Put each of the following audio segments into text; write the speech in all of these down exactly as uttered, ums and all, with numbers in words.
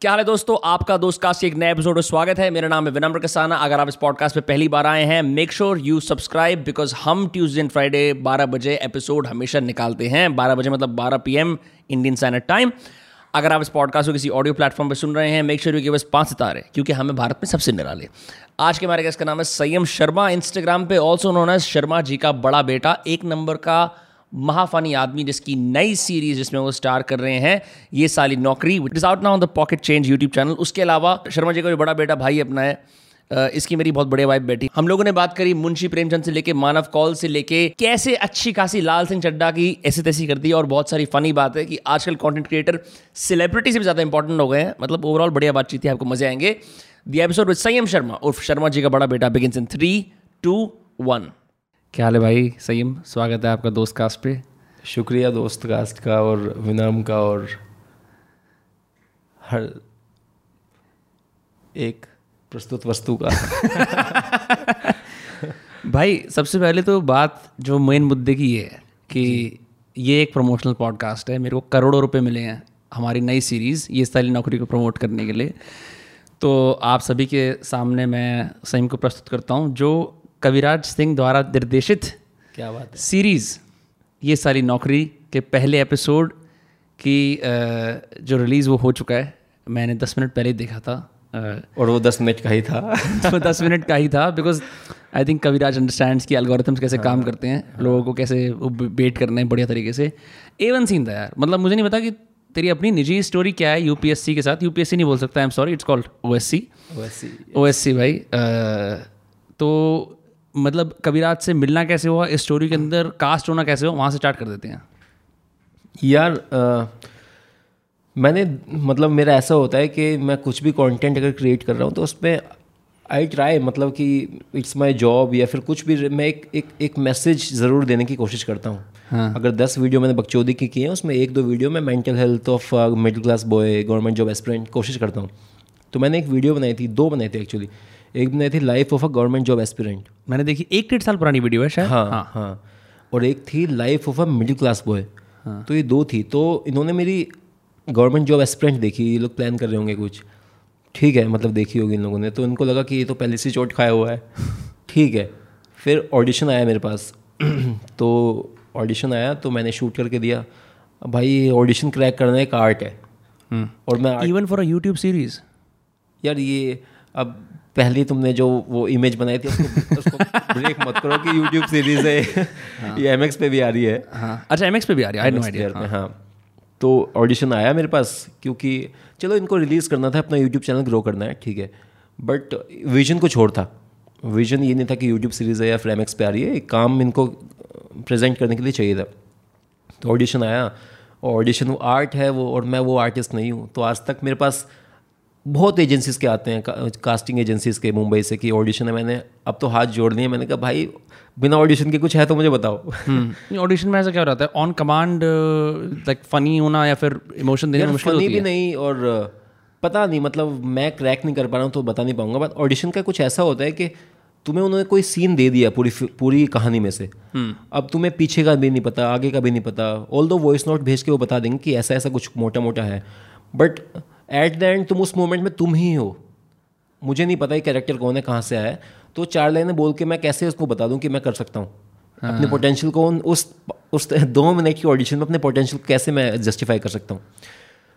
क्या हाल है दोस्तों, आपका दोस्त का एक नए एपिसोड में स्वागत है। मेरा नाम है विनम्र कसाना। अगर आप इस पॉडकास्ट पे पहली बार आए हैं, make sure you subscribe because हम ट्यूसडे एंड फ्राइडे बारह बजे एपिसोड हमेशा निकालते हैं। बारह बजे मतलब बारह P M Indian standard time. अगर आप इस पॉडकास्ट को किसी ऑडियो प्लेटफॉर्म पर सुन रहे हैं, make sure you give us पाँच सितारे क्योंकि हमें भारत में सबसे निराले। आज के हमारे गेस्ट का नाम है संयम शर्मा, इंस्टाग्राम पे also known as Sharma ji का बड़ा बेटा, एक नंबर का महाफानी आदमी जिसकी नई सीरीज जिसमें वो स्टार कर रहे हैं ये साली नौकरी, which is out now on the pocket change YouTube channel. उसके अलावा शर्मा जी का जो बड़ा बेटा भाई अपना है, इसकी मेरी बहुत बड़े वाइफ बैठी। हम लोगों ने बात करी मुंशी प्रेमचंद से लेके मानव कौल से लेके कैसे अच्छी खासी लाल सिंह चड्ढा की ऐसी तैसी कर दी, और बहुत सारी फनी बात है कि आजकल कॉन्टेंट क्रिएटर सेलिब्रिटी से भी ज़्यादा इंपॉर्टेंट हो गए हैं। मतलब ओवरऑल बढ़िया बातचीत थी, आपको मजे आएंगे। द एपिसोड विद संयम शर्मा उर्फ शर्मा जी का बड़ा बेटा begins in three two one. क्या हाल है भाई संयम, स्वागत है आपका दोस्त कास्ट पे। शुक्रिया दोस्त कास्ट का और विनम का और हर एक प्रस्तुत वस्तु का। भाई सबसे पहले तो बात जो मेन मुद्दे की ये है कि ये एक प्रमोशनल पॉडकास्ट है। मेरे को करोड़ों रुपए मिले हैं हमारी नई सीरीज़ ये साली नौकरी को प्रमोट करने के लिए। तो आप सभी के सामने मैं संयम को प्रस्तुत करता हूँ जो कविराज सिंह द्वारा निर्देशित क्या बात है सीरीज़ ये सारी नौकरी के पहले एपिसोड की जो रिलीज़ वो हो चुका है। मैंने दस मिनट पहले देखा था और वो दस मिनट का ही था वो दस मिनट का ही था because I think Kaviraj understands कि एल्गोरिथम्स कैसे हाँ, काम करते हैं हाँ, लोगों को कैसे बेट करना है बढ़िया तरीके से। एवन सीन था यार, मतलब मुझे नहीं पता कि तेरी अपनी निजी स्टोरी क्या है यूपीएससी के साथ। यूपीएससी नहीं बोल सकता, I am sorry, it's called OSC. OSC OSC भाई। तो मतलब कविराज से मिलना कैसे हुआ, इस स्टोरी के अंदर कास्ट होना कैसे हुआ, वहाँ से स्टार्ट कर देते हैं यार। आ, मैंने मतलब मेरा ऐसा होता है कि मैं कुछ भी कंटेंट अगर क्रिएट कर रहा हूँ तो उसमें आई ट्राई मतलब कि इट्स माय जॉब या फिर कुछ भी मैं एक एक एक मैसेज ज़रूर देने की कोशिश करता हूँ। हाँ। अगर दस वीडियो मैंने बकचोदी की किए हैं उसमें एक दो वीडियो में mental health of middle class boy, government job aspirant कोशिश करता हूँ। तो मैंने एक वीडियो बनाई थी, दो बनाई थी एक्चुअली। एक बनाई थी life of a government job aspirant, मैंने देखी, एक डेढ़ साल पुरानी वीडियो है शायद। हाँ हाँ, हाँ। और एक थी life of a middle class boy. हाँ। तो ये दो थी। तो इन्होंने मेरी गवर्नमेंट जॉब एस्पिरेंट देखी, ये लोग प्लान कर रहे होंगे कुछ, ठीक है, मतलब देखी होगी इन लोगों ने। तो इनको लगा कि ये तो पहले से चोट खाया हुआ है, ठीक है। फिर ऑडिशन आया मेरे पास तो ऑडिशन आया तो मैंने शूट करके दिया। भाई ऑडिशन क्रैक करना एक आर्ट है और मैं even for a YouTube series यार, ये अब पहले तुमने जो वो इमेज बनाई थी उसको, उसको ब्रेक मत करो कि यूट्यूब सीरीज़ है। हाँ। ये एम एक्स पे भी आ रही है। हाँ। अच्छा एम एक्स पे भी आ रही है, आई नो आइडिया। हाँ, हाँ। तो ऑडिशन आया मेरे पास क्योंकि चलो इनको रिलीज़ करना था, अपना यूट्यूब चैनल ग्रो करना है, ठीक है। बट विजन को छोड़ था, विजन ये नहीं था कि यूट्यूब सीरीज़ है या फिर एम एक्स पे आ रही है, काम इनको प्रेजेंट करने के लिए चाहिए था। तो ऑडिशन आया, ऑडिशन वो आर्ट है वो, और मैं वो आर्टिस्ट नहीं हूँ। तो आज तक मेरे पास बहुत एजेंसीज़ के आते हैं, का, कास्टिंग एजेंसीज़ के मुंबई से कि ऑडिशन है। मैंने अब तो हाथ जोड़ लिए, मैंने कहा भाई बिना ऑडिशन के कुछ है तो मुझे बताओ। ऑडिशन में ऐसा क्या हो रहा है, ऑन कमांड लाइक फनी होना या फिर इमोशन देना मुश्किल होती है। फनी भी नहीं और पता नहीं, मतलब मैं क्रैक नहीं कर पा रहा हूँ तो बता नहीं पाऊंगा। बट ऑडिशन का कुछ ऐसा होता है कि तुम्हें उन्होंने कोई सीन दे दिया पूरी पूरी कहानी में से, अब तुम्हें पीछे का भी नहीं पता आगे का भी नहीं पता। ऑल्दो वॉइस नोट भेज के वो बता देंगे कि ऐसा ऐसा कुछ मोटा मोटा है, बट एट द एंड तुम उस मोमेंट में तुम ही हो। मुझे नहीं पता ये कैरेक्टर कौन है कहाँ से आया है, तो चार लाइनें बोल के मैं कैसे उसको बता दूं कि मैं कर सकता हूँ। हाँ। अपने पोटेंशियल को उस उस दो मिनट की ऑडिशन में अपने पोटेंशियल कैसे मैं जस्टिफाई कर सकता हूँ।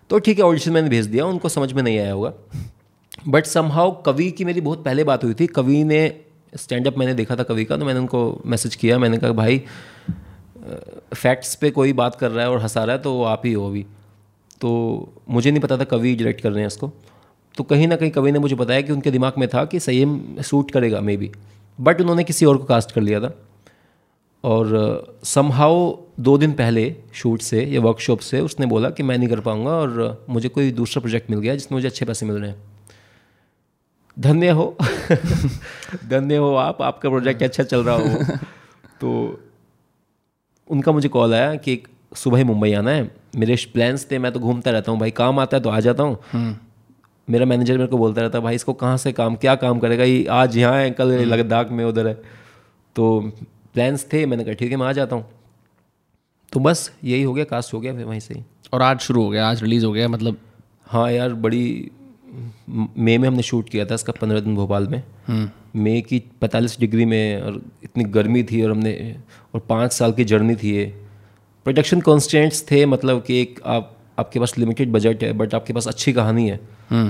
तो ठीक है ऑडिशन मैंने भेज दिया, उनको समझ में नहीं आया होगा। बट समहाउ कवि की मेरी बहुत पहले बात हुई थी, कवि ने स्टैंड अप मैंने देखा था कवि का, तो मैंने उनको मैसेज किया, मैंने कहा भाई फैक्ट्स पे कोई बात कर रहा है और हंसा रहा है तो आप ही हो अभी। तो मुझे नहीं पता था कवि डायरेक्ट कर रहे हैं इसको। तो कहीं ना कहीं कवि ने मुझे बताया कि उनके दिमाग में था कि संयम सूट करेगा मे बी, बट उन्होंने किसी और को कास्ट कर लिया था। और समहाउ दो दिन पहले शूट से या वर्कशॉप से उसने बोला कि मैं नहीं कर पाऊंगा और मुझे कोई दूसरा प्रोजेक्ट मिल गया जिसमें मुझे अच्छे पैसे मिल रहे हैं। धन्य हो धन्य हो आप, आपका प्रोजेक्ट अच्छा चल रहा हो। तो उनका मुझे कॉल आया कि सुबह ही मुंबई आना है, मेरे प्लान्स थे, मैं तो घूमता रहता हूँ भाई, काम आता है तो आ जाता हूँ। मेरा मैनेजर मेरे को बोलता रहता है भाई इसको कहाँ से काम, क्या काम करेगा ये, आज यहाँ है कल लद्दाख में उधर है। तो प्लान्स थे, मैंने कहा ठीक है मैं आ जाता हूँ। तो बस यही हो गया, कास्ट हो गया फिर वहीं से ही, और आज शुरू हो गया, आज रिलीज़ हो गया। मतलब हाँ यार, बड़ी मई में हमने शूट किया था इसका, पंद्रह दिन भोपाल में, मई की पैंतालीस डिग्री में, और इतनी गर्मी थी, और हमने और पाँच साल की जर्नी थी ये। प्रोडक्शन कॉन्स्टेंट्स थे, मतलब कि एक आप आपके पास लिमिटेड बजट है बट आपके पास अच्छी कहानी है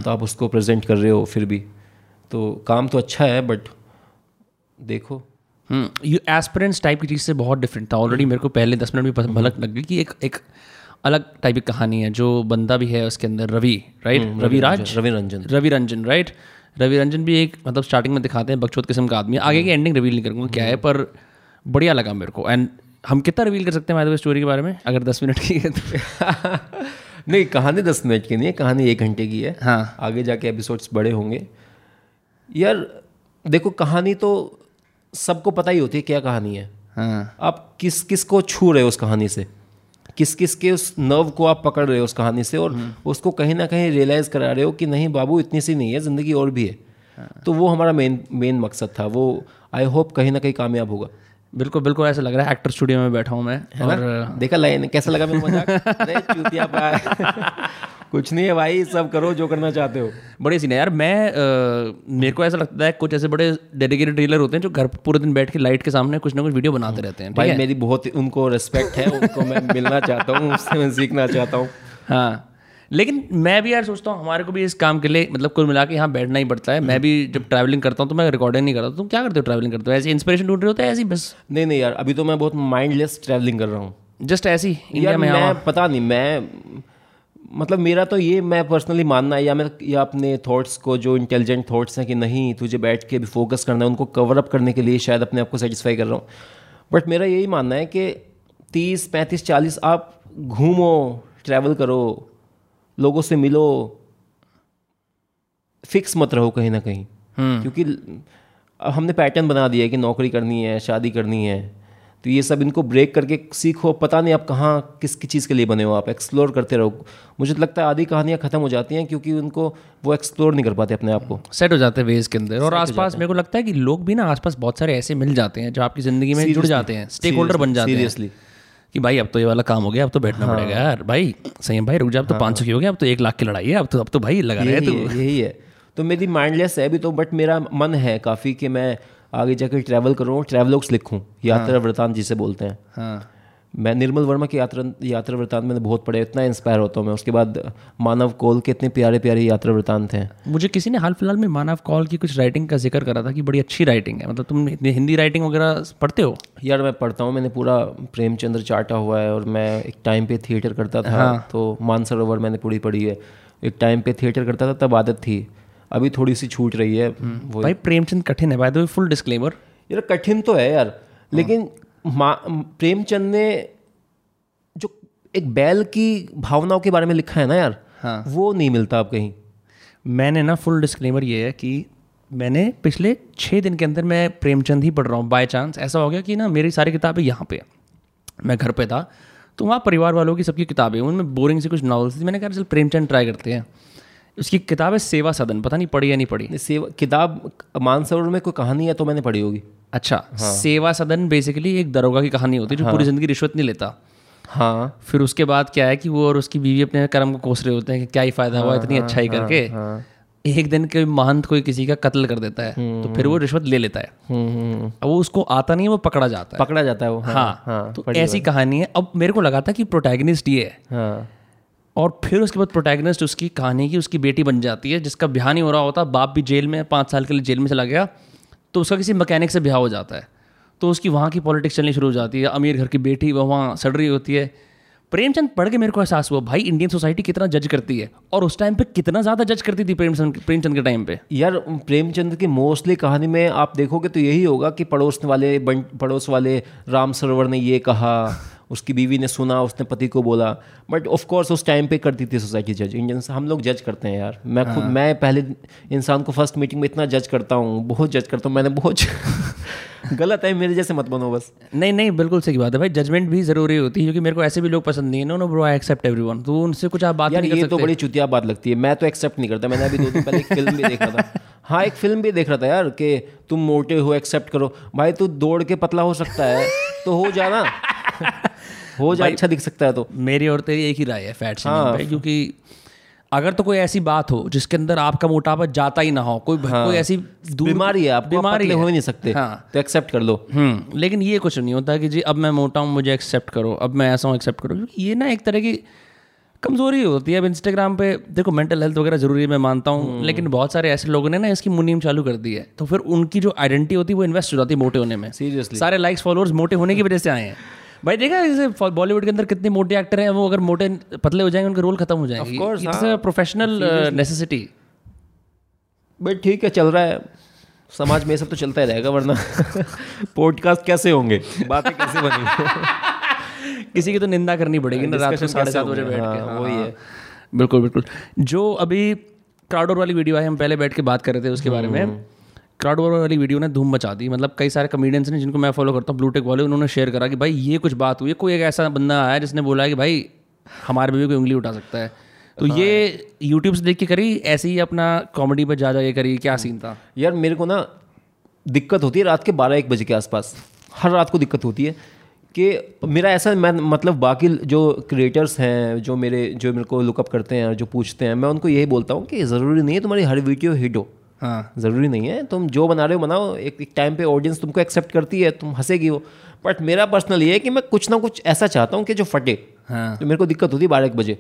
तो आप उसको प्रेजेंट कर रहे हो, फिर भी तो काम तो अच्छा है बट देखो। ये एस्पिरेंट्स टाइप की चीज़ से बहुत डिफरेंट था। ऑलरेडी मेरे को पहले दस मिनट में भलक लग गई कि एक एक अलग टाइप की कहानी है। जो बंदा भी है उसके अंदर, रवि राइट, रवि राज रवि रंजन रवि रंजन राइट रवि रंजन भी एक, मतलब स्टार्टिंग में दिखाते हैं बकचोद किस्म का आदमी। आगे की एंडिंग रिवील नहीं करूँगा क्या है, पर बढ़िया लगा मेरे को। एंड हम कितना रिवील कर सकते हैं माधव स्टोरी के बारे में अगर दस मिनट की है तो? नहीं, कहानी दस मिनट की नहीं है, कहानी एक घंटे की है। हाँ, आगे जाके एपिसोड्स बड़े होंगे यार। देखो, कहानी तो सबको पता ही होती है क्या कहानी है। हाँ, आप किस किस को छू रहे हो उस कहानी से, किस किस के उस नर्व को आप पकड़ रहे हो उस कहानी से, और उसको कहीं ना कहीं रियलाइज़ करा रहे हो कि नहीं बाबू, इतनी सी नहीं है ज़िंदगी, और भी है। हाँ, तो वो हमारा मेन मेन मकसद था। वो आई होप कहीं ना कहीं कामयाब होगा। बिल्कुल बिल्कुल ऐसा लग रहा है। एक्टर स्टूडियो में बैठा हूँ मैं, और देखा लाइन कैसा लगा मेरे मजाक? कुछ नहीं है भाई, सब करो जो करना चाहते हो। बड़े सीन है यार। मैं आ, मेरे को ऐसा लगता है कुछ ऐसे बड़े डेडिकेटेड रीलर होते हैं जो घर पूरे दिन बैठ के लाइट के सामने कुछ ना कुछ वीडियो बनाते रहते हैं। भाई है? मेरी बहुत उनको रिस्पेक्ट है, उनको मैं मिलना चाहता हूँ, उससे मैं सीखना चाहता हूँ। हाँ, लेकिन मैं भी यार सोचता हूँ हमारे को भी इस काम के लिए, मतलब कुल मिला के यहाँ बैठना ही पड़ता है। मैं भी जब ट्रैवलिंग करता हूँ तो मैं रिकॉर्डिंग नहीं करता। तुम क्या करते हो ट्रैवलिंग करते हो? ऐसे इंस्पिरेशन ढूंढ रहे होते हैं ऐसी बस? नहीं नहीं यार, अभी तो मैं बहुत माइंडलेस ट्रैवलिंग कर रहा हूँ, जस्ट ऐसी इंडिया में। मैं पता नहीं, मैं मतलब मेरा तो ये, मैं पर्सनली मानना है, या मैं या अपने थॉट्स को, जो इंटेलिजेंट थॉट्स हैं कि नहीं तुझे बैठ के भी फोकस करना है, उनको कवर अप करने के लिए शायद अपने आप को सेटिस्फाई कर रहा हूँ। बट मेरा यही मानना है कि तीस पैंतीस चालीस आप घूमो, ट्रैवल करो, लोगों से मिलो, फिक्स मत रहो कहीं ना कहीं। क्योंकि हमने पैटर्न बना दिया है कि नौकरी करनी है, शादी करनी है, तो ये सब इनको ब्रेक करके सीखो। पता नहीं आप कहाँ किस की चीज़ के लिए बने हो, आप एक्सप्लोर करते रहो। मुझे तो लगता है आधी कहानियाँ ख़त्म हो जाती हैं क्योंकि उनको वो एक्सप्लोर नहीं कर पाते, अपने आप को सेट हो जाते हैं वेज के अंदर। और आसपास मेरे को लगता है कि लोग भी ना, आसपास बहुत सारे ऐसे मिल जाते हैं जो आपकी ज़िंदगी में जुड़ जाते हैं, स्टेक होल्डर बन जाते हैं। सीरियसली कि भाई अब तो ये वाला काम हो गया, अब तो बैठना हाँ। पड़ेगा यार भाई, संयम भाई रुक जा, अब तो हाँ। पाँच सौ की हो गया, अब तो एक लाख की लड़ाई है, अब तो अब तो भाई लगा रहे है। तो यही है, तो मेरी माइंडलेस है अभी तो, बट मेरा मन है काफ़ी कि मैं आगे जाकर ट्रैवल करूँ, ट्रैवलॉग्स लिखूँ, यात्रा हाँ। वृतांत जिसे बोलते हैं। हाँ, मैं निर्मल वर्मा की यात्रा यात्रा वृतांत मैंने बहुत पढ़े, इतना इंस्पायर होता हूँ मैं। उसके बाद मानव कौल के इतने प्यारे प्यारे यात्रा वृतांत हैं। मुझे किसी ने हाल फिलहाल में मानव कौल की कुछ राइटिंग का जिक्र करा था कि बड़ी अच्छी राइटिंग है। मतलब तुम हिंदी राइटिंग वगैरह पढ़ते हो? यार मैं पढ़ता हूँ, मैंने पूरा प्रेमचंद्र चाटा हुआ है। और मैं एक टाइम पे थिएटर करता था हाँ। तो मानसरोवर मैंने पूरी पढ़ी है। एक टाइम पे थिएटर करता था, तब आदत थी, अभी थोड़ी सी छूट रही है। भाई प्रेमचंद कठिन है, by the way full disclaimer. यार कठिन तो है यार, लेकिन प्रेमचंद ने जो एक बैल की भावनाओं के बारे में लिखा है ना यार हाँ। वो नहीं मिलता आप कहीं। मैंने ना, फुल डिस्क्लेमर ये है कि मैंने पिछले छः दिन के अंदर मैं प्रेमचंद ही पढ़ रहा हूँ बाय चांस। ऐसा हो गया कि ना मेरी सारी किताबें यहाँ पे, मैं घर पे था तो वहाँ परिवार वालों की सबकी किताबें, उनमें बोरिंग सी कुछ नॉवेल्स थी। मैंने कहा चल प्रेमचंद ट्राई करते हैं। उसकी किताब है सेवा सदन, पता नहीं पढ़ी या नहीं पढ़ी। सेवा किताब मानसरोवर में कोई कहानी है तो मैंने पढ़ी होगी। अच्छा हाँ। सेवा सदन बेसिकली एक दरोगा की कहानी होती है जो हाँ। पूरी ज़िंदगी रिश्वत नहीं लेता। हाँ, फिर उसके बाद क्या है कि वो और उसकी बीवी अपने कर्म को कोस रहे होते हैं कि क्या ही फायदा हाँ, हुआ इतनी हाँ, अच्छाई हाँ, करके हाँ। एक दिन के महंत कोई किसी का कत्ल कर देता है तो फिर वो रिश्वत ले लेता है। अब वो उसको आता नहीं है, वो पकड़ा जाता है पकड़ा जाता है वो हाँ। तो ऐसी कहानी है। अब मेरे को लगा था कि प्रोटैगनिस्ट ये है, और फिर उसके बाद प्रोटैगनिस्ट उसकी कहानी की उसकी बेटी बन जाती है जिसका ब्याह नहीं हो रहा होता। बाप भी जेल में, पाँच साल के लिए जेल में चला गया, तो उसका किसी मैकेनिक से ब्याह हो जाता है। तो उसकी वहाँ की पॉलिटिक्स चलनी शुरू हो जाती है। अमीर घर की बेटी वह वहाँ सड़ रही होती है। प्रेमचंद पढ़ के मेरे को एहसास हुआ भाई इंडियन सोसाइटी कितना जज करती है, और उस टाइम पे कितना ज़्यादा जज करती थी प्रेमचंद प्रेमचंद के टाइम पे। यार प्रेमचंद की मोस्टली कहानी में आप देखोगे तो यही होगा कि पड़ोस वाले पड़ोस वाले राम सरोवर ने ये कहा, उसकी बीवी ने सुना, उसने पति को बोला। बट ऑफ कोर्स उस टाइम पे करती थी सोसाइटी जज। इंडियन हम लोग जज करते हैं यार। मैं खुद मैं पहले इंसान को फर्स्ट मीटिंग में इतना जज करता हूँ, बहुत जज करता हूँ मैंने बहुत गलत है, मेरे जैसे मत बनो बस। नहीं नहीं बिल्कुल सही बात है भाई, जजमेंट भी ज़रूरी होती है क्योंकि मेरे को ऐसे भी लोग पसंद नहीं है। No no bro, I accept everyone. तो उनसे कुछ आप बात नहीं कर सकते। ये तो बड़ी चुतिया बात लगती है, मैं तो एक्सेप्ट नहीं करता। मैंने अभी दो दिन पहले एक फिल्म भी देखा था हाँ एक फिल्म भी देख रहा था यार कि तुम मोटे हो एक्सेप्ट करो। भाई तू दौड़ के पतला हो सकता है तो हो जाना हो जाए, अच्छा दिख सकता है तो। मेरी और तेरी एक ही राय है फैट शेमिंग पे, क्योंकि अगर तो कोई ऐसी बात हो जिसके अंदर आपका मोटापा जाता ही ना हो, कोई हाँ, कोई ऐसी बीमारी है, आप बीमारी हो ही नहीं सकते हाँ, तो एक्सेप्ट कर लो। लेकिन ये कुछ नहीं होता कि जी अब मैं मोटा हूँ मुझे एक्सेप्ट करो, अब मैं ऐसा हूँ एक्सेप्ट करो। ये ना एक तरह की कमजोरी होती है। अब इंस्टाग्राम पे देखो मेंटल हेल्थ वगैरह जरूरी है, मैं मानता हूँ, लेकिन बहुत सारे ऐसे लोगों ने ना इसकी मुनीम चालू कर दी है, तो फिर उनकी जो आइडेंटिटी होती है वो इन्वेस्ट हो जाती है मोटे होने में। सीरियसली सारे लाइक्स फॉलोअर्स मोटे होने की वजह से आए हैं। भाई देखा जैसे बॉलीवुड के अंदर कितने मोटे एक्टर हैं, वो अगर मोटे पतले हो जाएंगे उनका रोल खत्म हो जाएगा। Professional necessity. बट ठीक है, चल रहा है समाज में ये सब तो चलता ही रहेगा, वरना पॉडकास्ट कैसे होंगे, बातें कैसे बनेंगी। किसी की तो निंदा करनी पड़ेगी ना, रात को साढ़े सात बजे बैठ के। वही है, बिल्कुल बिल्कुल। जो अभी क्राउड वॉर वाली वीडियो है, हम पहले बैठ के बात कर रहे थे उसके बारे में। क्राउड वॉर वाली वीडियो ने धूम मचा दी। मतलब कई सारे कमेडियंस ने जिनको मैं फॉलो करता हूँ, ब्लूटेक वाले, उन्होंने शेयर करा कि भाई ये कुछ बात हुई है। कोई एक ऐसा बंदा आया जिसने बोला कि भाई हमारे पे भी कोई उंगली उठा सकता है। तो हाँ, ये यूट्यूब से देख के करी, ऐसे ही अपना कॉमेडी पर जा जा के करी। क्या सीन था यार। मेरे को ना दिक्कत होती है रात के बारह एक बजे के आसपास, हर रात को दिक्कत होती है कि मेरा ऐसा, मैं मतलब बाकी जो क्रिएटर्स हैं, जो मेरे जो मेरे को लुकअप करते हैं, जो पूछते हैं, मैं उनको यही बोलता हूँ कि ज़रूरी नहीं है तुम्हारी हर वीडियो हिट हो। हाँ, ज़रूरी नहीं है, तुम जो बना रहे हो बनाओ। एक एक टाइम पे ऑडियंस तुमको एक्सेप्ट करती है, तुम हंसेगी हो। बट मेरा पर्सनल ये है कि मैं कुछ ना कुछ ऐसा चाहता हूँ कि जो फटे। हाँ, तो मेरे को दिक्कत होती है बारह एक बजे,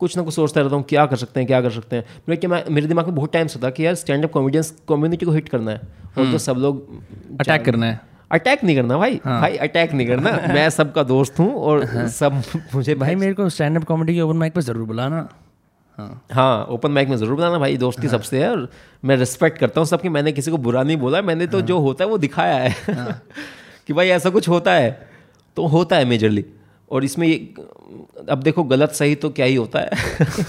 कुछ ना कुछ सोचता रहता हूँ क्या कर सकते हैं क्या कर सकते हैं। मेरे मेरे दिमाग में बहुत टाइम से था कि यार स्टैंड अप कॉमेडियंस कम्युनिटी को हिट करना है, और तो सब लोग अटैक करना है। अटैक नहीं करना भाई, हाँ। भाई अटैक नहीं करना, मैं सबका दोस्त हूँ और सब मुझे। भाई मेरे को स्टैंड अप कॉमेडी के ओपन माइक पर ज़रूर बुलाना। हाँ, ओपन माइक में ज़रूर बनाना भाई, दोस्ती हाँ, सबसे है। और मैं रिस्पेक्ट करता हूँ सबकी, मैंने किसी को बुरा नहीं बोला। मैंने तो हाँ, जो होता है वो दिखाया है हाँ, कि भाई ऐसा कुछ होता है तो होता है मेजरली। और इसमें ये अब देखो गलत सही तो क्या ही होता है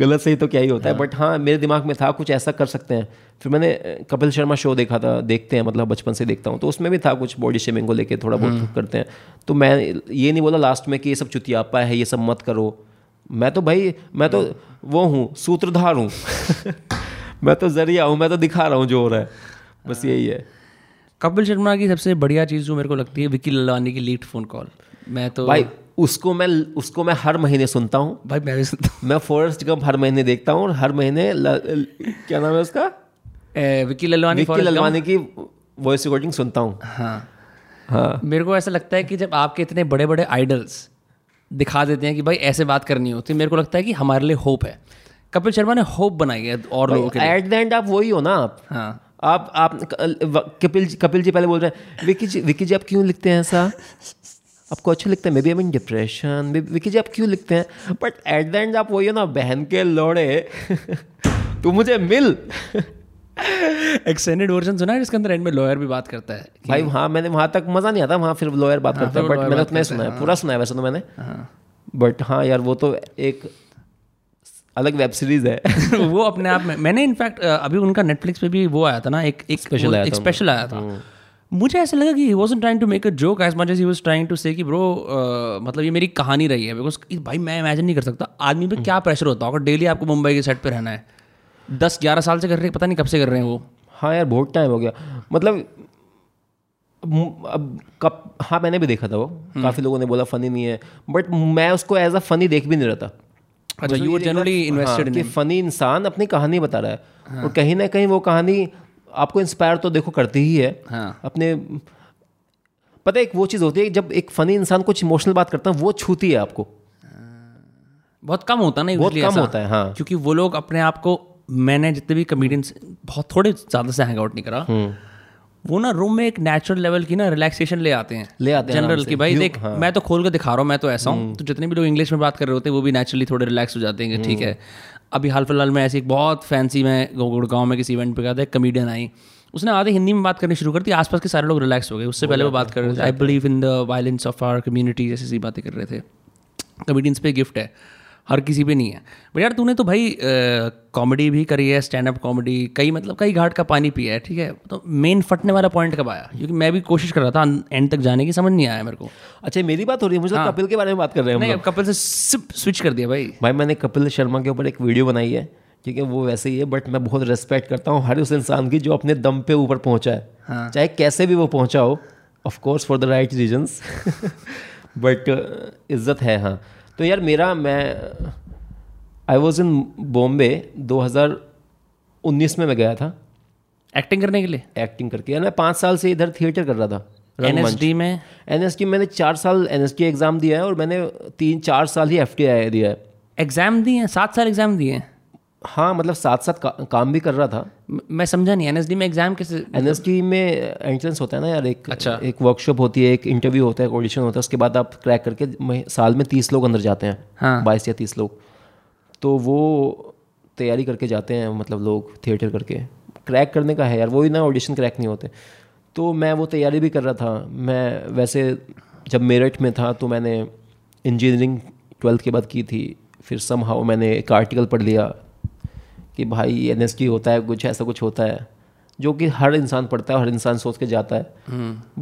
गलत सही तो क्या ही होता हाँ, है। बट हाँ, मेरे दिमाग में था कुछ ऐसा कर सकते हैं। फिर मैंने कपिल शर्मा शो देखा था, देखते हैं मतलब बचपन से देखता हूँ, तो उसमें भी था कुछ बॉडी शेमिंग को लेकर थोड़ा बहुत करते हैं। तो मैं ये नहीं बोला लास्ट में कि ये सब चुतियापा है, ये सब मत करो। मैं तो भाई मैं तो वो हूँ, सूत्रधार हूँ मैं तो जरिया हूँ, मैं तो दिखा रहा हूँ जो हो रहा है, बस यही है। कपिल शर्मा की सबसे बढ़िया चीज़ जो मेरे को लगती है, विक्की ललवानी की लीड फ़ोन कॉल। मैं तो भाई उसको मैं उसको मैं हर महीने सुनता हूँ भाई। मैं भी सुनता हूँ, मैं फॉरेस्ट गंप हर महीने देखता हूँ। और हर महीने ल, ल, क्या नाम है उसका, विक्की ललवानी विक्की ललवानी की वॉइस रिकॉर्डिंग सुनता हूँ। हाँ हाँ, मेरे को ऐसा लगता है कि जब आपके इतने बड़े बड़े आइडल्स दिखा देते हैं कि भाई ऐसे बात करनी होती है, मेरे को लगता है कि हमारे लिए होप है। कपिल शर्मा ने होप बनाई है और लोगों के लिए। एट द एंड आप वही हो ना आप। हाँ, आप आप कपिल कपिल जी पहले बोल रहे हैं विक्की जी विक्की जी आप क्यों लिखते हैं ऐसा, आपको अच्छा लगता है, maybe I am in depression, Vicky ji आप क्यों लिखते हैं। बट एट द एंड आप वही हो ना, बहन के लोड़े तू मुझे मिल। एक्सटेंडेड वर्जन सुना है जिसके अंदर एंड में लॉयर भी बात करता है भाई। हाँ, मैंने वहाँ तक मज़ा नहीं आता, वहाँ फिर लॉयर बात हाँ, करता है। बट मैंने उतना ही सुना है, हाँ, पूरा सुना है वैसे तो मैंने हाँ। बट हाँ यार, वो तो एक अलग वेब सीरीज़ है वो अपने आप में। मैंने इनफैक्ट अभी उनका नेटफ्लिक्स पे भी वो आया था ना, एक स्पेशल आया था। मुझे ऐसा लगा कि he wasn't trying to make a joke as much as he was trying to say कि ब्रो मतलब ये मेरी कहानी रही है। बिकॉज भाई मैं इमेजिन नहीं कर सकता आदमी पे क्या प्रेशर होता होगा, डेली आपको मुंबई के सेट पे रहना है। दस ग्यारह साल से कर रहे हैं, पता नहीं कब से कर रहे हैं वो। हाँ यार, बहुत टाइम हो गया। मतलब अब कब, हाँ मैंने भी देखा था वो, काफ़ी लोगों ने बोला फ़नी नहीं है, बट मैं उसको एज अ फ़नी देख भी नहीं रहता। अच्छा, यू जनरली इन्वेस्टेड इन कि फ़नी इंसान अपनी कहानी बता रहा है हाँ, और कहीं ना कहीं वो कहानी आपको इंस्पायर तो देखो करती ही है हाँ, अपने। पता है एक वो चीज़ होती है जब एक फ़नी इंसान कुछ इमोशनल बात करता है, वो छूती है आपको। बहुत कम होता है ना, बहुत कम होता है हाँ, क्योंकि वो लोग अपने आप को, मैंने जितने भी कमेडियंस बहुत थोड़े ज़्यादा से हैंग आउट नहीं करा, वो ना रूम में एक नेचुरल लेवल की ना रिलैक्सेशन ले आते हैं ले आते हैं जनरल की। भाई देख हाँ, मैं तो खोल कर दिखा रहा हूँ, मैं तो ऐसा हूँ। तो जितने भी लोग इंग्लिश में बात कर रहे होते हैं, वो भी नेचुरली थोड़े रिलैक्स हो जाते हैं। ठीक है, अभी हाल फिलहाल में ऐसी एक बहुत फैंसी में गुड़गांव में किसी इवेंट पर गया था, एक कमेडियन आई, उसने आधे हिंदी में बात करनी शुरू कर दी, आसपास के सारे लोग रिलैक्स हो गए। उससे पहले वो बात कर रहे थे, I believe in the violence of our community, जैसी सी बातें कर रहे थे। कमेडियंस पे गिफ्ट है, हर किसी पे नहीं है। बट यार तूने तो भाई कॉमेडी भी करी है, स्टैंड अप कॉमेडी, कई मतलब कई घाट का पानी पिया है। ठीक है, तो मेन फटने वाला पॉइंट कब आया, क्योंकि मैं भी कोशिश कर रहा था एंड तक जाने की, समझ नहीं आया मेरे को। अच्छा, मेरी बात हो रही है, मुझे हाँ, कपिल के बारे में बात कर रहे हैं। नहीं, कपिल से सिर्फ स्विच कर दिया भाई। भाई मैंने कपिल शर्मा के ऊपर एक वीडियो बनाई है, ठीक है, वो वैसे ही है। बट मैं बहुत रिस्पेक्ट करता हूँ हर उस इंसान की जो अपने दम पे ऊपर पहुँचा है, चाहे कैसे भी वो पहुँचा हो, of course for the right reasons, but इज्जत है हाँ। तो यार मेरा, मैं आई वॉज इन बॉम्बे दो हज़ार उन्नीस में मैं गया था एक्टिंग करने के लिए, एक्टिंग करके। मैं पाँच साल से इधर थिएटर कर रहा था एनएसडी में। एनएसडी मैंने चार साल एनएसडी एग्ज़ाम दिया है और मैंने तीन चार साल ही एफटीआई दिया है। एग्ज़ाम दिए हैं? सात साल एग्ज़ाम दिए हैं। हाँ, मतलब साथ साथ का, काम भी कर रहा था। मैं समझा नहीं, एनएसडी में एग्जाम कैसे? एनएसडी में एंट्रेंस होता है ना यार, एक अच्छा एक वर्कशॉप होती है, एक इंटरव्यू होता है, एक ऑडिशन होता है, उसके बाद आप क्रैक करके साल में तीस लोग अंदर जाते हैं। हाँ। बाईस या तीस लोग, तो वो तैयारी करके जाते हैं, मतलब लोग थिएटर करके क्रैक करने का है यार, वो ही ना ऑडिशन क्रैक नहीं होते। तो मैं वो तैयारी भी कर रहा था। मैं वैसे जब मेरठ में था तो मैंने इंजीनियरिंग ट्वेल्थ के बाद की थी, फिर समहाउ मैंने एक आर्टिकल पढ़ लिया कि भाई एनएसडी होता है, कुछ ऐसा कुछ होता है जो कि हर इंसान पढ़ता है, हर इंसान सोच के जाता है,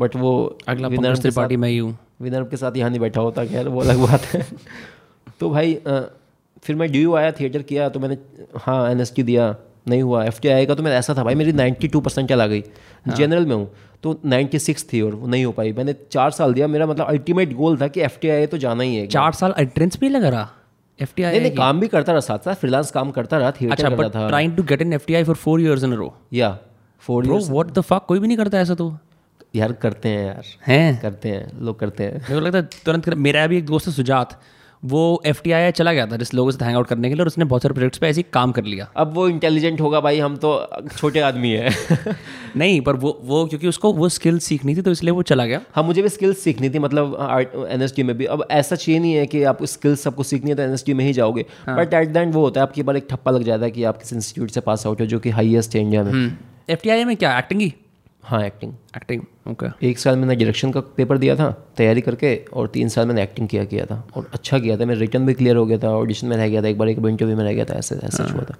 बट वो अगला विनर्स पार्टी में ही हूँ, विनर के साथ यहाँ नहीं बैठा होता, खैर वो अलग बात है। तो भाई आ, फिर मैं ड्यू आया, थिएटर किया, तो मैंने हाँ एनएसडी दिया, नहीं हुआ। एफटीआई का तो मेरा ऐसा था भाई, मेरी बानवे परसेंटाइल आ गई। हाँ। जनरल में हूँ तो छियानवे थी और वो नहीं हो पाई। मैंने चार साल दिया, मेरा मतलब अल्टीमेट गोल था कि एफटीआई तो जाना ही है। चार साल एंट्रेंस भी लगा रहा एफटीआई? नहीं, नहीं, काम भी करता रहा, साथ साथ फ्रीलांस काम करता रहा, थिएटर अच्छा, कर रहा था। Trying to get in FTI for four years in a row. या four years, what the fuck, कोई भी नहीं करता ऐसा। तो यार करते हैं यार, हैं करते हैं लोग, करते हैं। मेरे को लगता है तुरंत कर, मेरा भी एक दोस्त है सुजात, वो एफटीआई चला गया था जिस लोगों से हैंग आउट करने के लिए और उसने बहुत सारे प्रोजेक्ट्स पे ऐसे काम कर लिया। अब वो इंटेलिजेंट होगा भाई, हम तो छोटे आदमी हैं। नहीं, पर वो वो क्योंकि उसको वो स्किल सीखनी थी तो इसलिए वो चला गया। हाँ, मुझे भी स्किल सीखनी थी, मतलब एनएसडी में भी। अब ऐसा चाहिए नहीं है कि आप स्किल सबको सीखनी है तो एनएसडी में ही जाओगे, बट एट द एंड वो होता है आपकी बार एक ठप्पा लग जाता है कि आप किसी इंस्टीट्यूट से पास आउट हो जो कि हाईएस्ट है इंडिया में। एफटीआई में क्या एक्टिंग ही? हाँ, एक्टिंग एक्टिंग ओके। एक साल मैंने डायरेक्शन का पेपर दिया था तैयारी करके और तीन साल मैंने एक्टिंग किया किया था और अच्छा किया था। मेरा रिटर्न भी क्लियर हो गया था, ऑडिशन में रह गया था एक बार, एक बार इंटरव्यू में रह गया था, ऐसे ऐसा हुआ था।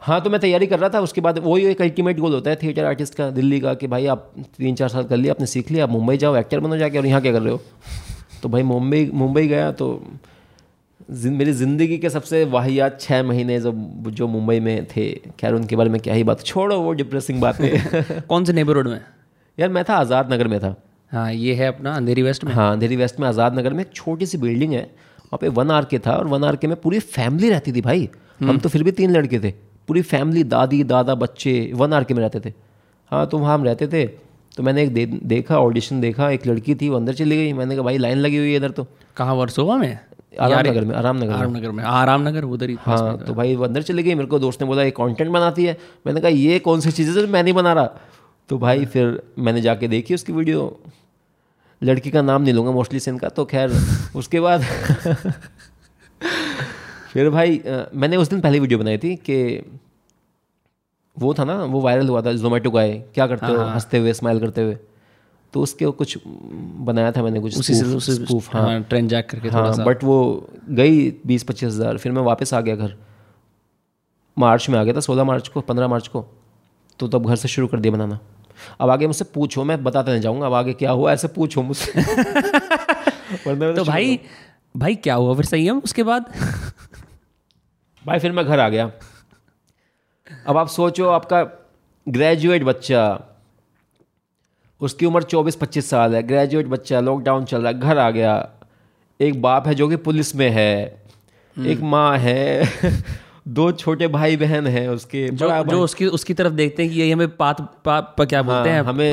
हाँ, तो मैं तैयारी कर रहा था। उसके बाद वही एक अल्टीमेट गोल होता है थिएटर आर्टिस्ट का, दिल्ली का, कि भाई आप तीन चार साल कर लिया, आपने सीख लिया, आप मुंबई जाओ, एक्टर बनो जाके, और यहाँ क्या कर रहे हो? तो भाई मुंबई मुंबई गया तो मेरी ज़िंदगी के सबसे वाहियात छः महीने जब जो मुंबई में थे, खैर उनके बारे में क्या ही बात, छोड़ो वो डिप्रेसिंग बात है। कौन से नेबरहुड में? यार मैं था आज़ाद नगर में था। हाँ, ये है अपना अंधेरी वेस्ट में। हाँ, अंधेरी वेस्ट में आज़ाद नगर में एक छोटी सी बिल्डिंग है, वहाँ पे वन आर के था और वन आर के में पूरी फैमिली रहती थी भाई। हम तो फिर भी तीन लड़के थे, पूरी फैमिली, दादी दादा बच्चे वन आर के में रहते थे। हाँ, तो वहाँ हम रहते थे। तो मैंने एक देखा, ऑडिशन देखा, एक लड़की थी, वो अंदर चली गई। मैंने कहा भाई लाइन लगी हुई है इधर। तो कहाँ, वर्सोवा में? आरामनगर में। आरामनगर आरामनगर में आरामनगर उधर ही। हाँ, तो भाई वो अंदर चले गई। मेरे को दोस्त ने बोला ये कंटेंट बनाती है। मैंने कहा ये कौन सी चीज़ें तो मैं नहीं बना रहा। तो भाई फिर मैंने जाके देखी उसकी वीडियो, लड़की का नाम नहीं लूँगा मोस्टली से इनका, तो खैर उसके बाद फिर भाई मैंने उस दिन पहले वीडियो बनाई थी कि वो था ना, वो वायरल हुआ था, जोमेटो का है, क्या करते हो हंसते हुए, स्माइल करते हुए, तो उसके कुछ बनाया था मैंने, कुछ उसी स्पूफ, उसी स्पूफ, हाँ, ट्रेंड जैक करके थोड़ा सा। बट वो गई बीस पच्चीस हज़ार। फिर मैं वापस आ गया घर, मार्च में आ गया था, सोलह मार्च को पंद्रह मार्च को, तो तब घर से शुरू कर दिया बनाना। अब आगे मुझसे पूछो, मैं बताते नहीं जाऊँगा अब आगे क्या हुआ, ऐसे पूछो मुझसे। तो भाई भाई क्या हुआ फिर संयम उसके बाद? भाई फिर मैं घर आ गया। अब आप सोचो, आपका ग्रेजुएट बच्चा, उसकी उम्र चौबीस पच्चीस साल है, ग्रेजुएट बच्चा, लॉकडाउन चल रहा है, घर आ गया। एक बाप है जो कि पुलिस में है, एक माँ है, दो छोटे भाई बहन हैं उसके, जो, भाई। जो उसकी उसकी तरफ देखते हैं कि ये हमें पात पाप क्या बोलते हैं, हमें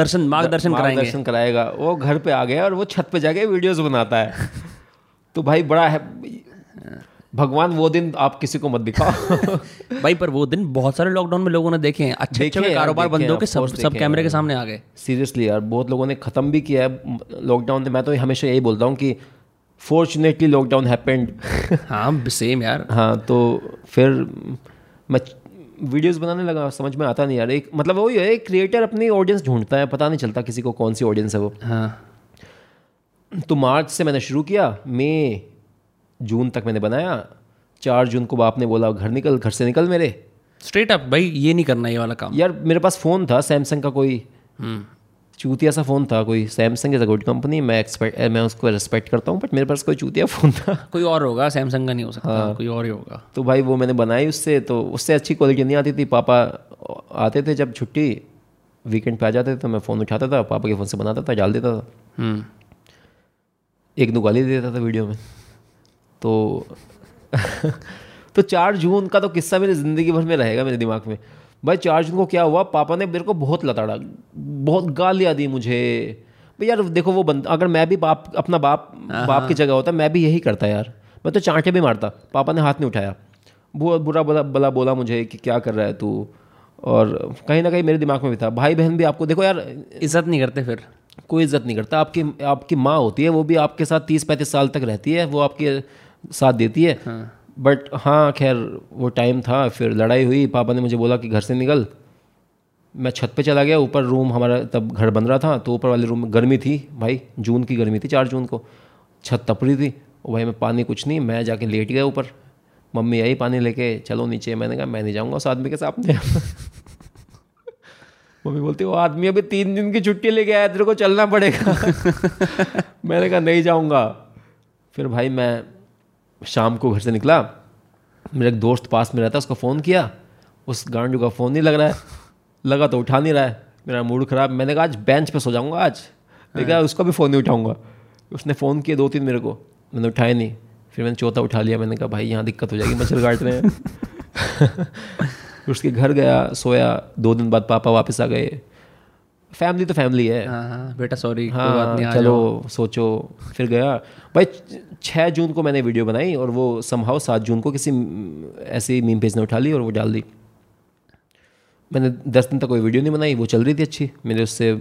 दर्शन मार्गदर्शन मार्ग दर्शन कराएगा। वो घर पे आ गया और वो छत पे जाके वीडियोस बनाता है। तो भाई बड़ा है भगवान, वो दिन आप किसी को मत दिखाओ। भाई पर वो दिन बहुत सारे लॉकडाउन में लोगों ने देखे हैं, अच्छे अच्छे कारोबार बंदों के सब सब कैमरे के सामने आ गए। सीरियसली यार, बहुत लोगों ने ख़त्म भी किया है लॉकडाउन में। मैं तो हमेशा यही बोलता हूँ कि फॉर्चुनेटली लॉकडाउन हैपेंड। हाँ सेम यार। हाँ, तो फिर मैं वीडियोस बनाने लगा, समझ में आता नहीं यार, एक मतलब वही है, एक क्रिएटर अपनी ऑडियंस ढूंढता है, पता नहीं चलता किसी को कौन सी ऑडियंस है वो। हाँ, तो मार्च से मैंने शुरू किया, मई जून तक मैंने बनाया। चार जून को बाप ने बोला घर निकल, घर से निकल मेरे, स्ट्रेट अप भाई ये नहीं करना ये वाला काम। यार मेरे पास फ़ोन था सैमसंग का, कोई चूतिया सा फ़ोन था, कोई Samsung is a good company, मैं एक्सपेक्ट मैं उसको रेस्पेक्ट करता हूँ, बट मेरे पास कोई चूतिया फ़ोन था। कोई और होगा, सैमसंग का नहीं हो सकता। हाँ, कोई और ही होगा। तो भाई वो मैंने बनाई, उससे तो उससे अच्छी क्वालिटी नहीं आती थी। पापा आते थे जब छुट्टी, वीकेंड पे आ जाते थे, तो मैं फ़ोन उठाता था, पापा के फ़ोन से बनाता था, डाल देता था, एक नुगाली दे देता था वीडियो में। तो तो चार जून का तो किस्सा मेरी ज़िंदगी भर में रहेगा मेरे दिमाग में। भाई चार जून को क्या हुआ, पापा ने मेरे को बहुत लताड़ा, बहुत गालियाँ दी मुझे। भाई यार देखो वो बंद, अगर मैं भी बाप अपना बाप बाप की जगह होता मैं भी यही करता यार, मैं तो चाँटे भी मारता। पापा ने हाथ नहीं उठाया, बहुत बुरा बुरा भला बोला मुझे कि क्या कर रहा है तू। और कहीं ना कहीं मेरे दिमाग में भी था भाई बहन भी आपको देखो यार इज़्ज़त नहीं करते, फिर कोई इज़्ज़त नहीं करता। आपकी आपकी माँ होती है वो भी आपके साथ तीस पैंतीस साल तक रहती है, वो आपके साथ देती है। बट हाँ खैर वो टाइम था, फिर लड़ाई हुई, पापा ने मुझे बोला कि घर से निकल। मैं छत पे चला गया, ऊपर रूम हमारा तब घर बन रहा था, तो ऊपर वाले रूम में गर्मी थी भाई, जून की गर्मी थी, चार जून को छत तप रही थी। भाई मैं पानी कुछ नहीं, मैं जाके लेट गया ऊपर, मम्मी आई पानी लेके चलो नीचे। मैंने कहा मैं नहीं जाऊँगा उस आदमी के सामने। मम्मी बोलती वो आदमी अभी तीन दिन की छुट्टी लेके आया, तेरे को चलना पड़ेगा। मैंने कहा नहीं जाऊँगा। फिर भाई मैं शाम को घर से निकला, मेरा एक दोस्त पास में रहता, उसको फ़ोन किया, उस गांडू का फ़ोन नहीं लग रहा है, लगा तो उठा नहीं रहा है। मेरा मूड ख़राब, मैंने कहा आज बेंच पे सो जाऊंगा आज, लेकिन उसका भी फ़ोन नहीं उठाऊंगा। उसने फ़ोन किया दो तीन मेरे को, मैंने उठाए नहीं, फिर मैंने चौथा उठा लिया। मैंने कहा भाई यहाँ दिक्कत हो जाएगी, मच्छर काट रहे हैं। उसके घर गया, सोया। दो दिन बाद पापा वापस आ गए। फैमिली तो फैमिली है। हाँ बेटा सॉरी, हाँ कोई बात नहीं, चलो सोचो। फिर गया भाई, छः जून को मैंने वीडियो बनाई और वो समहाउ सात जून को किसी ऐसे मीम पेज ने उठा ली और वो डाल दी। मैंने दस दिन तक कोई वीडियो नहीं बनाई, वो चल रही थी अच्छी। मेरे उससे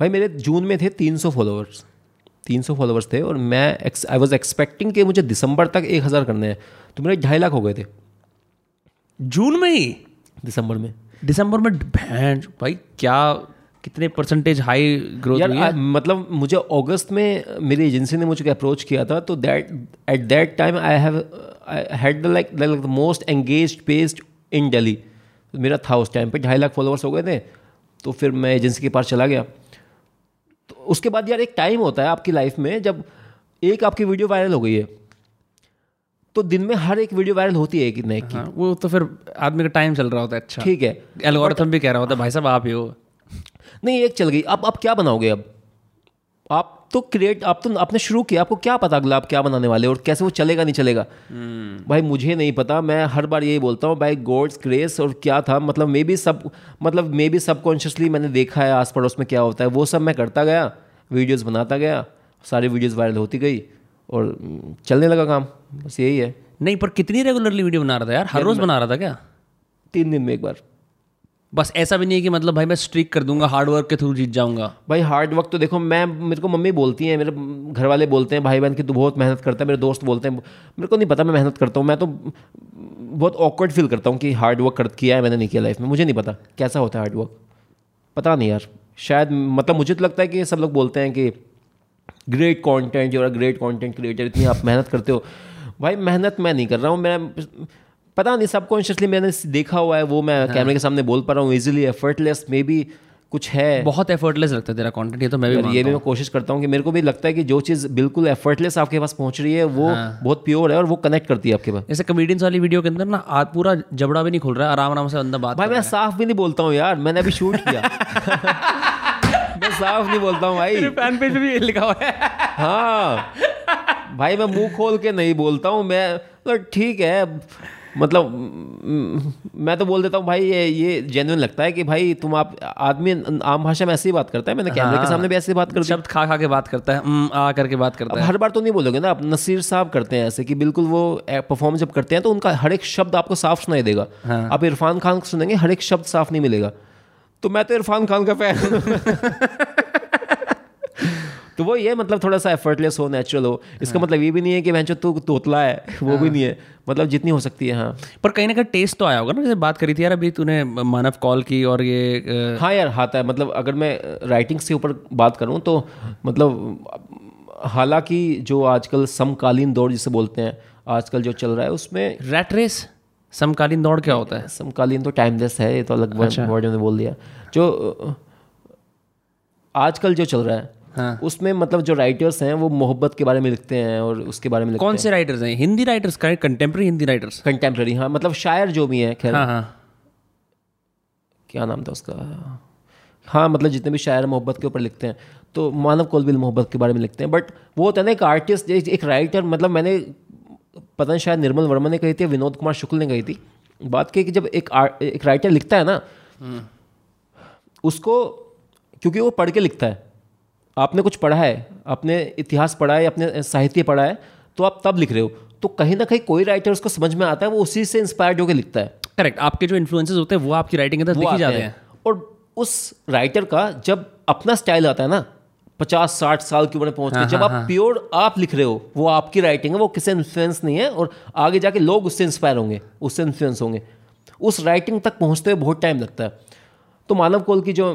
भाई मेरे जून में थे तीन सौ फॉलोअर्स तीन सौ फॉलोअर्स थे, और मैं आई वॉज एक्सपेक्टिंग कि मुझे दिसंबर तक एक हज़ार करने हैं, तो मेरे ढाई लाख हो गए थे जून में ही। दिसंबर में दिसंबर में भैंस भाई क्या कितने परसेंटेज हाई ग्रोथ यार हुई है? मतलब मुझे अगस्त में मेरी एजेंसी ने मुझे अप्रोच किया था, तो that at that time I have I had the like the most engaged page in Delhi. मेरा था उस टाइम पे ढाई लाख फॉलोअर्स हो गए थे। तो फिर मैं एजेंसी के पास चला गया। तो उसके बाद यार एक टाइम होता है आपकी लाइफ में जब एक आपकी वीडियो वायरल हो गई है, तो दिन में हर एक वीडियो वायरल होती है एक ना एक की। वो तो फिर आदमी का टाइम चल रहा होता है। अच्छा ठीक है, एल्गोरिथम भी कह रहा होता है भाई साहब आप ही हो, नहीं एक चल गई, अब आप क्या बनाओगे? अब आप तो क्रिएट आप तो आपने शुरू किया, आपको क्या पता अगला आप क्या बनाने वाले और कैसे वो चलेगा नहीं चलेगा। hmm. भाई मुझे नहीं पता, मैं हर बार यही बोलता हूँ भाई गॉड्स ग्रेस। और क्या था मतलब मे बी सब मतलब मे बी सबकॉन्शियसली मैंने देखा है आस पड़ोस में क्या होता है, वो सब मैं करता गया, वीडियोज़ बनाता गया, सारी वीडियोज़ वायरल होती गई और चलने लगा काम, बस यही है। नहीं पर कितनी रेगुलरली वीडियो बना रहा था यार? हर रोज़ बना रहा था क्या? तीन दिन में एक बार। बस ऐसा भी नहीं है कि मतलब भाई मैं स्ट्रिक कर दूंगा, हार्ड वर्क के थ्रू जीत जाऊंगा। भाई हार्ड वर्क तो देखो मैं मेरे को मम्मी बोलती है, मेरे घर वाले बोलते हैं भाई बहन की तू बहुत मेहनत करता है, मेरे दोस्त बोलते हैं। मेरे को नहीं पता मैं मेहनत करता हूँ, मैं तो बहुत ऑकवर्ड फील करता हूँ कि हार्ड वर्क कर किया है मैंने नहीं किया लाइफ में। मुझे नहीं पता कैसा होता है हार्ड वर्क, पता नहीं यार, शायद मतलब मुझे तो लगता है कि सब लोग बोलते हैं कि ग्रेट कॉन्टेंट और ग्रेट कॉन्टेंट क्रिएटर, इतनी आप मेहनत करते हो। भाई मेहनत मैं नहीं कर रहा हूँ, मैं पता नहीं सबकॉन्शियसली मैंने देखा हुआ है वो मैं हाँ। कैमरे के सामने बोल पा रहा हूँ इजीली, एफर्टलेस मे बी कुछ है। बहुत एफर्टलेस लगता है तेरा कंटेंट, ये तो मैं भी ये भी मैं कोशिश करता हूँ कि मेरे को भी लगता है कि जो चीज़ बिल्कुल एफर्टलेस आपके पास पहुँच रही है वो हाँ। बहुत प्योर है और वो कनेक्ट करती है आपके पास। जैसे कॉमेडियंस वाली वीडियो के अंदर ना आज पूरा जबड़ा भी नहीं खुल रहा है, आराम आराम से अंदर बात। भाई मैं साफ भी नहीं बोलता हूँ यार, मैंने अभी शूट किया, मैं साफ नहीं बोलता हूँ भाई, फैन पेज भी लिखा हुआ है। हाँ भाई मैं मुँह खोल के नहीं बोलता हूँ, मैं ठीक है मतलब मैं तो बोल देता हूँ भाई, ये ये जेन्युइन लगता है कि भाई तुम आप आदमी आम भाषा में ऐसे ही बात करता है। मैंने कैमरे के सामने भी ऐसे ही बात करता है, शब्द खा खा के बात करता है, आ करके बात करता है। हर बार तो नहीं बोलोगे ना आप। नसीर साहब करते हैं ऐसे कि बिल्कुल वो परफॉर्म जब करते हैं तो उनका हर एक शब्द आपको साफ सुनाई देगा। आप इरफान खान को सुनेंगे हर एक शब्द साफ नहीं मिलेगा। तो मैं तो इरफान खान का फैन हूँ। तो वो ये मतलब थोड़ा सा एफर्टलेस हो, नेचुरल हो, इसका हाँ। मतलब ये भी नहीं है कि वैंचो तो तोतला है वो हाँ। भी नहीं है, मतलब जितनी हो सकती है। हाँ पर कहीं ना कहीं टेस्ट तो आया होगा ना, जैसे बात करी थी यार अभी तूने मानव कौल की और ये आ... हाँ यार आता है। मतलब अगर मैं राइटिंग से ऊपर बात करूँ तो मतलब हालांकि जो आजकल समकालीन दौर जिसे बोलते हैं आजकल जो चल रहा है उसमें रैट रेस। समकालीन दौर क्या होता है? समकालीन तो टाइमलेस है, ये तो अलग वर्ड में बोल दिया। जो आजकल जो चल रहा है हाँ। उसमें मतलब जो राइटर्स हैं वो मोहब्बत के बारे में लिखते हैं और उसके बारे में लिखते कौन हैं। से राइटर्स हैं? Hindi writers, contemporary Hindi writers, contemporary हाँ मतलब शायर जो भी हैं खैर हाँ, हाँ। क्या नाम था उसका? हाँ मतलब जितने भी शायर मोहब्बत के ऊपर लिखते हैं, तो मानव कौल भी मोहब्बत के बारे में लिखते हैं। बट वो होता है ना एक आर्टिस्ट, एक राइटर, मतलब मैंने पता नहीं शायद निर्मल वर्मा ने कही थी, विनोद कुमार शुक्ल ने कही थी बात की कि जब एक एक राइटर लिखता है ना उसको, क्योंकि वो पढ़ के लिखता है, आपने कुछ पढ़ा है, आपने इतिहास पढ़ा है, आपने साहित्य पढ़ा है, तो आप तब लिख रहे हो, तो कहीं ना कहीं कोई राइटर उसको समझ में आता है, वो उसी से इंस्पायर्ड होकर लिखता है. करेक्ट, आपके जो इन्फ्लुएंसेस होते हैं वो आपकी राइटिंग के अंदर दिखे जाते हैं. और उस राइटर का जब अपना स्टाइल आता है ना पचास साठ साल की उम्र में पहुंच के, जब आप प्योर आप लिख रहे हो, वो आपकी राइटिंग है, वो किसी इन्फ्लुएंस नहीं है, और आगे जाके लोग उससे इंस्पायर होंगे, उससे इन्फ्लुएंस होंगे. उस राइटिंग तक पहुंचते हुए बहुत टाइम लगता है. तो मानव कौल की जो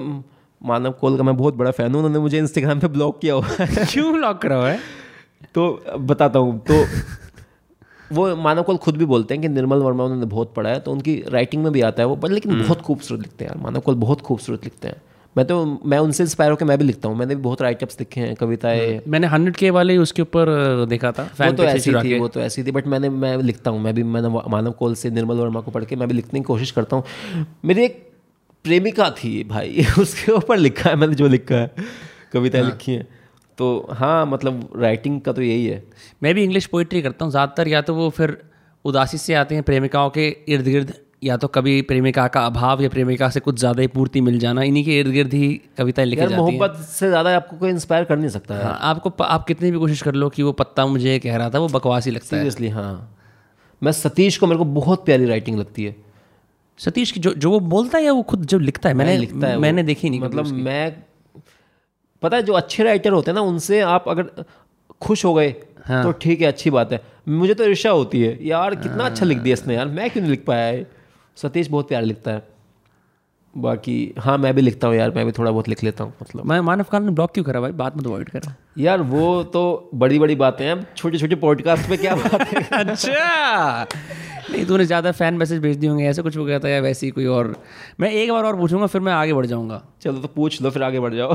मानव कौल का मैं बहुत बड़ा फ़ैन हूँ, उन्होंने मुझे इंस्टाग्राम पे ब्लॉक किया हुआ है. क्यों ब्लॉक करा हुआ है तो बताता हूँ. तो वो मानव कौल खुद भी बोलते हैं कि निर्मल वर्मा उन्होंने बहुत पढ़ा है, तो उनकी राइटिंग में भी आता है वो, पर लेकिन बहुत खूबसूरत लिखते हैं यार मानव कौल, बहुत खूबसूरत लिखते हैं. मैं तो मैं उनसे इंस्पायर होकर मैं भी लिखता हूँ, मैंने भी बहुत राइटअप्स लिखे हैं, कविताएं. मैंने हंड्रेड के वाले उसके ऊपर देखा था, वो तो ऐसी थी वो तो ऐसी थी बट मैंने मैं लिखता हूँ मैं भी मैंने मानव कौल से निर्मल वर्मा को पढ़ के मैं भी लिखने की कोशिश करता हूँ. मेरी एक प्रेमिका थी भाई, उसके ऊपर लिखा है मैंने, जो लिखा है कविताएं लिखी हैं. तो हाँ मतलब राइटिंग का तो यही है. मैं भी इंग्लिश पोइट्री करता हूँ ज़्यादातर, या तो वो फिर उदासी से आते हैं प्रेमिकाओं के इर्द गिर्द, या तो कभी प्रेमिका का अभाव या प्रेमिका से कुछ ज़्यादा ही पूर्ति मिल जाना, इन्हीं के इर्द गिर्द ही कविताएं लिखी जाती हैं. मोहब्बत से ज़्यादा आपको कोई इंस्पायर कर नहीं सकता है. हाँ, आपको आप कितनी भी कोशिश कर लो कि वो पत्ता मुझे कह रहा था, वो बकवास ही लगता है सीरियसली. हाँ मैं सतीश को, मेरे को बहुत प्यारी राइटिंग लगती है सतीश की, जो जो वो बोलता है या वो खुद जो लिखता है. मैंने लिखता है मैंने देखी नहीं, मतलब मैं पता है जो अच्छे राइटर होते हैं ना उनसे आप अगर खुश हो गए हाँ. तो ठीक है अच्छी बात है. मुझे तो ईर्ष्या होती है यार कितना हाँ. अच्छा लिख दिया इसने यार, मैं क्यों नहीं लिख पाया है. सतीश बहुत प्यार लिखता है. बाकी हाँ मैं भी लिखता हूँ यार, मैं भी थोड़ा बहुत लिख लेता हूँ. मतलब मैं मानव खान ने ब्लॉक क्यों करा भाई, बात मत अवॉइड करा यार, वो तो बड़ी बड़ी बातें हैं, छोटे छोटे पॉडकास्ट में क्या बातें. अच्छा नहीं तूने ज़्यादा फैन मैसेज भेज दिए होंगे ऐसे कुछ, वो कहता है या वैसे ही कोई और. मैं एक बार और पूछूंगा फिर मैं आगे बढ़ जाऊँगा. चलो तो पूछ लो फिर आगे बढ़ जाओ.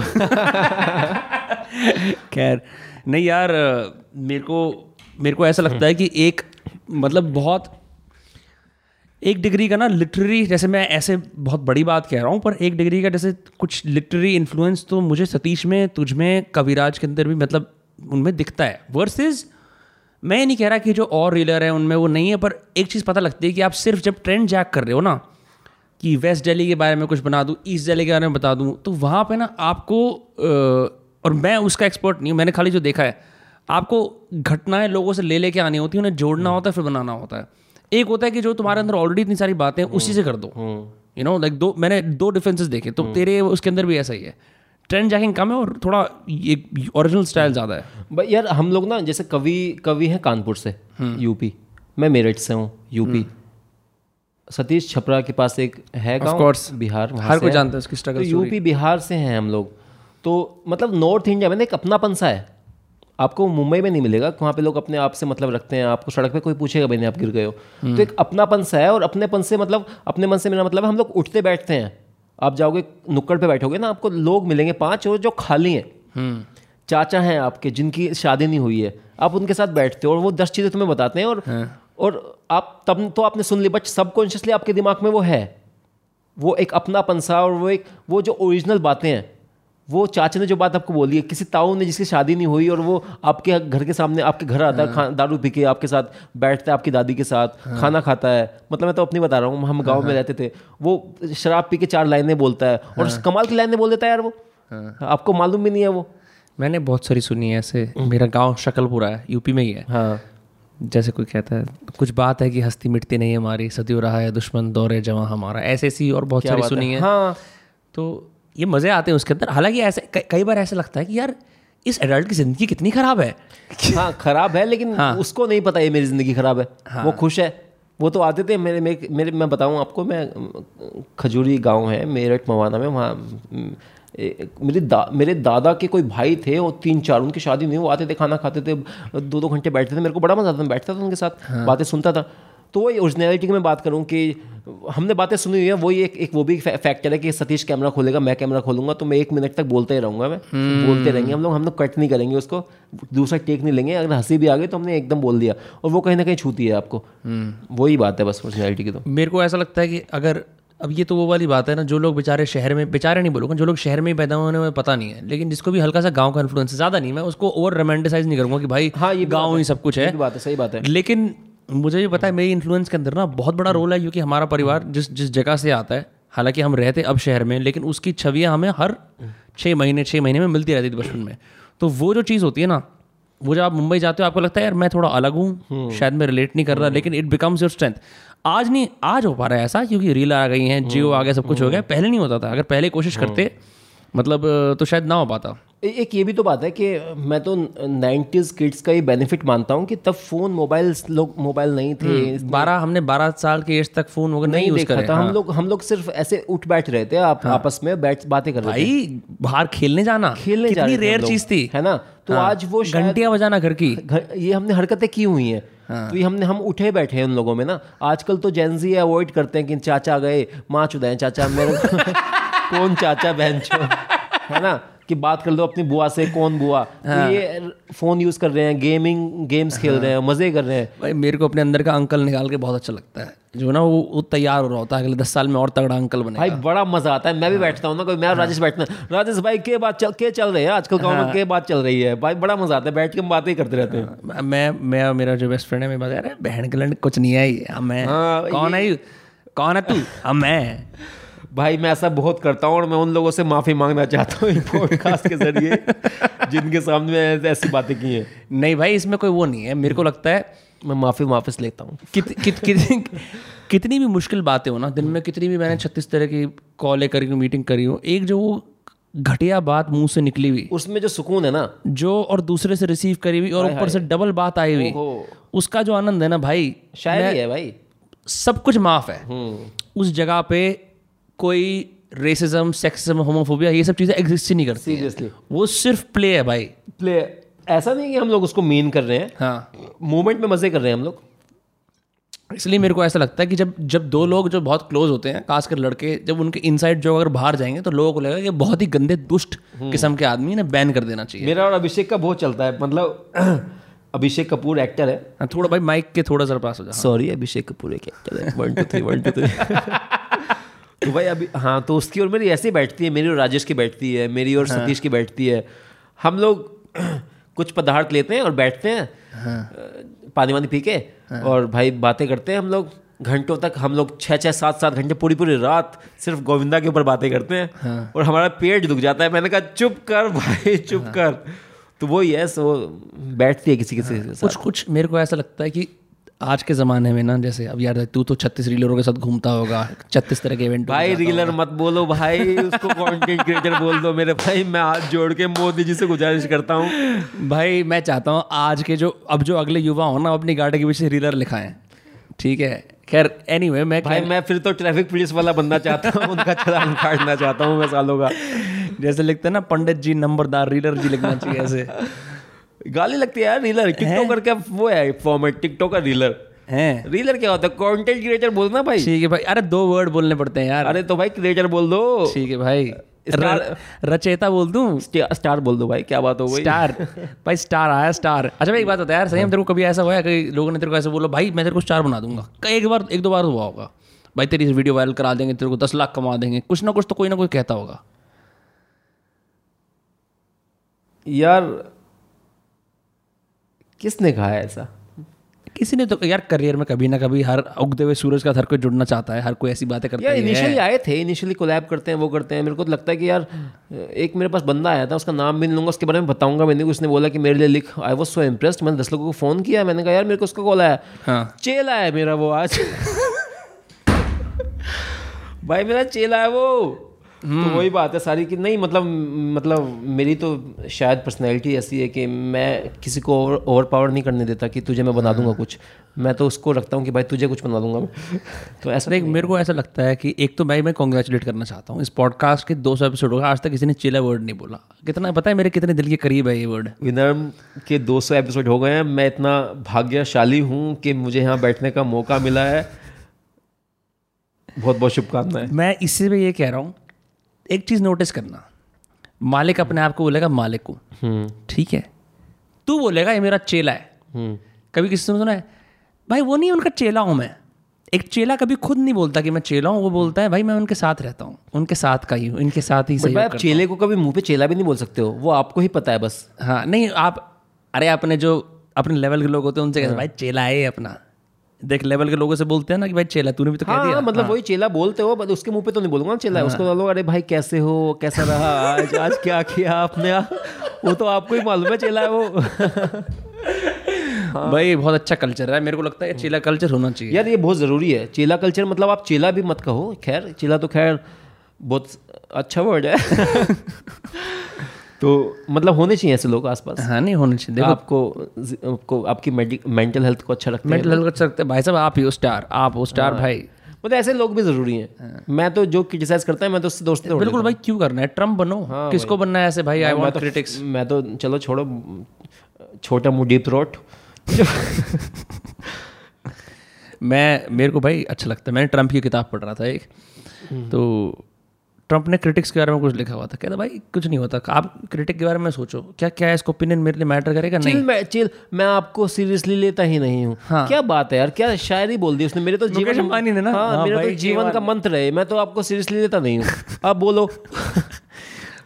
खैर नहीं यार मेरे को मेरे को ऐसा लगता है कि एक मतलब बहुत एक डिग्री का ना लिटरेरी, जैसे मैं ऐसे बहुत बड़ी बात कह रहा हूँ पर एक डिग्री का जैसे कुछ लिटरेरी इन्फ्लुएंस तो मुझे सतीश में, तुझ में, कविराज के अंदर भी मतलब उनमें दिखता है. वर्सेस मैं नहीं कह रहा कि जो और रीलर है उनमें वो नहीं है, पर एक चीज़ पता लगती है कि आप सिर्फ जब ट्रेंड जैक कर रहे हो ना कि वेस्ट दिल्ली के बारे में कुछ बना दूँ, ईस्ट दिल्ली के बारे में बता दूँ, तो वहाँ पर ना आपको आ, और मैं उसका एक्सपर्ट नहीं हूँ, मैंने खाली जो देखा है, आपको घटनाएँ लोगों से ले लेके आनी होती है, उन्हें जोड़ना होता है, फिर बनाना होता है. एक होता है कि जो तुम्हारे अंदर ऑलरेडी इतनी सारी बातें उसी से कर दो, यू नो लाइक दो मैंने दो डिफरेंसेस देखे, तो तेरे उसके अंदर भी ऐसा ही है, ट्रेंड जैकिंग कम है और थोड़ा ओरिजिनल स्टाइल ज़्यादा है. बट यार हम लोग ना जैसे कवि कवि हैं कानपुर से यूपी, मैं मेरठ से हूँ यूपी, सतीश छपरा के पास एक है गाँव, ऑफ कोर्स बिहार, हर कोई जानता है उसकी स्ट्रगल, यूपी बिहार से हैं हम लोग. तो मतलब नॉर्थ इंडिया में एक अपनापन सा है, आपको मुंबई में नहीं मिलेगा, वहाँ पे लोग अपने आप से मतलब रखते हैं, आपको सड़क पे कोई पूछेगा भाई नहीं आप गिर गए हो, तो एक अपनापन सा है. और अपनेपन से मतलब अपने मन से मेरा मतलब है हम लोग उठते बैठते हैं, आप जाओगे नुक्कड़ पे बैठोगे ना आपको लोग मिलेंगे पांच और जो खाली हैं, चाचा हैं आपके जिनकी शादी नहीं हुई है, आप उनके साथ बैठते हो और वो दस चीज़ें तुम्हें बताते हैं और और आप तब तो आपने सुन ली बट सबकॉन्शियसली आपके दिमाग में वो है, वो एक अपनापन सा और वो एक वो जो ओरिजिनल बातें हैं, वो चाचा ने जो बात आपको बोली है, किसी ताऊ ने जिसकी शादी नहीं हुई और वो आपके घर के सामने आपके घर आता है, हाँ. दारू पी के आपके साथ बैठता है, आपकी दादी के साथ हाँ. खाना खाता है, मतलब मैं तो अपनी बता रहा हूँ, हम गांव हाँ. में रहते थे, वो शराब पी के चार लाइनें बोलता है और हाँ. कमाल की लाइनें बोल देता है यार वो हाँ. आपको मालूम भी नहीं है. वो मैंने बहुत सारी सुनी है ऐसे. मेरा गाँव शकलपुरा है, यूपी में ही है हाँ. जैसे कोई कहता है कुछ बात है कि हस्ती मिटती नहीं है हमारी, सदियों रहा है दुश्मन दौरे जवां हमारा, ऐसे ऐसी और बहुत सारी सुनी है. तो ये मज़े आते हैं उसके अंदर. हालांकि ऐसे कई बार ऐसा लगता है कि यार इस एडल्ट की ज़िंदगी कितनी ख़राब है. हाँ ख़राब है, लेकिन हाँ. उसको नहीं पता ये मेरी ज़िंदगी ख़राब है हाँ. वो खुश है. वो तो आते थे मेरे मेरे, मेरे मैं बताऊँ आपको, मैं खजूरी गांव है मेरठ मवाना में, वहाँ मेरे दा, मेरे दादा के कोई भाई थे और तीन चार, उनकी शादी नहीं, वो आते थे खाना खाते थे, दो दो घंटे बैठते थे, मेरे को बड़ा मज़ा आता था, बैठता था उनके साथ हाँ. बातें सुनता था. तो वही ओरिजिनलिटी की मैं बात करूं कि हमने बातें सुनी हुई है, वही एक एक वो भी फैक्टर है कि सतीश कैमरा खोलेगा मैं कैमरा खोलूंगा, तो मैं एक मिनट तक बोलते ही रहूंगा, मैं hmm. बोलते रहेंगे हम लोग हम लोग कट नहीं करेंगे उसको, दूसरा टेक नहीं लेंगे, अगर हंसी भी आ गई तो हमने एकदम बोल दिया, और वो कहीं ना कहीं छूती है आपको hmm. वही बात है बस ओरिजिनलिटी की. तो मेरे को ऐसा लगता है कि अगर अब ये तो वो वाली बात है ना, जो लोग बेचारे शहर में, बेचारे नहीं बोलूँगा, जो लोग शहर में ही पैदा हुए उन्हें पता नहीं है, लेकिन जिसको भी हल्का सा गांव का इन्फ्लुएंस, ज़्यादा नहीं, मैं उसको ओवर रोमांटिसाइज नहीं करूँगा कि भाई हाँ ये गाँव ही सब कुछ है, बात है, सही बात है। लेकिन मुझे ये पता है मेरी इन्फ्लुएंस के अंदर ना बहुत बड़ा रोल है, क्योंकि हमारा परिवार जिस जिस जगह से आता है, हालांकि हम रहते अब शहर में, लेकिन उसकी छवियाँ हमें हर छः महीने छः महीने में मिलती रहती थी बचपन में। तो वो जो चीज़ होती है ना, वो जब आप मुंबई जाते हो आपको लगता है यार मैं थोड़ा अलग हूँ, शायद मैं रिलेट नहीं कर रहा, लेकिन इट बिकम्स योर स्ट्रेंथ। आज नहीं, आज हो पा रहा है ऐसा, क्योंकि रील आ गई हैं, जियो आ गया, सब कुछ हो गया, पहले नहीं होता था। अगर पहले कोशिश करते मतलब तो शायद ना हो पाता। एक ये भी तो बात है कि मैं तो नाइन्टीज़ किड्स का ही बेनिफिट मानता हूँ कि तब फ़ोन, मोबाइल, लोग मोबाइल नहीं थे, बारह हमने बारह साल के एज तक फ़ोन वगैरह नहीं यूज़ करता। हम लोग हम लोग सिर्फ ऐसे उठ बैठ रहे थे आप, हाँ। आपस में बैठ बातें कर रहे थे, भाई बाहर खेलने जाना, खेलने कितनी रेयर चीज़ थी, है ना। तो आज वो घंटियाँ बजाना घर की, ये हमने हरकतें की हुई हैं, तो ये हमने हम उठे बैठे हैं उन लोगों में ना। आजकल तो जेनजी अवॉइड करते हैं कि चाचा गए, माँ चुदाएं चाचा मेरे, कौन चाचा बहन चो, है ना, कि बात कर लो अपनी बुआ से, कौन बुआ। हाँ। तो ये फोन यूज कर रहे हैं, गेमिंग गेम्स खेल हाँ। रहे हैं, मजे कर रहे हैं। भाई मेरे को अपने अंदर का अंकल निकाल के बहुत अच्छा लगता है, जो ना वो, वो तैयार हो रहा होता है अगले दस साल में और तगड़ा अंकल बनेगा। भाई बड़ा मजा आता है। मैं भी हाँ। बैठता हूँ ना, कोई मैं हाँ। राजेश बैठना, राजेश भाई के बात चल के चल रहे हैं आजकल गाँव में, के बात चल रही है, भाई बड़ा मजा आता है, बैठ के हम बातें करते रहते हैं। मैं मैं मेरा जो बेस्ट फ्रेंड है, मेरे पास यार बहन के लड़ कुछ नहीं है, मैं कौन है, कौन है तू, हम मैं। भाई मैं ऐसा बहुत करता हूँ और मैं उन लोगों से माफ़ी मांगना चाहता हूँ पॉडकास्ट के जरिए जिनके सामने मैंने ऐसी बातें की हैं। नहीं भाई, इसमें कोई वो नहीं है, मेरे को लगता है मैं माफ़ी वापस लेता हूँ। कित, कित, कित, कितनी भी मुश्किल बातें हो ना, दिन में कितनी भी मैंने छत्तीस तरह की कॉलें करी हूँ, मीटिंग करी हूँ, एक जो वो घटिया बात मुंह से निकली हुई, उसमें जो सुकून है ना, जो और दूसरे से रिसीव करी हुई और ऊपर से डबल बात आई हुई, उसका जो आनंद है ना भाई, शायद है भाई, सब कुछ माफ है उस जगह पे। कोई रेसिज्म, सेक्सिज्म, होमोफोबिया, ये सब चीज़ें एग्जिस्ट ही नहीं करती। सीरियसली वो सिर्फ प्ले है भाई, प्ले। ऐसा नहीं कि हम लोग उसको मीन कर रहे हैं, हाँ, मोमेंट में मजे कर रहे हैं हम लोग। इसलिए मेरे को ऐसा लगता है कि जब जब दो लोग जो बहुत क्लोज होते हैं, खासकर लड़के, जब उनके इनसाइड जो अगर बाहर जाएंगे तो लोगों को लगेगा कि बहुत ही गंदे दुष्ट किस्म के आदमी ने बैन कर देना चाहिए। मेरा और अभिषेक का बहुत चलता है, मतलब अभिषेक कपूर एक्टर है, थोड़ा भाई माइक के थोड़ा सा पास हो जाए, सॉरी, अभिषेक कपूर एक एक्टर है, one two three one two three. तो भाई अभी हाँ, तो उसकी और मेरी ऐसी बैठती है, मेरी और राजेश की बैठती है, मेरी और हाँ। सतीश की बैठती है। हम लोग कुछ पदार्थ लेते हैं और बैठते हैं, हाँ। पानी वानी पी के, हाँ। और भाई बातें करते हैं हम लोग घंटों तक। हम लोग छः छः सात सात घंटे पूरी पूरी रात सिर्फ गोविंदा के ऊपर बातें करते हैं, हाँ। और हमारा पेट दुख जाता है। मैंने कहा चुप कर भाई, चुप हाँ। कर। तो वो यस वो बैठती है किसी किसी के साथ। कुछ कुछ मेरे को ऐसा लगता है कि आज के ज़माने में ना, जैसे अब यार तू तो छत्तीस रीलरों के साथ घूमता होगा, छत्तीस तरह के इवेंट। भाई रीलर मत बोलो भाई, उसको कंटेंट क्रिएटर बोल दो मेरे भाई। मैं हाथ जोड़ के मोदी जी से गुजारिश करता हूँ भाई, मैं चाहता हूँ आज के जो अब जो अगले युवा हो ना, अपनी गाड़ी के पीछे रीलर लिखाएं, ठीक है। खैर एनीवे, मैं भाई मैं फिर तो ट्रैफिक पुलिस वाला बनना चाहता हूँ, उनका चालान काटना चाहता हूँ मैं सालों का। जैसे लिखते हैं ना पंडित जी, नंबरदार, रीलर जी लिखना चाहिए ऐसे। गाली लगती है यार रीलर, टिकटॉकर का वो है फॉर्मेट, टिकटॉकर रीलर है। रीलर क्या होता है? कंटेंट क्रिएटर बोलना भाई, ठीक है भाई। अरे दो वर्ड बोलने पड़ते हैं यार। अरे तो भाई क्रिएटर बोल दो, ठीक है भाई। र, रचेता बोल दूं, स्टार बोल दो भाई, क्या बात हो गई स्टार। भाई स्टार आया स्टार। अच्छा भाई एक बात होता है यार, सही में तेरे को कभी ऐसा हुआ है कि लोगों ने तेरे को ऐसे बोला भाई मैं तेरे को स्टार बना दूंगा? एक बार एक दो बार हुआ होगा भाई, तेरी वीडियो वायरल करा देंगे, तेरे को दस लाख कमा देंगे, कुछ ना कुछ तो कोई ना कोई कहता होगा यार। किसने कहा है ऐसा? किसी ने तो यार, करियर में कभी ना कभी हर उगते हुए सूरज का हर कोई जुड़ना चाहता है, हर कोई ऐसी बातें करता है। इनिशियली आए थे, इनिशियली कोलैब करते हैं, वो करते हैं। मेरे को तो लगता है कि यार, एक मेरे पास बंदा आया था, उसका नाम भी नहीं लूँगा, उसके बारे में बताऊँगा मैंने। उसने बोला कि मेरे लिए लिख, आई वॉज सो इम्प्रेस्ड। मैंने दस लोगों को फ़ोन किया, मैंने कहा यार मेरे को उसका कॉल आया, हाँ। चेला है मेरा वो आज भाई, मेरा चेला है वो। तो वही बात है सारी कि नहीं, मतलब मतलब मेरी तो शायद पर्सनैलिटी ऐसी है कि मैं किसी को ओवर पावर नहीं करने देता कि तुझे मैं बना दूंगा कुछ। मैं तो उसको रखता हूँ कि भाई तुझे कुछ बना दूंगा मैं। तो ऐसा एक मेरे को ऐसा लगता है कि एक तो भाई मैं कॉन्ग्रेचुलेट करना चाहता हूँ, इस पॉडकास्ट के दो सौ एपिसोड होगा, आज तक किसी ने चिला वर्ड नहीं बोला। कितना पता है मेरे कितने दिल के करीब है ये वर्ड। विनम्र के दो सौ एपिसोड हो गए हैं। मैं इतना भाग्यशाली हूँ कि मुझे यहाँ बैठने का मौका मिला है। बहुत बहुत शुभकामनाएं। मैं इसी में ये कह रहा हूँ, एक चीज़ नोटिस करना, मालिक अपने आप को बोलेगा मालिक को, ठीक है, तू बोलेगा ये मेरा चेला है। कभी किसी ने सुना है भाई वो नहीं उनका चेला हूँ मैं? एक चेला कभी खुद नहीं बोलता कि मैं चेला हूँ, वो बोलता है भाई मैं उनके साथ रहता हूँ, उनके साथ का ही हूँ, इनके साथ ही सही। आप चेले को कभी मुंह पे चेला भी नहीं बोल सकते हो, वो आपको ही पता है बस। हाँ नहीं आप, अरे आपने जो अपने लेवल के लोग होते हैं उनसे कहते भाई चेला है अपना, देख लेवल के लोगों से बोलते हैं ना कि भाई चेला, तूने भी तो कह दिया। मतलब वही चेला बोलते हो, बट उसके मुंह पे तो नहीं बोलूंगा चेला, उसको बोलो अरे भाई कैसे हो, कैसा रहा आज, आज क्या किया आपने, वो तो आपको ही मालूम है चेला है वो। हाँ। भाई बहुत अच्छा कल्चर है, मेरे को लगता है चेला कल्चर होना चाहिए यार, ये बहुत ज़रूरी है चेला कल्चर। मतलब आप चेला भी मत कहो, खैर चेला तो खैर बहुत अच्छा वर्ड है। तो मतलब होने चाहिए ऐसे लोग आसपास। हाँ नहीं होने चाहिए, देखो आपको आपको आपकी मेंटल हेल्थ को अच्छा रखते हैं, मेंटल हेल्थ को अच्छा रखते हैं। भाई साहब आप ही हो स्टार, आप हो स्टार। हाँ। भाई मतलब ऐसे लोग भी ज़रूरी हैं। मैं तो जो क्रिटिसाइज करता है मैं तो उससे दोस्त बिल्कुल। भाई क्यों करना है, ट्रम्प बनो, किसको बनना है ऐसे भाई। आई वांट क्रिटिक्स, मैं तो चलो छोड़ो छोटा मुँह डीप थ्रोट। मैं मेरे को भाई अच्छा लगता है, मैंने ट्रम्प की किताब पढ़ रहा था एक, तो ट्रम्प ने क्रिटिक्स के बारे में कुछ लिखा हुआ था, कहता भाई कुछ नहीं होता, आप क्रिटिक के बारे में सोचो क्या क्या है, इसका ओपिनियन मेरे लिए मैटर करेगा नहीं। मैं चिल, मैं आपको सीरियसली लेता ही नहीं हूँ। हाँ। क्या बात है यार, क्या शायरी बोल दी उसने, मेरे तो जीवन सम्मान ही ना। हाँ, मेरा तो जीवन का मंत्र है, मैं तो आपको सीरियसली लेता नहीं हूँ, आप बोलो।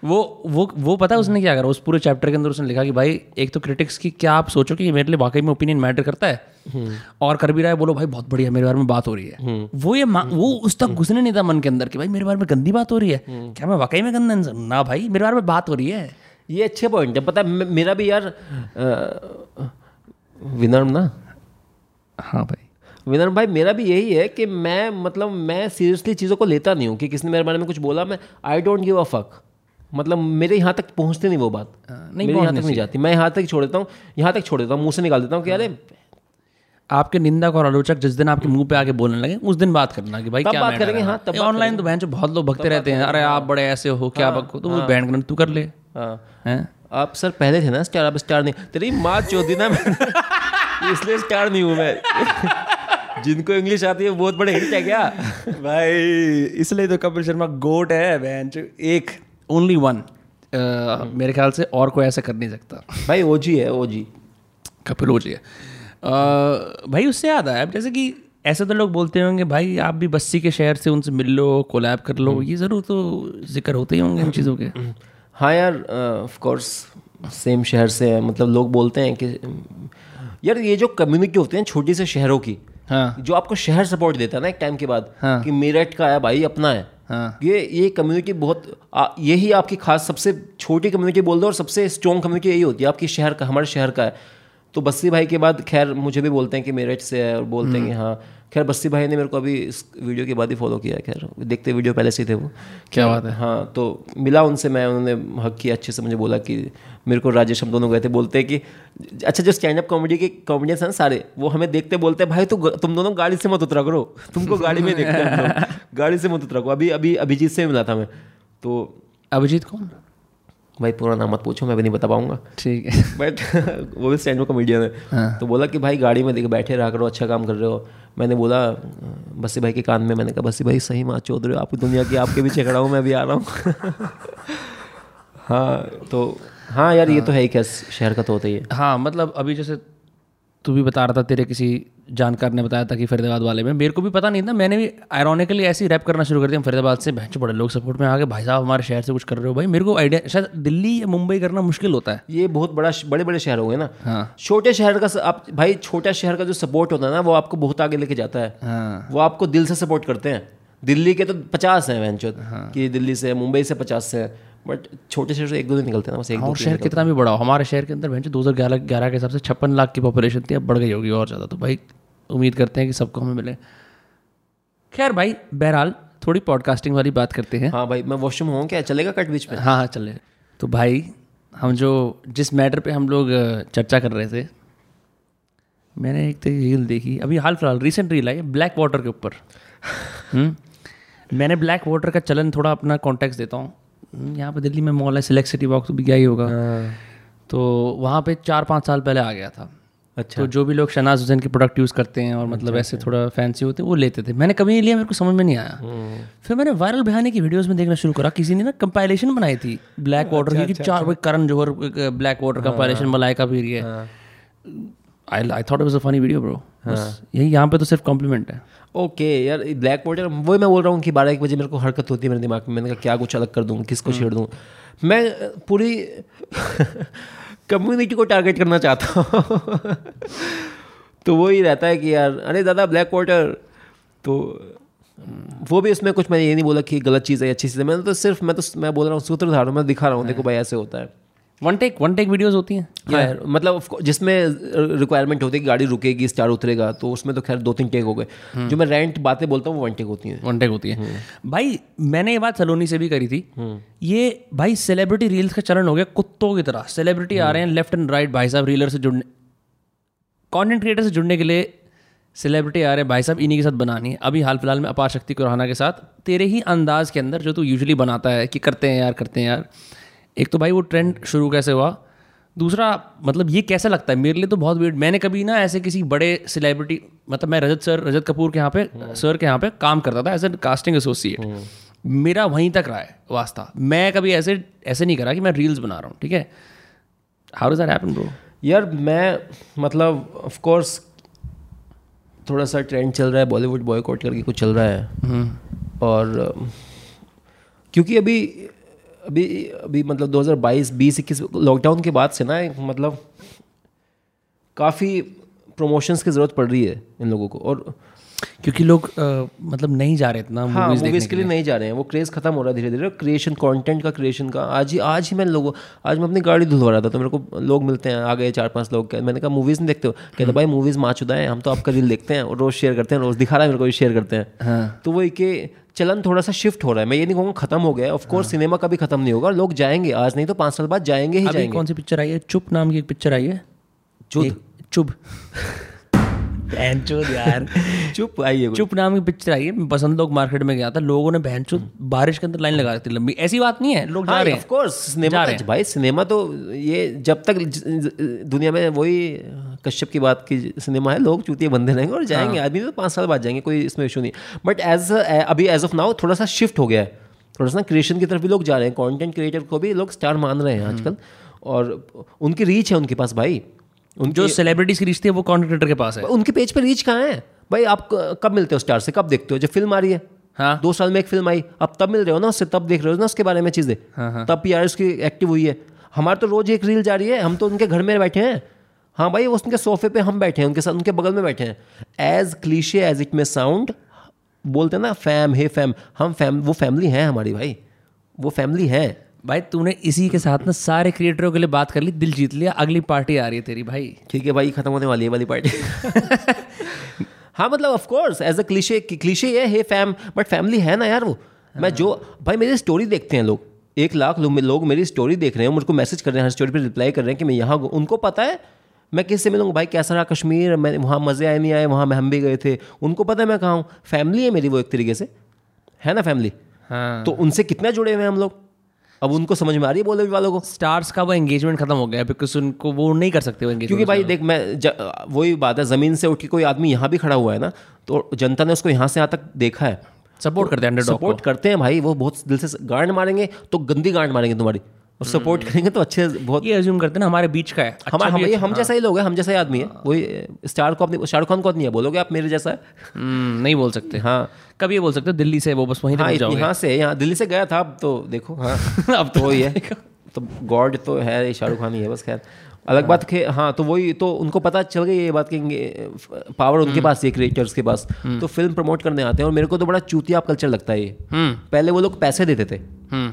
वो वो वो पता है उसने क्या करा, उस पूरे चैप्टर के अंदर उसने लिखा कि भाई एक तो क्रिटिक्स की क्या आप सोचो कि मेरे लिए वाकई में ओपिनियन मैटर करता है, और कर भी रहा है बोलो भाई बहुत बढ़िया मेरे बारे में बात हो रही है, वो ये वो उस तक घुसने नहीं था मन के अंदर कि भाई मेरे बारे में गंदी बात हो रही है, क्या मैं वाकई में गंदा इंसान, ना भाई मेरे बारे में बात हो रही है। ये अच्छे पॉइंट है, पता है मेरा भी यार विनम्र ना। हाँ भाई विनम्र भाई मेरा भी यही है कि मैं मतलब मैं सीरियसली चीज़ों को लेता नहीं हूँ कि किसने मेरे बारे में कुछ बोला, मैं I don't give a fuck, मतलब मेरे यहाँ तक पहुँचते नहीं वो बात, नहीं मेरे यहाँ तक नहीं जाती, मैं यहाँ तक छोड़ देता हूँ, यहाँ तक छोड़ देता हूँ, मुँह से निकाल देता हूँ कि अरे आपके निंदक और आलोचक जिस दिन आपके मुंह पे आके बोलने लगे उस दिन बात करना कि भाई क्या बात करेंगे। हाँ तब ऑनलाइन तो बहन जो बहुत लोग भगते रहते हैं, अरे आप बड़े ऐसे हो क्या बको, तो बहन करना तू कर ले, आप सर पहले थे ना स्टार, आप स्टार नहीं, तेरी माँ चौथी ना इसलिए स्टार नहीं हूँ मैं। जिनको इंग्लिश आती है बहुत बड़े हिट है क्या भाई, इसलिए तो कपिल शर्मा गोट है बहन, एक ओनली वन, मेरे ख्याल से और कोई ऐसा कर नहीं सकता भाई। ओजी है, ओजी कपिल ओजी है। uh, भाई उससे याद आया, जैसे कि ऐसे तो लोग बोलते होंगे भाई आप भी बस्सी के शहर से उनसे मिल लो, कोलैब कर लो, ये ज़रूर तो जिक्र होते ही होंगे इन चीज़ों के। हाँ यार ऑफ कोर्स सेम शहर से है, मतलब लोग बोलते हैं कि यार ये जो कम्युनिटी होती है छोटी से शहरों की। हाँ। जो आपको शहर सपोर्ट देता है ना एक टाइम के बाद। हाँ। कि मेरठ का है भाई अपना है। हाँ। ये ये कम्युनिटी बहुत आ, यही आपकी खास सबसे छोटी कम्युनिटी बोल दो और सबसे स्ट्रॉन्ग कम्युनिटी यही होती है आपकी शहर का, हमारे शहर का है। तो बस्सी भाई के बाद खैर मुझे भी बोलते हैं कि मेरठ से है और बोलते हैं कि हाँ, खैर बस्सी भाई ने मेरे को अभी इस वीडियो के बाद ही फॉलो किया, खैर देखते वीडियो पहले से थे वो। क्या बात है। हाँ तो मिला उनसे मैं, उन्होंने हक किया अच्छे से, मुझे बोला कि मेरे को राजेश, हम दोनों गए थे, बोलते हैं कि अच्छा जो स्टैंड अप कॉमेडी के कॉमेडियंस हैं सारे वो हमें देखते बोलते हैं भाई तो तुम दोनों गाड़ी से मत उतरा करो, तुमको गाड़ी में देखते हैं, गाड़ी से मत उतरा करो। अभी अभी अभिजीत से मिला था मैं, तो अभिजीत कौन भाई पूरा नाम मत पूछो मैं भी नहीं बता पाऊंगा, ठीक है, बट वो भी स्टैंड अप कॉमेडियन है। हाँ। तो बोला कि भाई गाड़ी में देखे बैठे रहा करो, अच्छा काम कर रहे हो। मैंने बोला बस्सी भाई के कान में, मैंने कहा बस्सी भाई सही माँ चौधरी हो, आपकी दुनिया की आपके पीछे खड़ा हूँ, मैं भी आ रहा हूँ। हाँ तो हाँ यार। हाँ। ये तो है ही, क्या शहर का तो होता ही है। हाँ मतलब अभी जैसे तू भी बता रहा था, तेरे किसी जानकार ने बताया था कि फरीदाबाद वाले में, मेरे को भी पता नहीं था, मैंने भी आयरॉनिकली ऐसी रैप करना शुरू कर दिया, फरीदाबाद से बहन बड़े लोग सपोर्ट में आ गए, भाई साहब हमारे शहर से कुछ कर रहे हो। भाई मेरे को आइडिया शायद दिल्ली या मुंबई करना मुश्किल होता है, ये बहुत बड़ा बड़े बड़े शहर हो गए ना। हाँ। छोटे शहर का आप भाई, छोटा शहर का जो सपोर्ट होता है ना वो आपको बहुत आगे लेके जाता है। हाँ। वो आपको दिल से सपोर्ट करते हैं, दिल्ली के तो पचास हैं बहन चोद कि दिल्ली से मुंबई से पचास हैं, बट छोटे शहर से एक दो दिन निकलते हैं बस। एक और शहर कितना भी बड़ा हो, हमारे शहर के अंदर बहन दो हज़ार ग्यारह ग्यारह के हिसाब से छप्पन लाख की पॉपुलेशन थी, अब बढ़ गई होगी और ज़्यादा, तो भाई उम्मीद करते हैं कि सबको हमें मिले। खैर भाई बहरहाल थोड़ी पॉडकास्टिंग वाली बात करते हैं। हाँ भाई मैं वॉशरूम हूँ, क्या चलेगा कट बीच में? हाँ हाँ चले। तो भाई हम जो जिस मैटर पे हम लोग चर्चा कर रहे थे, मैंने एक रील देखी अभी हाल फिलहाल, रिसेंट रील आई ब्लैक वाटर के ऊपर। मैंने ब्लैक वाटर का चलन थोड़ा अपना कॉन्टेक्स्ट देता हूँ, यहाँ पे दिल्ली में मॉल है सिलेक्ट सिटी वॉक, तो भी गया ही होगा। हाँ। तो वहाँ पे चार पाँच साल पहले आ गया था। अच्छा। तो जो भी लोग शहनाज हुसैन के प्रोडक्ट यूज़ करते हैं और मतलब ऐसे थोड़ा फैंसी होते हैं वो लेते थे, मैंने कभी नहीं लिया, मेरे को समझ में नहीं आया। फिर मैंने वायरल बहाने की वीडियोस में देखना शुरू करा, किसी ने ना कंपाइलेशन बनाई थी ब्लैक वाटर की, चार Karan Johar black water compilation Malaika पी रही है। I I thought it was a funny video bro, यही यहाँ पे तो सिर्फ कॉम्प्लीमेंट है। ओके यार ब्लैक बोर्ड यार वही मैं बोल रहा हूँ कि बारह एक बजे मेरे को हरकत होती है मेरे दिमाग में, मैंने कहा क्या कुछ अलग कर दूँ, किसको छेड़ दूँ। मैं पूरी कम्युनिटी को टारगेट करना चाहता हूँ। तो वही रहता है कि यार अरे दादा ब्लैक वाटर, तो वो भी उसमें कुछ मैंने ये नहीं बोला कि गलत चीज़ है अच्छी चीज़ है, मैंने तो सिर्फ मैं तो मैं बोल रहा हूँ सूत्रधार हूँ, मैं दिखा रहा हूँ देखो भाई ऐसे होता है। One take one take videos होती हैं यार, मतलब जिसमें रिक्वायरमेंट होती है कि गाड़ी रुकेगी स्टार उतरेगा, तो उसमें तो खैर दो तीन टेक हो गए। जो मैं रेंट बातें बोलता हूँ वो वन टेक होती हैं। वन टेक होती है भाई। मैंने ये बात सलोनी से भी करी थी, ये भाई सेलिब्रिटी रील्स का चलन हो गया कुत्तों की तरह। सेलिब्रिटी आ रहे हैं लेफ्ट एंड राइट भाई साहब, रीलर से जुड़ने कंटेंट क्रिएटर से जुड़ने के लिए सेलिब्रिटी आ रहे हैं भाई साहब, इन्हीं के साथ बनानी है। अभी हाल फिलहाल में अपार शक्ति कुराना के साथ तेरे ही अंदाज के अंदर जो तू यूजुअली बनाता है कि करते हैं यार करते हैं यार। एक तो भाई वो ट्रेंड शुरू कैसे हुआ, दूसरा मतलब ये कैसा लगता है? मेरे लिए तो बहुत वेट, मैंने कभी ना ऐसे किसी बड़े सेलिब्रिटी, मतलब मैं रजत सर रजत कपूर के यहाँ पे सर के यहाँ पे काम करता था एज ए कास्टिंग एसोसिएट, मेरा वहीं तक रहा है वास्ता। मैं कभी ऐसे ऐसे नहीं करा कि मैं रील्स बना रहा हूँ, ठीक है। How does that happen bro? यार मैं मतलब ऑफ कोर्स थोड़ा सा ट्रेंड चल रहा है बॉलीवुड बॉयकॉट करके कुछ चल रहा है, और क्योंकि अभी अभी अभी मतलब दो हज़ार बाईस बीस इक्कीस लॉकडाउन के बाद से ना मतलब काफ़ी प्रमोशंस की ज़रूरत पड़ रही है इन लोगों को, और क्योंकि लोग आ, मतलब नहीं जा रहे इतना मूवीज़ देखने के लिए, नहीं जा रहे हैं, वो क्रेज़ खत्म हो रहा है धीरे धीरे क्रिएशन कंटेंट का, क्रिएशन का। आज ही आज ही मैं लोगों आज मैं अपनी गाड़ी धुलवा रहा था तो मेरे को लोग मिलते हैं, आ गए चार पांच लोग, मैंने कहा मूवीज़ नहीं देखते हो? कहते भाई मूवीज़ माँ चुदा है, हम तो आपका रील देखते हैं और रोज़ शेयर करते हैं, रोज़ दिखा रहा है मेरे को भी शेयर करते हैं। तो वही कि चलन थोड़ा सा शिफ्ट हो रहा है, मैं ये नहीं कहूँगा खत्म हो गया, ऑफकोर्स सिनेमा का भी खत्म नहीं होगा, लोग जाएंगे, आज नहीं तो पाँच साल बाद जाएंगे ही जाएंगे। कौन सी पिक्चर आई है? चुप नाम की एक पिक्चर आई है, चुप बहनचोद यार चुप आई है, चुप नाम की पिक्चर आई है। बसंत लोग मार्केट में गया था, लोगों ने बहनचोद बारिश के अंदर लाइन लगा रखी थी लंबी, ऐसी बात नहीं है, लोग जा रहे हैं। ऑफ कोर्स सिनेमा भाई, सिनेमा तो ये जब तक दुनिया में वही कश्यप की बात की सिनेमा है, लोग चूतिए बंधे रहेंगे और जाएंगे आदमी तो पाँच साल बाद जाएंगे, कोई इसमें इशू नहीं। बट एज अभी एज ऑफ नाउ थोड़ा सा शिफ्ट हो गया है, थोड़ा सा क्रिएशन की तरफ भी लोग जा रहे हैं, कॉन्टेंट क्रिएटर को भी लोग स्टार मान रहे हैं आजकल, और उनकी रीच है उनके पास भाई, जो सेलिब्रिटीज की रीच थी वो कंटेंट क्रिएटर के पास है। उनके पेज पे रीच कहाँ है भाई? आप कब मिलते हो स्टार से? कब देखते हो? जब फिल्म आ रही है, हाँ दो साल में एक फिल्म आई, आप तब मिल रहे हो ना उससे, तब देख रहे हो ना उसके बारे में चीज़ें, तब पी आर उसकी एक्टिव हुई है। हमारे तो रोज़ एक रील जा रही है, हम तो उनके घर में बैठे हैं, हाँ भाई उसके सोफे पे हम बैठे हैं उनके साथ, उनके बगल में बैठे हैं। As cliche as it may sound, बोलते हैं ना फैम हे फैम, हम फैम वो फैमिली है हमारी भाई, वो फैमिली है भाई। तूने इसी के साथ ना सारे क्रिएटरों के लिए बात कर ली, दिल जीत लिया। अगली पार्टी आ रही है तेरी भाई, ठीक है भाई खत्म होने वाली है वाली पार्टी। हाँ मतलब of course as a cliche cliche है हे फैम, बट फैमिली है ना यार वो। मैं जो भाई मेरी स्टोरी देखते हैं लोग, एक लाख लोग लोग मेरी स्टोरी देख रहे हैं, मुझको मैसेज कर रहे हैं, हर स्टोरी पर रिप्लाई कर रहे हैं कि मैं यहाँ, उनको पता है मैं किससे मिलूँगा भाई, कैसा रहा कश्मीर, मैं वहाँ मज़े आए नहीं आए, वहाँ हम भी गए थे, उनको पता है मैं कहाँ हूँ। फैमिली है मेरी वो, एक तरीके से है ना फैमिली, तो उनसे कितना जुड़े हुए हैं हम लोग। अब उनको समझ में आ रही है बॉलीवुड वालों को, स्टार्स का वो एंगेजमेंट खत्म हो गया बिकॉज उनको वो नहीं कर सकते वो एंगेजमेंट, क्योंकि भाई देख मैं वही बात है, ज़मीन से उठ के कोई आदमी यहाँ भी खड़ा हुआ है ना, तो जनता ने उसको यहाँ से यहाँ तक देखा है, सपोर्ट करते हैं, सपोर्ट करते हैं भाई। वो बहुत दिल से गांड मारेंगे तो गंदी गांड मारेंगे तुम्हारी, और सपोर्ट करेंगे तो अच्छे, बहुत ये अज्यूम करते ना हमारे बीच का है, हमारे हम जैसा ही लोग हैं, हम जैसा ही आदमी है। वही स्टार को अपनी शाहरुख खान को नहीं है, बोलोगे आप मेरे जैसा नहीं बोल सकते, हाँ कभी ये बोल सकते दिल्ली से वो बस वहीं तक जाओगे, यहाँ से यहाँ दिल्ली से गया था अब तो देखो, हाँ अब तो वही है, तो गॉड तो है शाहरुख खान ही है बस, खैर अलग बात। हाँ तो वही, तो उनको पता चल गई ये बात कि पावर उनके पास है क्रिएटर्स के पास, तो फिल्म प्रमोट करने आते हैं। और मेरे को तो बड़ा चूतिया कल्चर लगता है ये, पहले वो लोग पैसे देते थे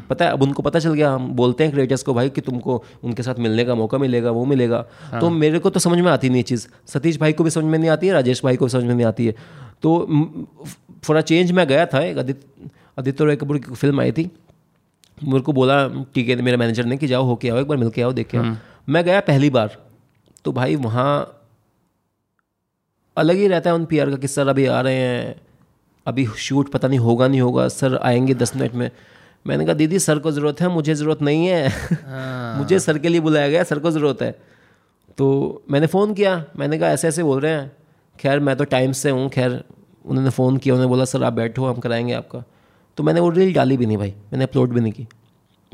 पता है, अब उनको पता चल गया, हम बोलते हैं क्रिएटर्स को भाई कि तुमको उनके साथ मिलने का मौका मिलेगा, वो मिलेगा, तो मेरे को तो समझ में आती नहीं ये चीज़, सतीश भाई को भी समझ में नहीं आती है, राजेश भाई को भी समझ में नहीं आती है। तो थोड़ा चेंज मैं गया था, एक आदित्य आदित्य राय कपूर की फिल्म आई थी, मेरे को बोला ठीक है मेरे मैनेजर ने कि जाओ होके आओ एक बार, मिल के आओ देख के आओ। मैं गया पहली बार तो भाई वहाँ अलग ही रहता है उन पीआर का कि सर अभी आ रहे हैं, अभी शूट पता नहीं होगा नहीं होगा, सर आएंगे दस मिनट में। मैंने कहा दीदी सर को ज़रूरत है, मुझे ज़रूरत नहीं है मुझे सर के लिए बुलाया गया, सर को ज़रूरत है। तो मैंने फ़ोन किया, मैंने कहा ऐसे ऐसे बोल रहे हैं, खैर मैं तो टाइम से हूँ, खैर उन्होंने फ़ोन किया, उन्होंने बोला सर आप बैठो हम कराएंगे आपका। तो मैंने वो रील डाली भी नहीं भाई, मैंने अपलोड भी नहीं की।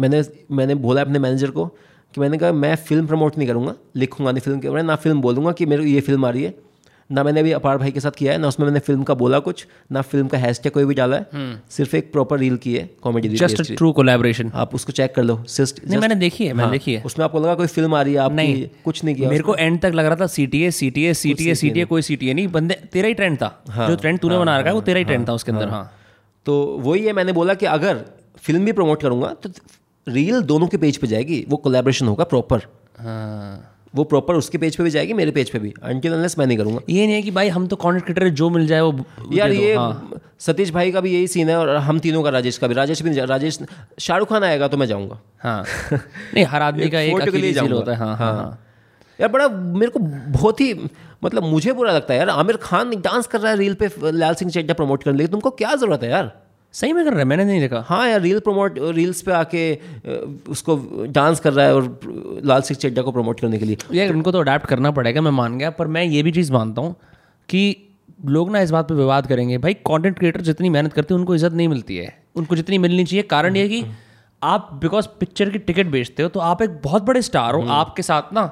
मैंने मैंने बोला अपने मैनेजर को कि मैंने कहा मैं फ़िल्म प्रमोट नहीं करूँगा, लिखूंगा नहीं फिल्म के बारे में, ना फिल्म बोलूँगा कि मेरे ये फिल्म आ रही है, ना मैंने अभी अपार भाई के साथ किया है, ना उसमें मैंने फिल्म का बोला कुछ, ना फिल्म का हैशटैग कोई भी डाला है, सिर्फ एक प्रॉपर रील की है comedy reel, just true collaboration. आप उसको चेक कर लो। सिस्ट नहीं, मैंने देखी है, मैंने देखी है। उसमें आपको लगा कोई फिल्म आ रही है, आप नहीं, कुछ नहीं किया। मेरे को एंड तक लग रहा था सीटीए सीटीए सीटीए सीटीए कोई सीटीए नहीं, बंदे तेरा ही ट्रेंड था, जो ट्रेंड तूने बना रखा है वो तेरा ही ट्रेंड था उसके अंदर। हाँ, तो वही है, मैंने बोला कि अगर फिल्म भी प्रमोट करूंगा तो रील दोनों के पेज पे जाएगी, वो कोलैबोरेशन होगा प्रॉपर। हाँ, वो प्रॉपर उसके पेज पे भी जाएगी, मेरे पेज पे भी, अनटिल अनलेस मैं नहीं करूँगा। ये नहीं है कि भाई हम तो कंटेंट क्रिएटर जो मिल जाए वो यार ये। हाँ, सतीश भाई का भी यही सीन है और हम तीनों का, राजेश का भी। राजेश भी राजेश शाहरुख खान आएगा तो मैं जाऊँगा। हाँ नहीं, हर आदमी का एक अकेले जील होता है। हाँ हाँ यार, बड़ा मेरे को बहुत ही मतलब मुझे बुरा लगता है यार। आमिर खान डांस कर रहा है रील पे, लाल सिंह चड्ढा प्रमोट करने लगे, तुमको क्या ज़रूरत है यार? सही में कर रहा है, मैंने नहीं देखा। हाँ यार, रील प्रमोट रील्स पे आके उसको डांस कर रहा है और लाल सिंह चड्ढा को प्रमोट करने के लिए। यार उनको तो अडैप्ट करना पड़ेगा, मैं मान गया। पर मैं ये भी चीज़ मानता हूँ कि लोग ना इस बात पे विवाद करेंगे, भाई कंटेंट क्रिएटर जितनी मेहनत करते हैं उनको इज्जत नहीं मिलती है, उनको जितनी मिलनी चाहिए। कारण ये कि आप बिकॉज पिक्चर की टिकट बेचते हो तो आप एक बहुत बड़े स्टार हो, आपके साथ ना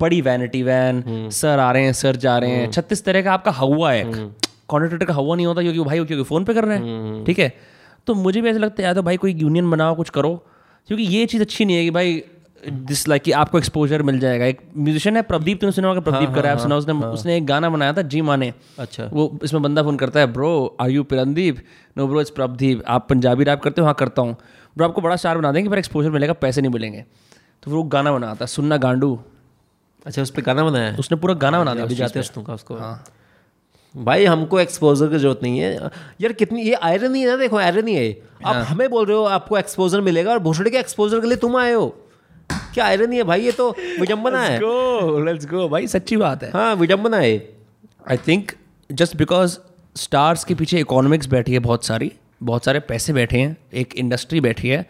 बड़ी वैनिटी वैन, सर आ रहे हैं सर जा रहे हैं, छत्तीस तरह का आपका हवा है। कॉन्ट्रेक्टर का हवा नहीं होता क्योंकि भाई क्योंकि फ़ोन पे कर रहे हैं, ठीक है। तो मुझे भी ऐसा लगता है या तो भाई कोई यूनियन बनाओ, कुछ करो, क्योंकि ये चीज़ अच्छी नहीं है कि भाई जिस लाइक कि आपको एक्सपोजर मिल जाएगा। एक म्यूजिशियन है प्रदीप, तुमने सुना होगा, प्रदीप करा है सुना, उसने उसने एक गाना बनाया था जी माने। अच्छा, वो इसमें बंदा फ़ोन करता है, bro are you Pradeep? No bro it's Pradeep. आप पंजाबी रैप करते हो? हाँ करता हूँ। ब्रो आपको बड़ा स्टार बना देंगे पर एक्सपोजर मिलेगा, पैसे नहीं मिलेंगे। तो वो गाना बनाता है सुनना गांडू। अच्छा, उस पर गाना बनाया, उसने पूरा गाना बना दिया उसको। हाँ भाई, हमको एक्सपोजर की जरूरत नहीं है यार। कितनी ये आयरनी है ना, देखो आयरनी है। आप हमें बोल रहे हो आपको एक्सपोजर मिलेगा और भोसड़े के एक्सपोजर के लिए तुम आए हो, क्या आयरनी है भाई? ये तो विडम्बना है। Let's go, let's go, भाई सच्ची बात है। हाँ, विडम्बना है। I think just because stars के पीछे इकोनॉमिक्स बैठी है, बहुत सारी बहुत सारे पैसे बैठे हैं, एक इंडस्ट्री बैठी है,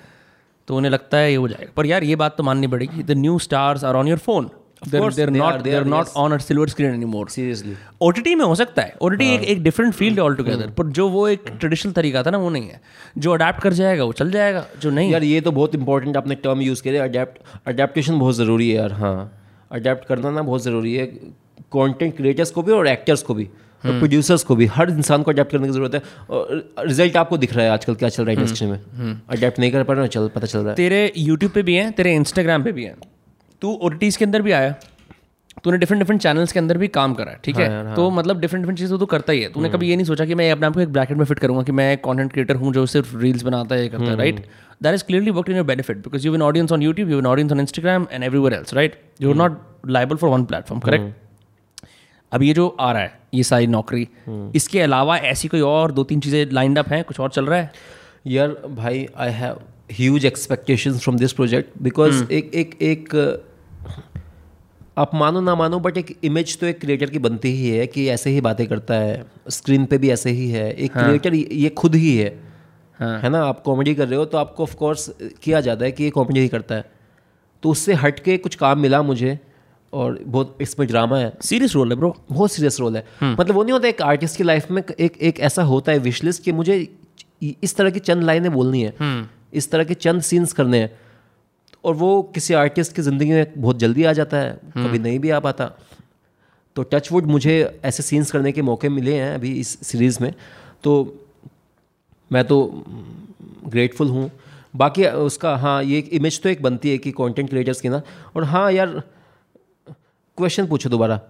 तो उन्हें लगता है ये हो जाएगा। पर यार ये बात तो माननी पड़ेगी, the new stars are on your phone. They're, they're they not, are, they they're are, not yes. on a silver screen anymore. Seriously. O T T में हो सकता है, O T T हाँ. एक एक डिफरेंट फील्ड है all together, पर जो वो एक ट्रेडिशनल तरीका था ना वो नहीं है। जो अडेप्ट कर जाएगा वो चल जाएगा, जो नहीं। यार ये तो बहुत इंपॉर्टेंट आपने टर्म यूज़ किया, अडेप्ट अडेप्टेशन बहुत ज़रूरी है यार। हाँ, अडेप्ट करना ना बहुत ज़रूरी है, कॉन्टेंट क्रिएटर्स को भी और एक्टर्स को भी और प्रोड्यूसर्स को भी, हर इंसान को अडेप्ट करने की ज़रूरत है। और रिजल्ट आपको दिख रहा है आजकल क्या चल रहा है इंडस्ट्री में, अडेप्ट नहीं कर पा रहे हो, पता चल रहा है। तेरे यूट्यूब पे भी हैं, तेरे इंस्टाग्राम पे भी हैं, तू ओटीटीज़ के अंदर भी आया, तूने डिफरेंट डिफरेंट चैनल्स के अंदर भी काम करा है, ठीक है। हाँ, तो मतलब डिफरेंट डिफरेंट चीज़ें तो करता ही है। तूने कभी ये नहीं सोचा कि मैं अपने आप को एक ब्रैकेट में फिट करूँगा कि मैं कंटेंट क्रिएटर हूँ जो सिर्फ रील्स बनाता है, ये करता है, right? That is clearly work in your benefit because you earn audience on YouTube, you earn audience on Instagram and everywhere else, right? You are not liable for one platform, correct? अब ये जो आ रहा है ये सारी नौकरी, इसके अलावा ऐसी कोई और दो तीन चीज़ें लाइंड अप हैं, कुछ और चल रहा है? यार भाई, I have huge expectations from this project because एक एक एक आप मानो ना मानो बट एक इमेज तो एक क्रिएटर की बनती ही है कि ऐसे ही बातें करता है, स्क्रीन पे भी ऐसे ही है एक क्रिएटर। हाँ. ये खुद ही है। हाँ. है ना, आप कॉमेडी कर रहे हो तो आपको ऑफकोर्स किया जाता है कि ये कॉमेडी ही करता है, तो उससे हट के कुछ काम मिला मुझे और बहुत इसमें ड्रामा है, सीरियस रोल है ब्रो, बहुत सीरियस रोल है। हुँ. मतलब वो नहीं होता एक आर्टिस्ट की लाइफ में एक एक ऐसा होता है विश लिस्ट कि मुझे इस तरह की चंद लाइनें बोलनी है, हुँ. इस तरह के चंद सीन्स करने हैं, और वो किसी आर्टिस्ट की ज़िंदगी में बहुत जल्दी आ जाता है, कभी नहीं भी आ पाता। तो टचवुड मुझे ऐसे सीन्स करने के मौके मिले हैं अभी इस सीरीज़ में, तो मैं तो ग्रेटफुल हूँ। बाकी उसका हाँ ये इमेज तो एक बनती है कि कंटेंट क्रिएटर्स की ना। और हाँ यार, क्वेश्चन पूछो दोबारा।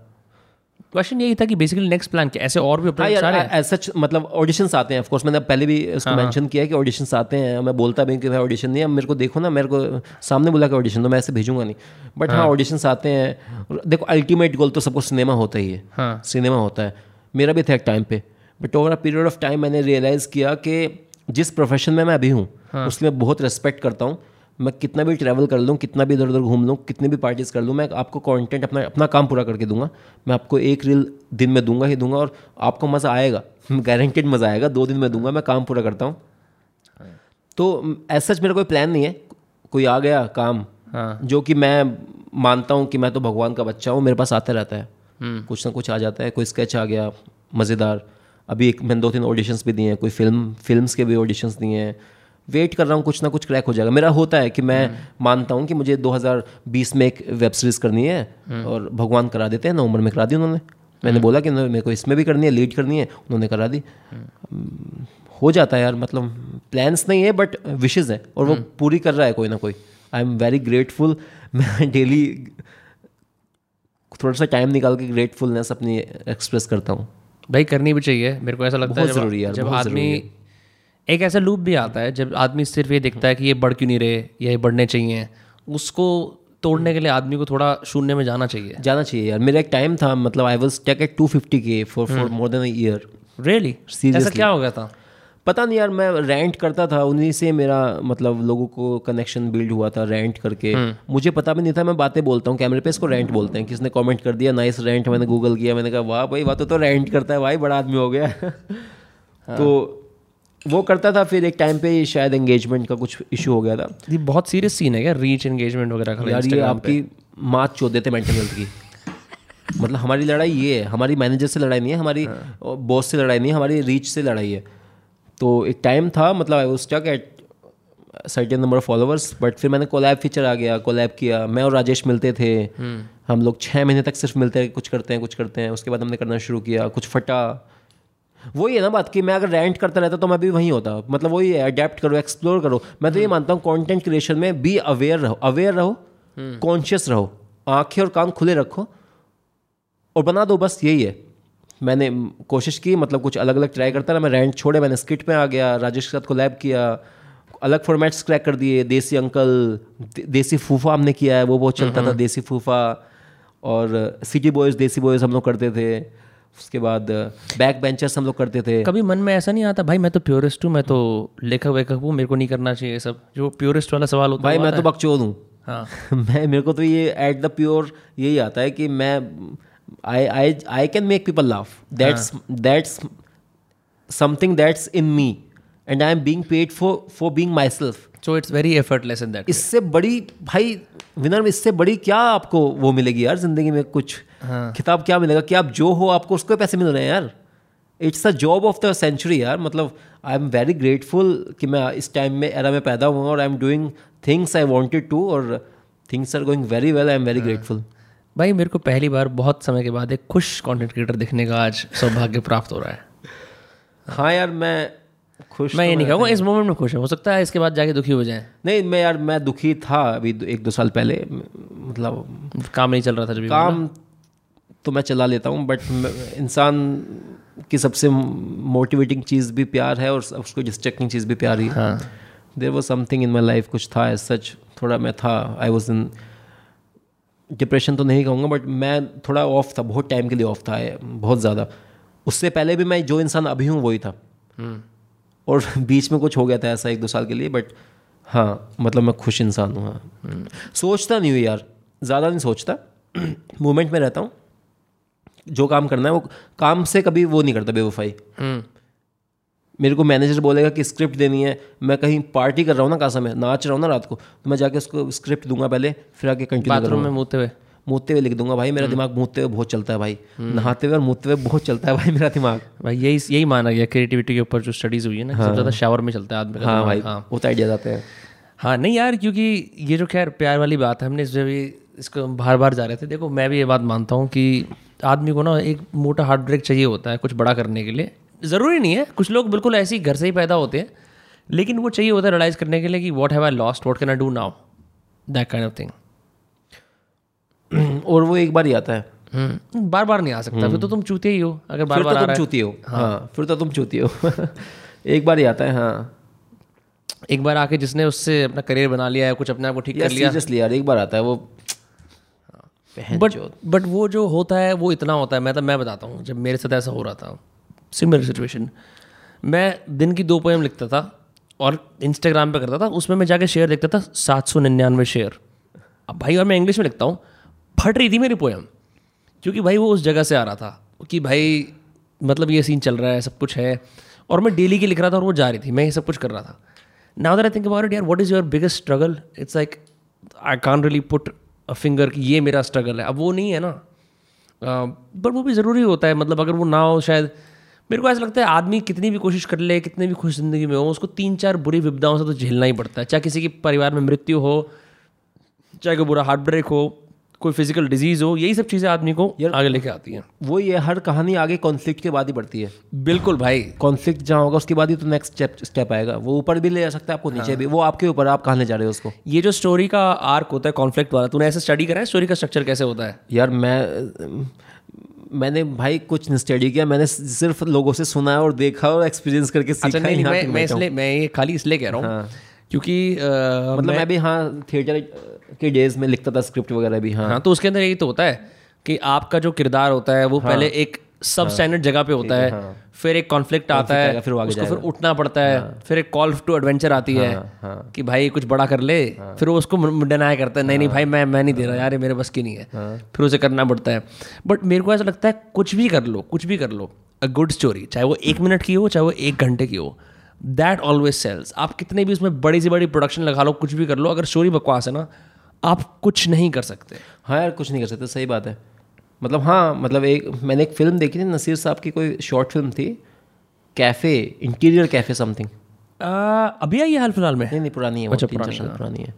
क्वेश्चन यही था कि बेसिकली नेक्स्ट प्लान क्या, ऐसे और भी ऐसा मतलब ऑडिशंस आते हैं, ऑफकोर्स मैंने पहले भी उसको मेंशन किया है कि ऑडिशंस आते हैं। मैं बोलता भी हूँ कि भाई ऑडिशन नहीं है, मेरे को देखो ना, मेरे को सामने बोला कि ऑडिशन, तो मैं ऐसे भेजूंगा नहीं, बट हाँ ऑडिशंस आते हैं। देखो अल्टीमेट गोल तो सबको सिनेमा होता ही है, सिनेमा होता है, मेरा भी था एक टाइम पे, but over a period of time मैंने रियलाइज़ किया कि जिस प्रोफेशन में मैं अभी हूँ उसमें बहुत रिस्पेक्ट करता हूँ। मैं कितना भी ट्रैवल कर लूँ, कितना भी इधर उधर घूम लूँ, कितनी भी पार्टीज़ कर लूँ, मैं आपको कंटेंट अपना अपना काम पूरा करके दूंगा। मैं आपको एक रील दिन में दूंगा ही दूंगा और आपको मज़ा आएगा, गारंटेड मज़ा आएगा। दो दिन में दूंगा, मैं काम पूरा करता हूँ। तो ऐसा मेरा कोई प्लान नहीं है, कोई आ गया काम हाँ। जो कि मैं मानता हूँ कि मैं तो भगवान का बच्चा हूँ, मेरे पास आता रहता है कुछ ना कुछ आ जाता है। कोई स्केच आ गया मज़ेदार, अभी एक मैंने दो तीन ऑडिशंस भी दिए हैं, कोई फिल्म फिल्म्स के भी ऑडिशंस दिए हैं। वेट कर रहा हूँ, कुछ ना कुछ क्रैक हो जाएगा। मेरा होता है कि मैं मानता हूँ कि मुझे दो हज़ार बीस में एक वेब सीरीज़ करनी है और भगवान करा देते हैं, नवंबर में करा दी उन्होंने, मैंने बोला कि मेरे को इसमें भी करनी है, लीड करनी है, उन्होंने करा दी। हो जाता है यार, मतलब प्लान्स नहीं है बट विशेज़ हैं और वो पूरी कर रहा है कोई ना कोई। I am very grateful. मैं डेली थोड़ा सा टाइम निकाल के ग्रेटफुलनेस अपनी एक्सप्रेस करता हूँ। भाई करनी भी चाहिए, मेरे को ऐसा लगता है ज़रूरी है। जब आदमी एक ऐसा लूप भी आता है जब आदमी सिर्फ ये देखता है कि ये बढ़ क्यों नहीं रहे, ये बढ़ने चाहिए, उसको तोड़ने के लिए आदमी को थोड़ा शून्य में जाना चाहिए जाना चाहिए यार। मेरा एक टाइम था, मतलब I was stuck at two fifty K for for more than a year. Really? Seriously? ऐसा क्या हो गया था? पता नहीं यार, मैं रेंट करता था, उन्हीं से मेरा मतलब लोगों को कनेक्शन बिल्ड हुआ था रेंट करके। मुझे पता भी नहीं था, मैं बातें बोलता हूँ कैमरे पे, इसको रेंट बोलते हैं। किसने कमेंट कर दिया नाइस रेंट, मैंने गूगल किया, मैंने कहा वाह भाई वाह, तो, तो रेंट करता है भाई, बड़ा आदमी हो गया। हाँ। तो वो करता था। फिर एक टाइम पे शायद एंगेजमेंट का कुछ इशू हो गया था। ये बहुत सीरियस सीन है क्या, रीच एंगेजमेंट वगैरह? यार ये आपकी मात चोद देते मेंटल हेल्थ की। मतलब हमारी लड़ाई ये है, हमारी मैनेजर से लड़ाई नहीं है, हमारी बॉस से लड़ाई नहीं है, हमारी रीच से लड़ाई है। तो एक टाइम था, मतलब I was stuck at certain number of followers. But फिर मैंने कोलैब फीचर आ गया, कोलैब किया। मैं और राजेश मिलते थे, हम लोग छः महीने तक सिर्फ मिलते हैं, कुछ करते हैं कुछ करते हैं। उसके बाद हमने करना शुरू किया, कुछ फटा। वही है ना बात कि मैं अगर रेंट करता रहता तो मैं भी वहीं होता। मतलब वही है, अडेप्ट करो, एक्सप्लोर करो। मैं तो ये मानता हूँ कंटेंट क्रिएशन में बी अवेयर रहो, अवेयर रहो, कॉन्शियस रहो, आंखें और कान खुले रखो और बना दो, बस यही है। मैंने कोशिश की, मतलब कुछ अलग अलग ट्राई करता रहा। मैं रेंट छोड़े, मैंने स्किट में आ गया, राजेश के साथ कोलैब किया, अलग फॉर्मेट्स क्रैक कर दिए। देसी अंकल, दे, देसी फूफा हमने किया है, वो बहुत चलता था देसी फूफा। और सिटी बॉयज़, देसी बॉयज़ हम लोग करते थे। उसके बाद बैक बेंचर्स हम लोग करते थे। कभी मन में ऐसा नहीं आता भाई मैं तो प्योरिस्ट हूँ, मैं तो लेखक वेखक हूँ, मेरे को नहीं करना चाहिए सब जो प्योरिस्ट वाला सवाल होता है? भाई मैं तो बकचोद हूँ। हाँ। मैं मेरे को तो ये एट द प्योर यही आता है कि मैं I I I can make people laugh, that's that's something that's in me and I am being paid for for being myself. So it's very effortless in that. इससे बड़ी भाई winner, इससे बड़ी क्या आपको वो मिलेगी यार जिंदगी में? कुछ हाँ। खिताब क्या मिलेगा कि आप जो हो आपको उसको पैसे मिल रहे हैं यार। It's a job of the century यार। मतलब आई एम वेरी ग्रेटफुल कि मैं इस टाइम में एरा में पैदा हुआ और I am doing things I wanted to और things are going very well. I am very grateful. भाई मेरे को पहली बार बहुत समय के बाद एक खुश कंटेंट क्रिएटर दिखने का आज सौभाग्य प्राप्त हो रहा है। हाँ यार मैं खुश, मैं ये नहीं कहूँगा इस मोमेंट में खुश है, हो सकता है इसके बाद जाके दुखी हो जाए। नहीं मैं यार मैं दुखी था अभी एक दो साल पहले, मतलब काम नहीं चल रहा था। जब काम तो मैं चला लेता हूँ बट इंसान की सबसे मोटिवेटिंग चीज़ भी प्यार है और उसको डिस्ट्रैक्टिंग चीज़ भी प्यार ही है। There was something in my life, कुछ था एज सच, थोड़ा मैं था, आई वाज इन डिप्रेशन तो नहीं कहूँगा बट मैं थोड़ा ऑफ था, बहुत टाइम के लिए ऑफ था, बहुत ज़्यादा। उससे पहले भी मैं जो इंसान अभी हूँ वही था और बीच में कुछ हो गया था ऐसा एक दो साल के लिए। बट हाँ मतलब मैं खुश इंसान हूँ। हाँ सोचता नहीं हूँ यार, ज़्यादा नहीं सोचता, मोमेंट में रहता हूँ। जो काम करना है वो काम से कभी वो नहीं करता बेवफाई। मेरे को मैनेजर बोलेगा कि स्क्रिप्ट देनी है, मैं कहीं पार्टी कर रहा हूँ ना, कासा में नाच रहा हूँ ना रात को, तो मैं जाके उसको स्क्रिप्ट दूंगा पहले, फिर आके कंटिन्यू बाथरूम में मूते हुए मूते हुए लिख दूंगा। भाई मेरा दिमाग मूते हुए बहुत चलता है भाई, नहाते हुए और मूते हुए बहुत चलता है भाई मेरा दिमाग। भाई यही यही माना गया क्रिएटिविटी के ऊपर जो स्टडीज़ हुई है ना, सबसे ज़्यादा शावर में चलता है आदमी का। हाँ भाई हाँ वो तो आइडिया जाते हैं। हाँ नहीं यार क्योंकि ये जो खैर प्यार वाली बात है, हमने इसमें भी इसको बार बार जा रहे थे। देखो मैं भी ये बात मानता हूँ कि आदमी को ना एक मोटा हार्ट ब्रेक चाहिए होता है कुछ बड़ा करने के लिए। ज़रूरी नहीं है, कुछ लोग बिल्कुल ऐसे ही घर से ही पैदा होते हैं, लेकिन वो चाहिए होता है रियलाइज़ करने के लिए कि what have I lost, what can I do now, that kind of thing. और वो एक बार ही आता है, बार बार नहीं आ सकता। फिर तो तुम चूतिए ही हो अगर बार बार चूतिए हो। हाँ फिर तो तुम चूतिए हो। एक बार ही आता है। हाँ एक बार आके जिसने उससे अपना करियर बना लिया है, कुछ अपने आप को ठीक कर लिया, सीरियसली यार एक बार आता है वो। बट बट वो जो होता है वो इतना होता है। मैं तो मैं बताता हूँ जब मेरे साथ ऐसा हो रहा था सिमिलर सिचुएशन, मैं दिन की दो पोएम लिखता था और इंस्टाग्राम पे करता था। उसमें मैं जाके शेयर देखता था सात सौ निन्यानवे शेयर। अब भाई और मैं इंग्लिश में लिखता हूँ, फट रही थी मेरी पोएम क्योंकि भाई वो उस जगह से आ रहा था कि भाई मतलब ये सीन चल रहा है, सब कुछ है, और मैं डेली की लिख रहा था और वो जा रही थी, मैं ये सब कुछ कर रहा था। Now that I think about it यार, what is your biggest struggle? It's like I can't really put finger कि ये मेरा स्ट्रगल है। अब वो नहीं है ना, बट वो भी ज़रूरी होता है। मतलब अगर वो ना हो, शायद मेरे को ऐसा लगता है आदमी कितनी भी कोशिश कर ले, कितनी भी खुश जिंदगी में हो, उसको तीन चार बुरी विपदाओं से तो झेलना ही पड़ता है। चाहे किसी के परिवार में मृत्यु हो, चाहे कोई बुरा हार्ट ब्रेक हो, कोई फिजिकल डिजीज हो, यही सब चीज़ें आदमी को आगे लेके आती हैं। वो ये हर कहानी आगे कॉन्फ्लिक्ट के बाद ही बढ़ती है। बिल्कुल भाई, कॉन्फ्लिक्ट जहाँ होगा उसके बाद ही तो नेक्स्ट स्टेप आएगा। वो ऊपर भी ले जा सकता है आपको, नीचे भी, वो आपके ऊपर, आप कहाँ ले जा रहे हो उसको। ये जो स्टोरी का आर्क होता है कॉन्फ्लिक्ट वाला, तूने ऐसे स्टडी करा है स्टोरी का स्ट्रक्चर कैसे होता है? यार मैं मैंने भाई कुछ नहीं स्टडी किया, मैंने सिर्फ लोगों से सुना है और देखा और एक्सपीरियंस करके सीखा। नहीं, मैं मैं इसलिए मैं ये खाली इसलिए कह रहा हूँ क्योंकि uh, मतलब मैं, मैं भी हाँ थिएटर के डेज में लिखता था स्क्रिप्ट वगैरह भी। हाँ हाँ तो उसके अंदर यही तो होता है कि आपका जो किरदार होता है वो हाँ, पहले एक सब स्टैंडर्ड हाँ, जगह पे होता है हाँ, फिर एक कॉन्फ्लिक्ट आता है, फिर उसको फिर उठना पड़ता है हाँ, फिर एक कॉल टू एडवेंचर आती हाँ, है हाँ, कि भाई कुछ बड़ा कर ले हाँ, फिर वो उसको डिनाई करता है, नहीं नहीं भाई मैं मैं नहीं दे रहा यार, ये मेरे बस की नहीं है, फिर उसे करना पड़ता है। बट मेरे को ऐसा लगता है कुछ भी कर लो, कुछ भी कर लो, अ गुड स्टोरी, चाहे वो एक मिनट की हो, चाहे वो एक घंटे की हो, That always sells। आप कितने भी उसमें बड़ी से बड़ी प्रोडक्शन लगा लो, कुछ भी कर लो, अगर स्टोरी बकवास है ना, आप कुछ नहीं कर सकते। हाँ यार कुछ नहीं कर सकते, सही बात है। मतलब हाँ, मतलब एक मैंने एक फिल्म देखी थी, नसीर साहब की कोई शॉर्ट फिल्म थी, कैफ़े, इंटीरियर कैफ़े समथिंग, अभी आई है हाल फिलहाल में। नहीं नहीं पुरानी है, अच्छा पुरानी है, पुरानी है।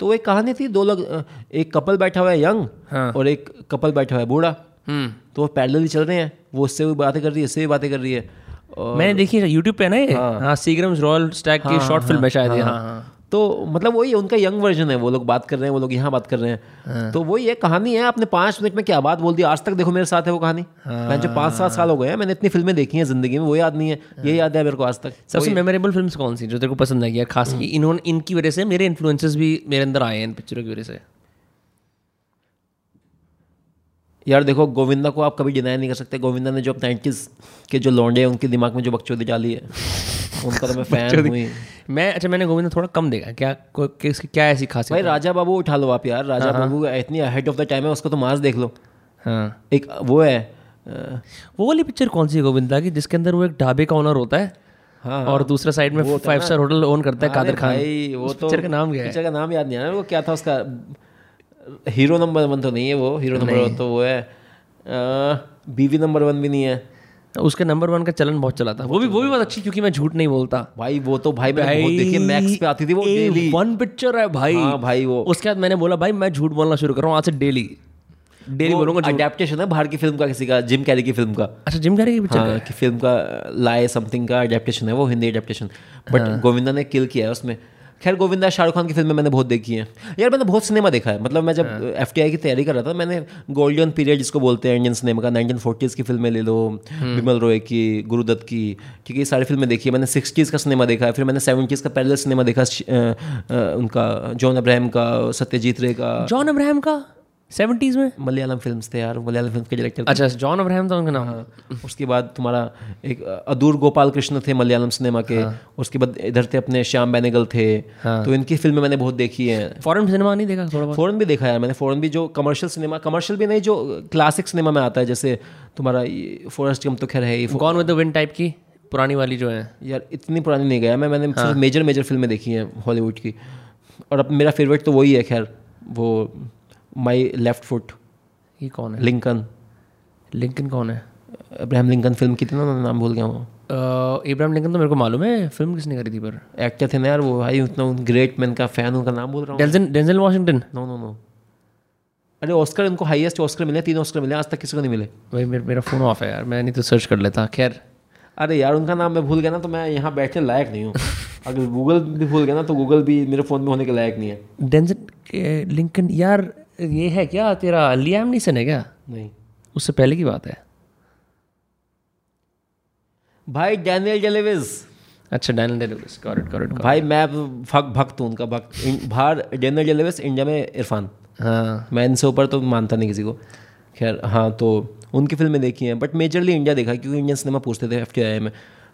तो एक कहानी थी, दो लोग, एक कपल बैठा हुआ है यंग और एक कपल बैठा हुआ है बूढ़ा, तो वो पैरेलली चल रहे हैं, वो उससे भी बातें कर रही है, इससे भी बातें कर रही है। मैंने देखी है यूट्यूब पे ना ये, हाँ सीग्रम्स रॉयल स्टैक की शॉर्ट फिल्म है शायद। हाँ तो मतलब वही उनका यंग वर्जन है, वो लोग बात कर रहे हैं, वो लोग यहाँ बात कर रहे हैं, तो वही ये कहानी है। आपने पाँच मिनट में क्या बात बोल दी, आज तक देखो मेरे साथ है वो कहानी। मैंने जो पाँच सात साल हो गए हैं, मैंने इतनी फिल्में देखी हैं जिंदगी में, वो याद नहीं है, ये याद है मेरे को आज तक। सबसे मेमोरेबल फिल्म कौन सी जो तेरे को पसंद आई है, खास की इन्होंने इनकी वजह से मेरे इन्फ्लुएंसेस भी मेरे अंदर आए हैं इन पिक्चरों की वजह से? यार देखो गोविंदा को आप कभी डिनाई नहीं कर सकते। गोविंदा ने जो नाइन्टीज़ के जो लौंडे हैं उनके दिमाग में जो बकचोदी डाली है उनका तो मैं फैन हुई। मैं अच्छा मैंने गोविंदा थोड़ा कम देखा। क्या इसकी क्या ऐसी खासियत भाई? राजा बाबू उठा लो आप यार, राजा बाबू इतनी हेड ऑफ द टाइम है, उसको तो मार्स देख लो। हाँ एक वो है, वो वाली पिक्चर कौन सी है गोविंदा की जिसके अंदर वो एक ढाबे का ओनर होता है हाँ, और दूसरा साइड में फाइव स्टार होटल ओन करता है कादर खान? वो तो पिक्चर का नाम क्या है? पिक्चर का नाम याद नहीं आ रहा वो क्या था उसका। हीरो नंबर वन तो नहीं है वो, हीरो नंबर वन तो वो है, बीवी नंबर वन भी नहीं है। उसके नंबर वन का चलन बहुत चला था, वो भी वो भी बहुत अच्छी, क्योंकि मैं झूठ नहीं बोलता भाई। वो तो भाई मैंने बहुत देखी, मैक्स पे आती थी वो डेली, वन पिक्चर है भाई। हाँ भाई वो, उसके बाद मैंने बोला भाई मैं झूठ बोलना शुरू कर रहा हूँ आज से, डेली डेली बोलूंगा। अडेप्टेशन है बाहर की फिल्म का, किसी का, जिम कैरी की फिल्म का। अच्छा जिम कैरी की पिक्चर की फिल्म का, लाए समथिंग का अडेप्टेशन है वो, हिंदी अडेप्टेशन, बट गोविंदा ने किल किया है उसमें। खैर गोविंदा शाहरुख खान की फिल्में मैंने बहुत देखी हैं यार, मैंने बहुत सिनेमा देखा है। मतलब मैं जब एफटीआई की तैयारी कर रहा था, मैंने गोल्डन पीरियड जिसको बोलते हैं इंडियन सिनेमा का, नाइनटीन फोर्टीज़ की फिल्में ले लो, विमल रॉय की, गुरुदत्त की, ठीक है, ये सारी फिल्में देखी है मैंने। सिक्सटीज़ का सिनेमा देखा है, फिर मैंने सेवेंटीज़ का पैरेलल सिनेमा देखा, उनका जॉन अब्राहम का, सत्यजीत रे का। जॉन अब्राहम का सेवेंटीज़ में मलयालम फिल्म्स थे यार, मलयालम फिल्म के डायरेक्टर। अच्छा जॉन अब्राहम था उनका नाम। हाँ उसके बाद तुम्हारा एक अदूर गोपाल कृष्ण थे मलयालम सिनेमा के। हाँ। उसके बाद इधर थे अपने श्याम बेनेगल थे। हाँ। तो इनकी फिल्में मैंने बहुत देखी हैं। फॉरेन सिनेमा नहीं देखा? थोड़ा फॉरेन भी देखा यार मैंने, फॉरेन भी जो कमर्शियल सिनेमा, कमर्शियल भी नहीं, जो क्लासिक सिनेमा में आता है, जैसे तुम्हारा फॉरेस्ट गम तो खैर है ही, gone with the wind type की पुरानी वाली जो है। यार इतनी पुरानी नहीं गया मैं, मैंने सिर्फ मेजर मेजर फिल्में देखी हैं हॉलीवुड की। और अब मेरा फेवरेट तो वही है खैर, वो माई लेफ्ट फुट। ये कौन है? लिंकन। लिंकन कौन है? अब्राहम लिंकन फिल्म की थी ना, मैं नाम भूल गया हूँ। अब्राहम लिंकन तो मेरे को मालूम है, फिल्म किसने करी थी, पर एक्टर थे ना यार वो भाई, उतना उन ग्रेट मैन का फ़ैन, उनका नाम भूल रहा हूँ। Denzel Denzel Washington? No no no अरे ऑस्कर, उनको हाईएस्ट ऑस्कर मिले, तीन ऑस्कर मिले, आज तक किसी को नहीं मिले भाई। मेर, मेरा फ़ोन ऑफ है यार, मैं नहीं तो सर्च कर लेता। खैर अरे यार उनका नाम मैं भूल गया ना, तो मैं यहाँ बैठने लायक नहीं हूँ। अगर गूगल भी भूल गया ना तो गूगल भी मेरे फ़ोन में होने के लायक नहीं है। डेंजल लिंकन यार ये है क्या तेरा, लियाम नीसन है क्या? नहीं उससे पहले की बात है भाई, डैनियल डे लुईस। अच्छा Daniel Day Lewis, correct correct भाई, मैं भक्त हूँ उनका, भक्त। बाहर डैनियल डे लुईस, इंडिया में इरफान। हाँ मैं इनसे ऊपर तो मानता नहीं किसी को। खैर हाँ तो उनकी फिल्में देखी हैं, बट मेजरली इंडिया देखा क्योंकि इंडियन सिनेमा पूछते थे एफटीआई में,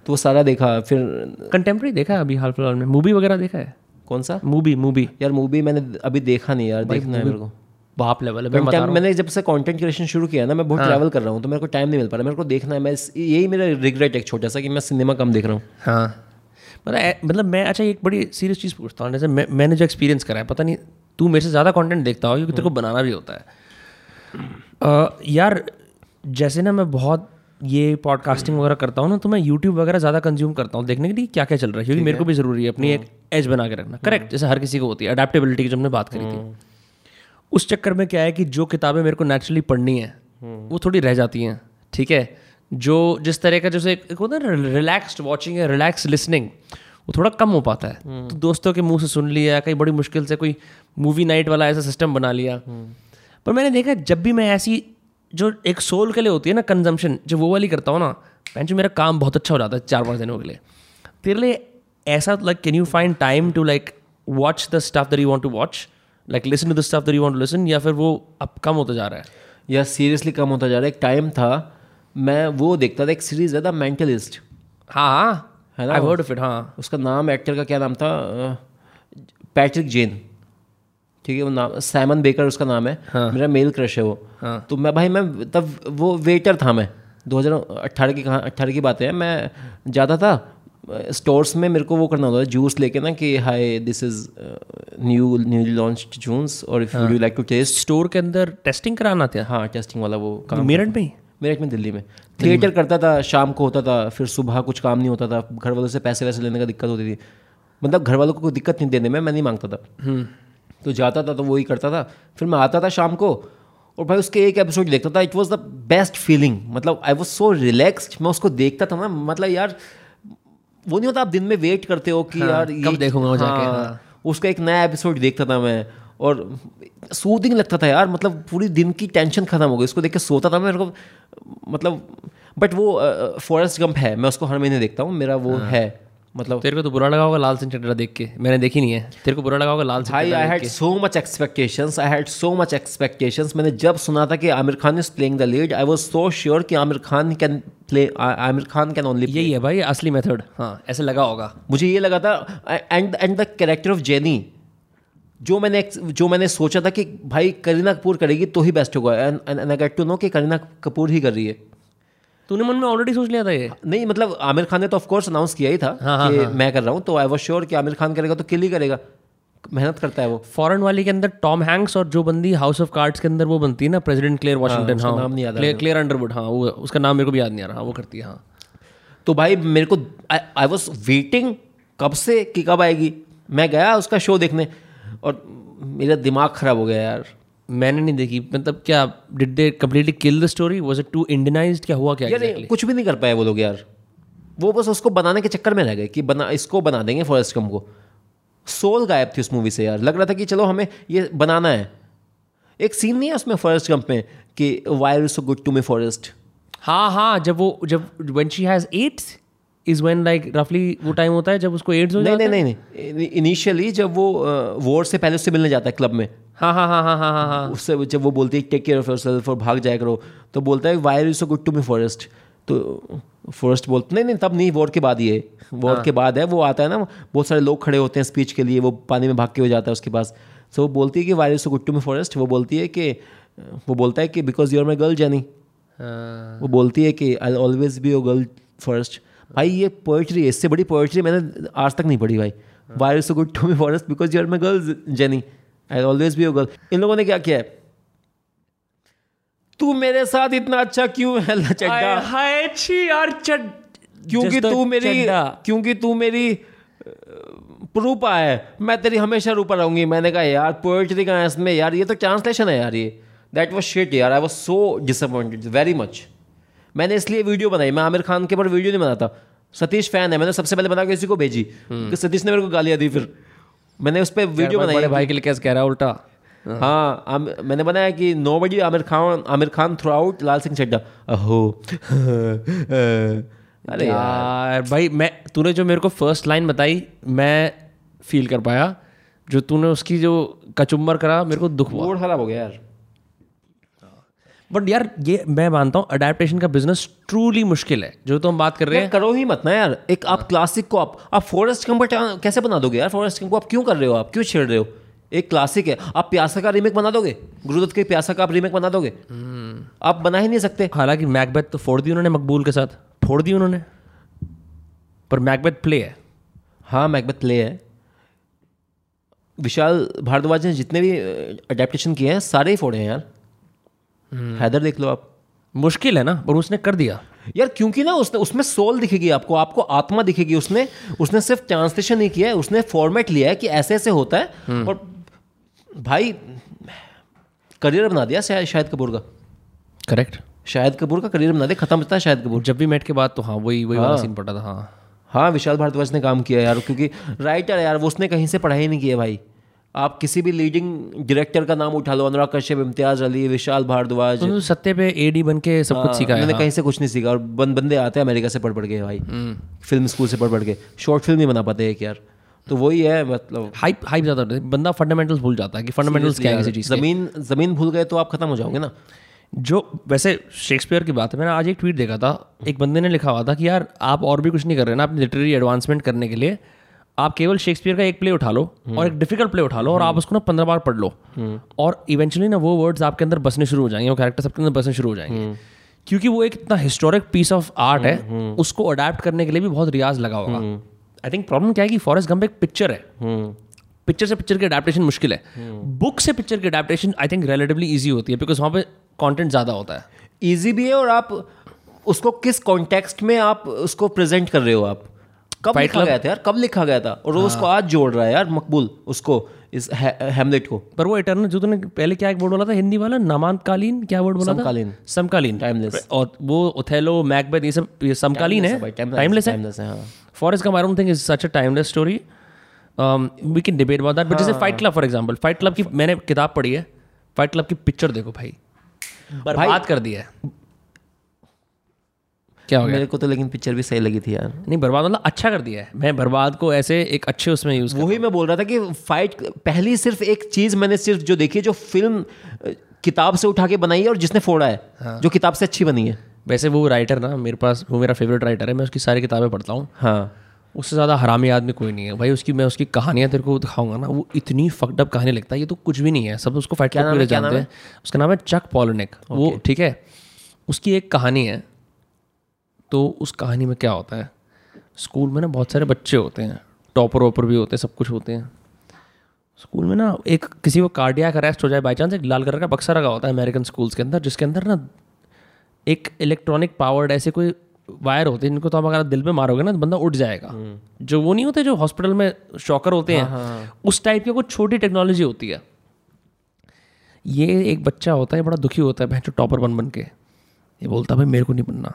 तो वो सारा देखा। फिर कंटेम्प्रेरी देखा अभी हाल फिलहाल में, मूवी वगैरह देखा है? कौन सा मूवी? मूवी यार मूवी मैंने अभी देखा नहीं यार, देखना है मेरे को। बाप लेवल है, मैं मैंने जब से कंटेंट क्रिएशन शुरू किया ना, मैं बहुत ट्रैवल कर रहा हूँ तो मेरे को टाइम नहीं मिल पा रहा, मेरे को देखना है। मैं यही मेरा रिग्रेट एक छोटा सा कि मैं सिनेमा कम देख रहा हूँ। हाँ मतलब मतलब मैं अच्छा एक बड़ी सीरियस चीज़ पूछता हूँ, जैसे मैं मैंने जो एक्सपीरियंस करा है, पता नहीं तू मेरे से ज़्यादा कंटेंट देखता हो क्योंकि तेरे को बनाना भी होता है। यार जैसे ना मैं बहुत ये पॉडकास्टिंग वगैरह करता हूँ ना, तो मैं यूट्यूब वगैरह ज़्यादा कंज्यूम करता हूँ देखने के लिए क्या क्या चल रहा है, क्योंकि मेरे को भी ज़रूरी है अपनी एक एज बना के रखना। करेक्ट, जैसे हर किसी को होती है, अडेप्टेबिलिटी की जो हमने बात करी थी। उस चक्कर में क्या है कि जो किताबें मेरे को नेचुरली पढ़नी है वो थोड़ी रह जाती हैं, ठीक है। जो जिस तरह का जैसे एक होता है ना रिलैक्स्ड वॉचिंग है, रिलैक्स लिसनिंग, वो थोड़ा कम हो पाता है। तो दोस्तों के मुंह से सुन लिया, कहीं बड़ी मुश्किल से कोई मूवी नाइट वाला ऐसा सिस्टम बना लिया। पर मैंने देखा जब भी मैं ऐसी जो एक सोल के लिए होती है ना कंजम्पशन, जब वो वाली करता हूँ ना पेंच मेरा काम बहुत अच्छा हो जाता है चार पाँच दिनों के लिए। तेरे लिए ऐसा like can you find time to like watch the stuff that you want to watch, like listen to the stuff that you want to listen, या फिर वो अब कम होता जा रहा है? या सीरियसली कम होता जा रहा है। एक टाइम था मैं वो देखता था, एक सीरीज है द मेंटलिस्ट। हाँ है ना, आई हर्ड ऑफ इट। हाँ उसका नाम एक्टर का क्या नाम था, पैट्रिक जेन, ठीक है वो नाम, साइमन बेकर उसका नाम है। हाँ. मेरा मेल क्रश है वो। हाँ. तो मैं भाई मैं तब वो वेटर था, मैं दो हज़ार अठारह की कहाँ अट्ठारह की बातें हैं, मैं जाता था स्टोर्स में, मेरे को वो करना होता था जूस लेके ना कि hi this is new newly launched juice और if you like to taste. Store के अंदर टेस्टिंग कराना था। हाँ टेस्टिंग वाला वो काम। मेरठ में मेरठ में दिल्ली में थिएटर करता था, शाम को होता था, फिर सुबह कुछ काम नहीं होता था, घर वालों से पैसे वैसे लेने का दिक्कत होती थी, मतलब घर वालों को कोई दिक्कत नहीं देने में, मैं नहीं मांगता था। तो जाता था तो वही करता था, फिर मैं आता था शाम को और भाई उसके एक एपिसोड देखता था। It was the best feeling, मतलब आई वॉज सो रिलैक्सड। मैं उसको देखता था ना, मतलब यार वो नहीं होता आप दिन में वेट करते हो कि हाँ, यार कब देखूंगा वो जाके। हाँ, हाँ. उसका एक नया एपिसोड देखता था मैं और सूदिंग लगता था यार, मतलब पूरी दिन की टेंशन खत्म हो गई। उसको देख के सोता था मैं, मेरे को मतलब बट वो फॉरेस्ट गंप है, मैं उसको हर महीने देखता हूँ, मेरा वो हाँ. है। मतलब तेरे को तो बुरा लगा होगा लाल सिंह चड्ढा देख के, मैंने देखी नहीं है, तेरे को बुरा लगा होगा लाल Singh Chaddha. I had so much expectations, I had so much expectations. मैंने जब सुना था कि Aamir Khan is playing the lead, I was so sure कि Aamir Khan can play, Aamir Khan can only play. यही है भाई असली मेथड। हाँ ऐसे लगा होगा, मुझे ये लगा था। And and the character of Jenny, जो मैंने जो मैंने सोचा था कि भाई करीना कपूर करेगी तो ही बेस्ट होगा, and and I get to know कि करीना कपूर ही कर रही है। तूने मन में ऑलरेडी सोच लिया था ये? नहीं मतलब आमिर खान ने तो ऑफ कोर्स अनाउंस किया ही था हाँ, कि हाँ, मैं कर रहा हूँ, तो आई वाज श्योर कि आमिर खान करेगा तो किल ही करेगा। मेहनत करता है वो। फॉरेन वाली के अंदर टॉम हैंक्स और जो बंदी हाउस ऑफ कार्ड्स के अंदर वो बनती है ना प्रेसिडेंट क्लेयर वाशिंगटन, हाँ, हाँ, नाम नहीं याद क्लेयर, क्लेयर अंडरवुड, हाँ वो उसका नाम मेरे को भी याद नहीं आ रहा, वो करती है। हाँ तो भाई मेरे को आई वाज वेटिंग कब से कि कब आएगी। मैं गया उसका शो देखने और मेरा दिमाग खराब हो गया यार। मैंने नहीं देखी, मतलब क्या did they completely kill the story, was it too Indianised, क्या हुआ क्या exactly? कुछ भी नहीं कर पाए वो लोग यार, वो बस उसको बनाने के चक्कर में रह गए कि बना इसको बना देंगे फॉरेस्ट गंप को। सोल गायब थी उस मूवी से यार, लग रहा था कि चलो हमें ये बनाना है। एक सीन नहीं है उसमें फॉरेस्ट गंप में कि why are you so good to me Forrest. हाँ हाँ जब वो जब when she has AIDS is when like रफली वो टाइम होता है जब उसको एड्स हो जाता है। नहीं नहीं नहीं इनिशियली जब वो वॉर से पहले उससे मिलने जाता है क्लब में। हाँ हाँ हाँ हाँ हाँ हाँ उससे जब वो बोलती है टेक केयर ऑफ योरसेल्फ और भाग जाया करो, तो बोलता है why are you so good to me Forrest, तो फॉरेस्ट बोलते नहीं नहीं तब नहीं, वॉर के बाद ही है, वॉर हाँ. के बाद है। वो आता है ना, बहुत सारे लोग खड़े होते हैं स्पीच के लिए, वो पानी में भाग के हो जाता है उसके पास। तो वो बोलती है कि why are you so good to me Forrest, वो बोलती है कि वो बोलता है कि because you are my girl Jenny, वो बोलती है कि I always be your girl Forrest. भाई ये पोएट्री, इससे बड़ी पोएट्री मैंने आज तक नहीं पढ़ी भाई। Why are you so good to me Forrest because you are my girl Jenny, I always be your girl. इन लोगों ने क्या किया है, तू मेरे साथ इतना अच्छा क्यों है चड्ढा, हाय छी यार चड्ढा, क्योंकि तू मेरी क्योंकि तू मेरी रूपा है, मैं तेरी हमेशा रूपा रहूंगी। मैंने कहा यार पोएट्री का है इसमें यार, ये तो ट्रांसलेशन है यार ये। दैट वाज शिट यार, I was so disappointed very much. मैंने इसलिए वीडियो बनाई, मैं आमिर खान के पर वीडियो नहीं बनाता, सतीश फैन है, मैंने सबसे पहले बना के इसी को भेजी कि सतीश ने मेरे को गालियां दी, फिर मैंने उस पर वीडियो बनाई। बड़े भाई के लिए कैसे कह रहा है उल्टा। हाँ आम, मैंने बनाया कि nobody Aamir Khan Aamir Khan throughout लाल सिंह चड्ढा। अहो अरे यार भाई, मैं तूने जो मेरे को फर्स्ट लाइन बताई मैं फील कर पाया, जो तूने उसकी जो कचुम्बर करा मेरे को दुख हुआ, खराब हो गया यार। बट यार ये मैं मानता हूँ अडेप्टेशन का बिजनेस ट्रूली मुश्किल है, जो तो हम बात कर रहे हैं। करो ही मत ना यार, एक आप क्लासिक को आप आप फॉरेस्ट गंप कैसे बना दोगे यार, फॉरेस्ट गंप को आप क्यों कर रहे हो, आप क्यों छेड़ रहे हो, एक क्लासिक है। आप प्यासा का रीमेक बना दोगे, गुरुदत्त के प्यासा का आप रीमेक बना दोगे, आप बना ही नहीं सकते। हालांकि मैकबेथ तो फोड़ दी उन्होंने, मकबूल के साथ फोड़ दी उन्होंने, पर मैकबेथ प्ले है। हाँ मैकबेथ प्ले है। विशाल भारद्वाज ने जितने भी अडेप्टेशन किए हैं सारे ही फोड़े हैं यार। हैदर देख लो आप, मुश्किल है ना, और उसने कर दिया यार, क्योंकि ना उसने उसमें सोल दिखेगी आपको, आपको आत्मा दिखेगी। उसने उसने सिर्फ ट्रांसलेशन नहीं किया है, उसने फॉर्मेट लिया है कि ऐसे ऐसे होता है। और भाई करियर बना दिया शाहिद कपूर का। करेक्ट, शाहिद कपूर का करियर बना दिया, खत्म होता है शाहिद कपूर जब भी मैट के बाद। तो हाँ वही वही वाला सीन पड़ा था। हाँ हाँ विशाल भारद्वाज ने काम किया यार, क्योंकि राइटर यार वो उसने कहीं से पढ़ाई नहीं की है भाई। आप किसी भी लीडिंग डायरेक्टर का नाम उठा लो, अनुराग कश्यप, इम्तियाज अली, विशाल भारद्वाज, तो सत्ते पे एडी बन के सब कुछ सीखा है। मैंने कहीं से कुछ नहीं सीखा। और बंदे आते हैं अमेरिका से पढ़ पढ़ के भाई, फिल्म स्कूल से पढ़ पढ़ के शॉर्ट फिल्म नहीं बना पाते एक यार। तो वही है मतलब हाइप हाइप ज़्यादा, बंदा फंडामेंटल्स भूल जाता है कि फंडामेंटल्स क्या है किसी चीज़। ज़मीन ज़मीन भूल गए तो आप खत्म हो जाओगे ना। जो वैसे शेक्सपियर की बात है, मैंने आज एक ट्वीट देखा था, एक बंदे ने लिखा हुआ था कि यार आप और भी कुछ नहीं कर रहे ना अपनी लिटरेरी एडवांसमेंट करने के लिए, आप केवल शेक्सपियर का एक प्ले उठा लो और एक डिफिकल्ट प्ले उठा लो और आप उसको ना पंद्रह बार पढ़ लो और इवेंचुअली ना वो वर्ड्स आपके अंदर बसने शुरू हो जाएंगे, वो कैरेक्टर्स आपके अंदर बसने शुरू हो जाएंगे। क्योंकि वो एक इतना हिस्टोरिक पीस ऑफ आर्ट है, उसको अडेप्ट करने के लिए भी बहुत रियाज लगा होगा। आई थिंक प्रॉब्लम क्या है कि फॉरेस्ट गंप एक पिक्चर है, पिक्चर से पिक्चर की अडेप्टेशन मुश्किल है। बुक से पिक्चर की adaptation I think relatively easy होती है, बिकॉज वहाँ पे कंटेंट ज़्यादा होता है। ईजी भी है और आप उसको किस कॉन्टेक्स्ट में आप उसको प्रेजेंट कर रहे हो। आप कब लिखा गया था यार, कब लिखा गया था और हाँ। उसको आज जोड़ रहा है यार मकबूल, उसको इस हेमलेट को। पर वो इटर्नल जो तूने पहले क्या एक वर्ड बोला था हिंदी वाला, नामांतकालीन क्या वर्ड बोला था, समकालीन, समकालीन टाइमलेस। और वो ओथेलो, मैकबेथ, ये सब समकालीन है, टाइमलेस है। Forrest Gump I don't think is such a timeless story, we can debate about that. But जैसे fight club for example, fight club की मैंने किताब पढ़ी है, फाइट क्लब की पिक्चर देखो भाई, बर्बाद कर दिया है। क्या हो गया मेरे को तो, लेकिन पिक्चर भी सही लगी थी यार। नहीं बर्बाद मतलब अच्छा कर दिया है, मैं बर्बाद को ऐसे एक अच्छे उसमें यूज कर, वही मैं बोल रहा था कि फाइट पहली सिर्फ एक चीज़ मैंने सिर्फ जो देखी जो फिल्म किताब से उठा के बनाई है और जिसने फोड़ा है हाँ। जो किताब से अच्छी बनी है। वैसे वो राइटर ना मेरे पास, वो मेरा फेवरेट राइटर है, मैं उसकी सारी किताबें पढ़ता हूँ। हाँ उससे ज़्यादा हरामी आदमी कोई नहीं है भाई। उसकी मैं उसकी कहानियाँ तेरे को दिखाऊंगा ना, वो इतनी फक्ड अप कहानी लगता है ये तो कुछ भी नहीं है सब उसको फाइट क्लब में जानते हैं। उसका नाम है चक पॉलनिक, वो ठीक है। उसकी एक कहानी है, तो उस कहानी में क्या होता है, स्कूल में ना बहुत सारे बच्चे होते हैं, टॉपर वॉपर भी होते हैं, सब कुछ होते हैं। स्कूल में ना एक किसी को कार्डियक अरेस्ट हो जाए बाई चांस, एक लाल कलर का बक्सा रखा होता है अमेरिकन स्कूल्स के अंदर, जिसके अंदर ना एक इलेक्ट्रॉनिक पावर्ड ऐसे कोई वायर होते हैं जिनको तो आप अगर दिल में मारोगे ना तो बंदा उठ जाएगा। जो वो नहीं होते जो हॉस्पिटल में शॉकर होते हैं, उस टाइप की कुछ छोटी टेक्नोलॉजी होती है। ये एक बच्चा होता है बड़ा दुखी होता है जो टॉपर बन बन के, ये बोलता है भाई मेरे को नहीं बनना।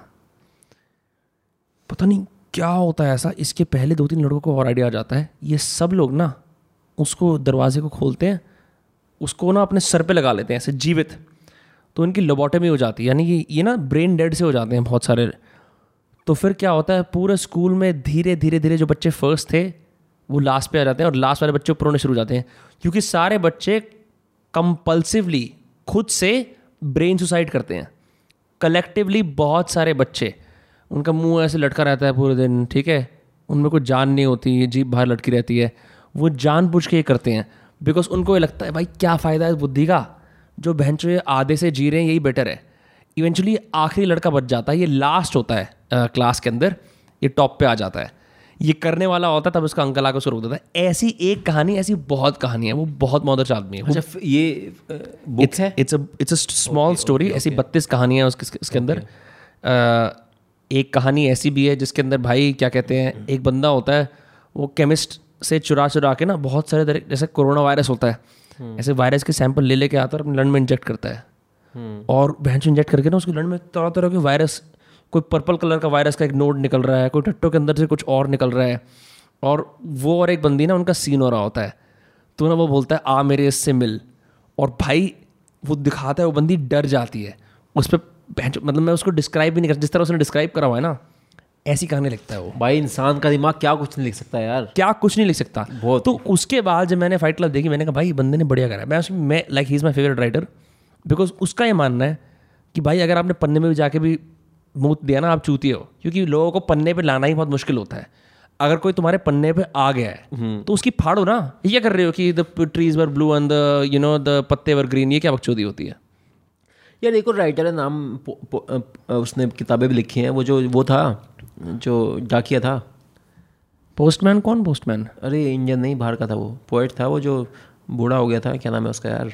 पता नहीं क्या होता है ऐसा, इसके पहले दो तीन लड़कों को और आइडिया आ जाता है। ये सब लोग ना उसको दरवाजे को खोलते हैं, उसको ना अपने सर पे लगा लेते हैं ऐसे जीवित, तो इनकी लोबोटमी हो जाती है, यानी कि ये ना ब्रेन डेड से हो जाते हैं बहुत सारे। तो फिर क्या होता है पूरे स्कूल में धीरे धीरे धीरे जो बच्चे फर्स्ट थे वो लास्ट पे आ जाते हैं और लास्ट वाले बच्चे ऊपर शुरू हो जाते हैं, क्योंकि सारे बच्चे कंपल्सिवली खुद से ब्रेन सुसाइड करते हैं कलेक्टिवली। बहुत सारे बच्चे, उनका मुंह ऐसे लटका रहता है पूरे दिन, ठीक है, उनमें कोई जान नहीं होती, जीभ बाहर लटकी रहती है। वो जानबूझ के ये करते हैं बिकॉज उनको ये लगता है भाई क्या फ़ायदा है बुद्धि का, जो बहनचोद आधे से जी रहे हैं यही बेटर है। इवेंचुअली आखिरी लड़का बच जाता है, ये लास्ट होता है आ, क्लास के अंदर, ये टॉप पे आ जाता है, ये करने वाला होता है, तब उसका अंकल आकर उसको रोक देता है। ऐसी एक कहानी, ऐसी बहुत कहानी है, वो बहुत मदरच आदमी है। अच्छा ये बुक है, it's it's a small story, ऐसी बत्तीस कहानियाँ उसके अंदर। एक कहानी ऐसी भी है जिसके अंदर भाई क्या कहते हैं, एक बंदा होता है वो केमिस्ट से चुरा चुरा के ना बहुत सारे, जैसे कोरोना वायरस होता है ऐसे वायरस के सैंपल ले लेके आता है और अपने लंड में इंजेक्ट करता है, और भैंस इंजेक्ट करके ना उसके लंड में तरह तरह के वायरस, कोई पर्पल कलर का वायरस का एक नोड निकल रहा है, कोई टट्टों के अंदर से कुछ और निकल रहा है। और वो और एक बंदी ना उनका सीन हो रहा होता है, तो ना वो बोलता है आ मेरे इससे मिल, और भाई वो दिखाता है, वो बंदी डर जाती है उस पर, मतलब मैं उसको डिस्क्राइब भी नहीं कर, जिस तरह उसने डिस्क्राइब करा हुआ है ना, ऐसी कहानी लिखता है वो भाई। इंसान का दिमाग क्या कुछ नहीं लिख सकता यार, क्या कुछ नहीं लिख सकता। तो उसके बाद जब मैंने फाइट क्लब देखी, मैंने कहा भाई बंदे ने बढ़िया करा। मैं उसमें मैं like he is my favourite writer, because उसका ये मानना है कि भाई अगर आपने पन्ने में भी जाके भी मुँह दिया ना आप चूतिए हो, क्योंकि लोगों को पन्ने पर लाना ही बहुत मुश्किल होता है। अगर कोई तुम्हारे पन्ने पे आ गया है तो उसकी फाड़ो ना, ये कर रहे हो कि the trees were blue and the you know the पत्ते वर ग्रीन, ये क्या बकचोदी होती है यार। एक और राइटर है नाम पो, पो, उसने किताबें भी लिखी हैं, वो जो वो था जो डाकिया था, पोस्टमैन। कौन पोस्टमैन? अरे इंडियन नहीं, बाहर का था वो, पोएट था वो, जो बूढ़ा हो गया था, क्या नाम है उसका यार,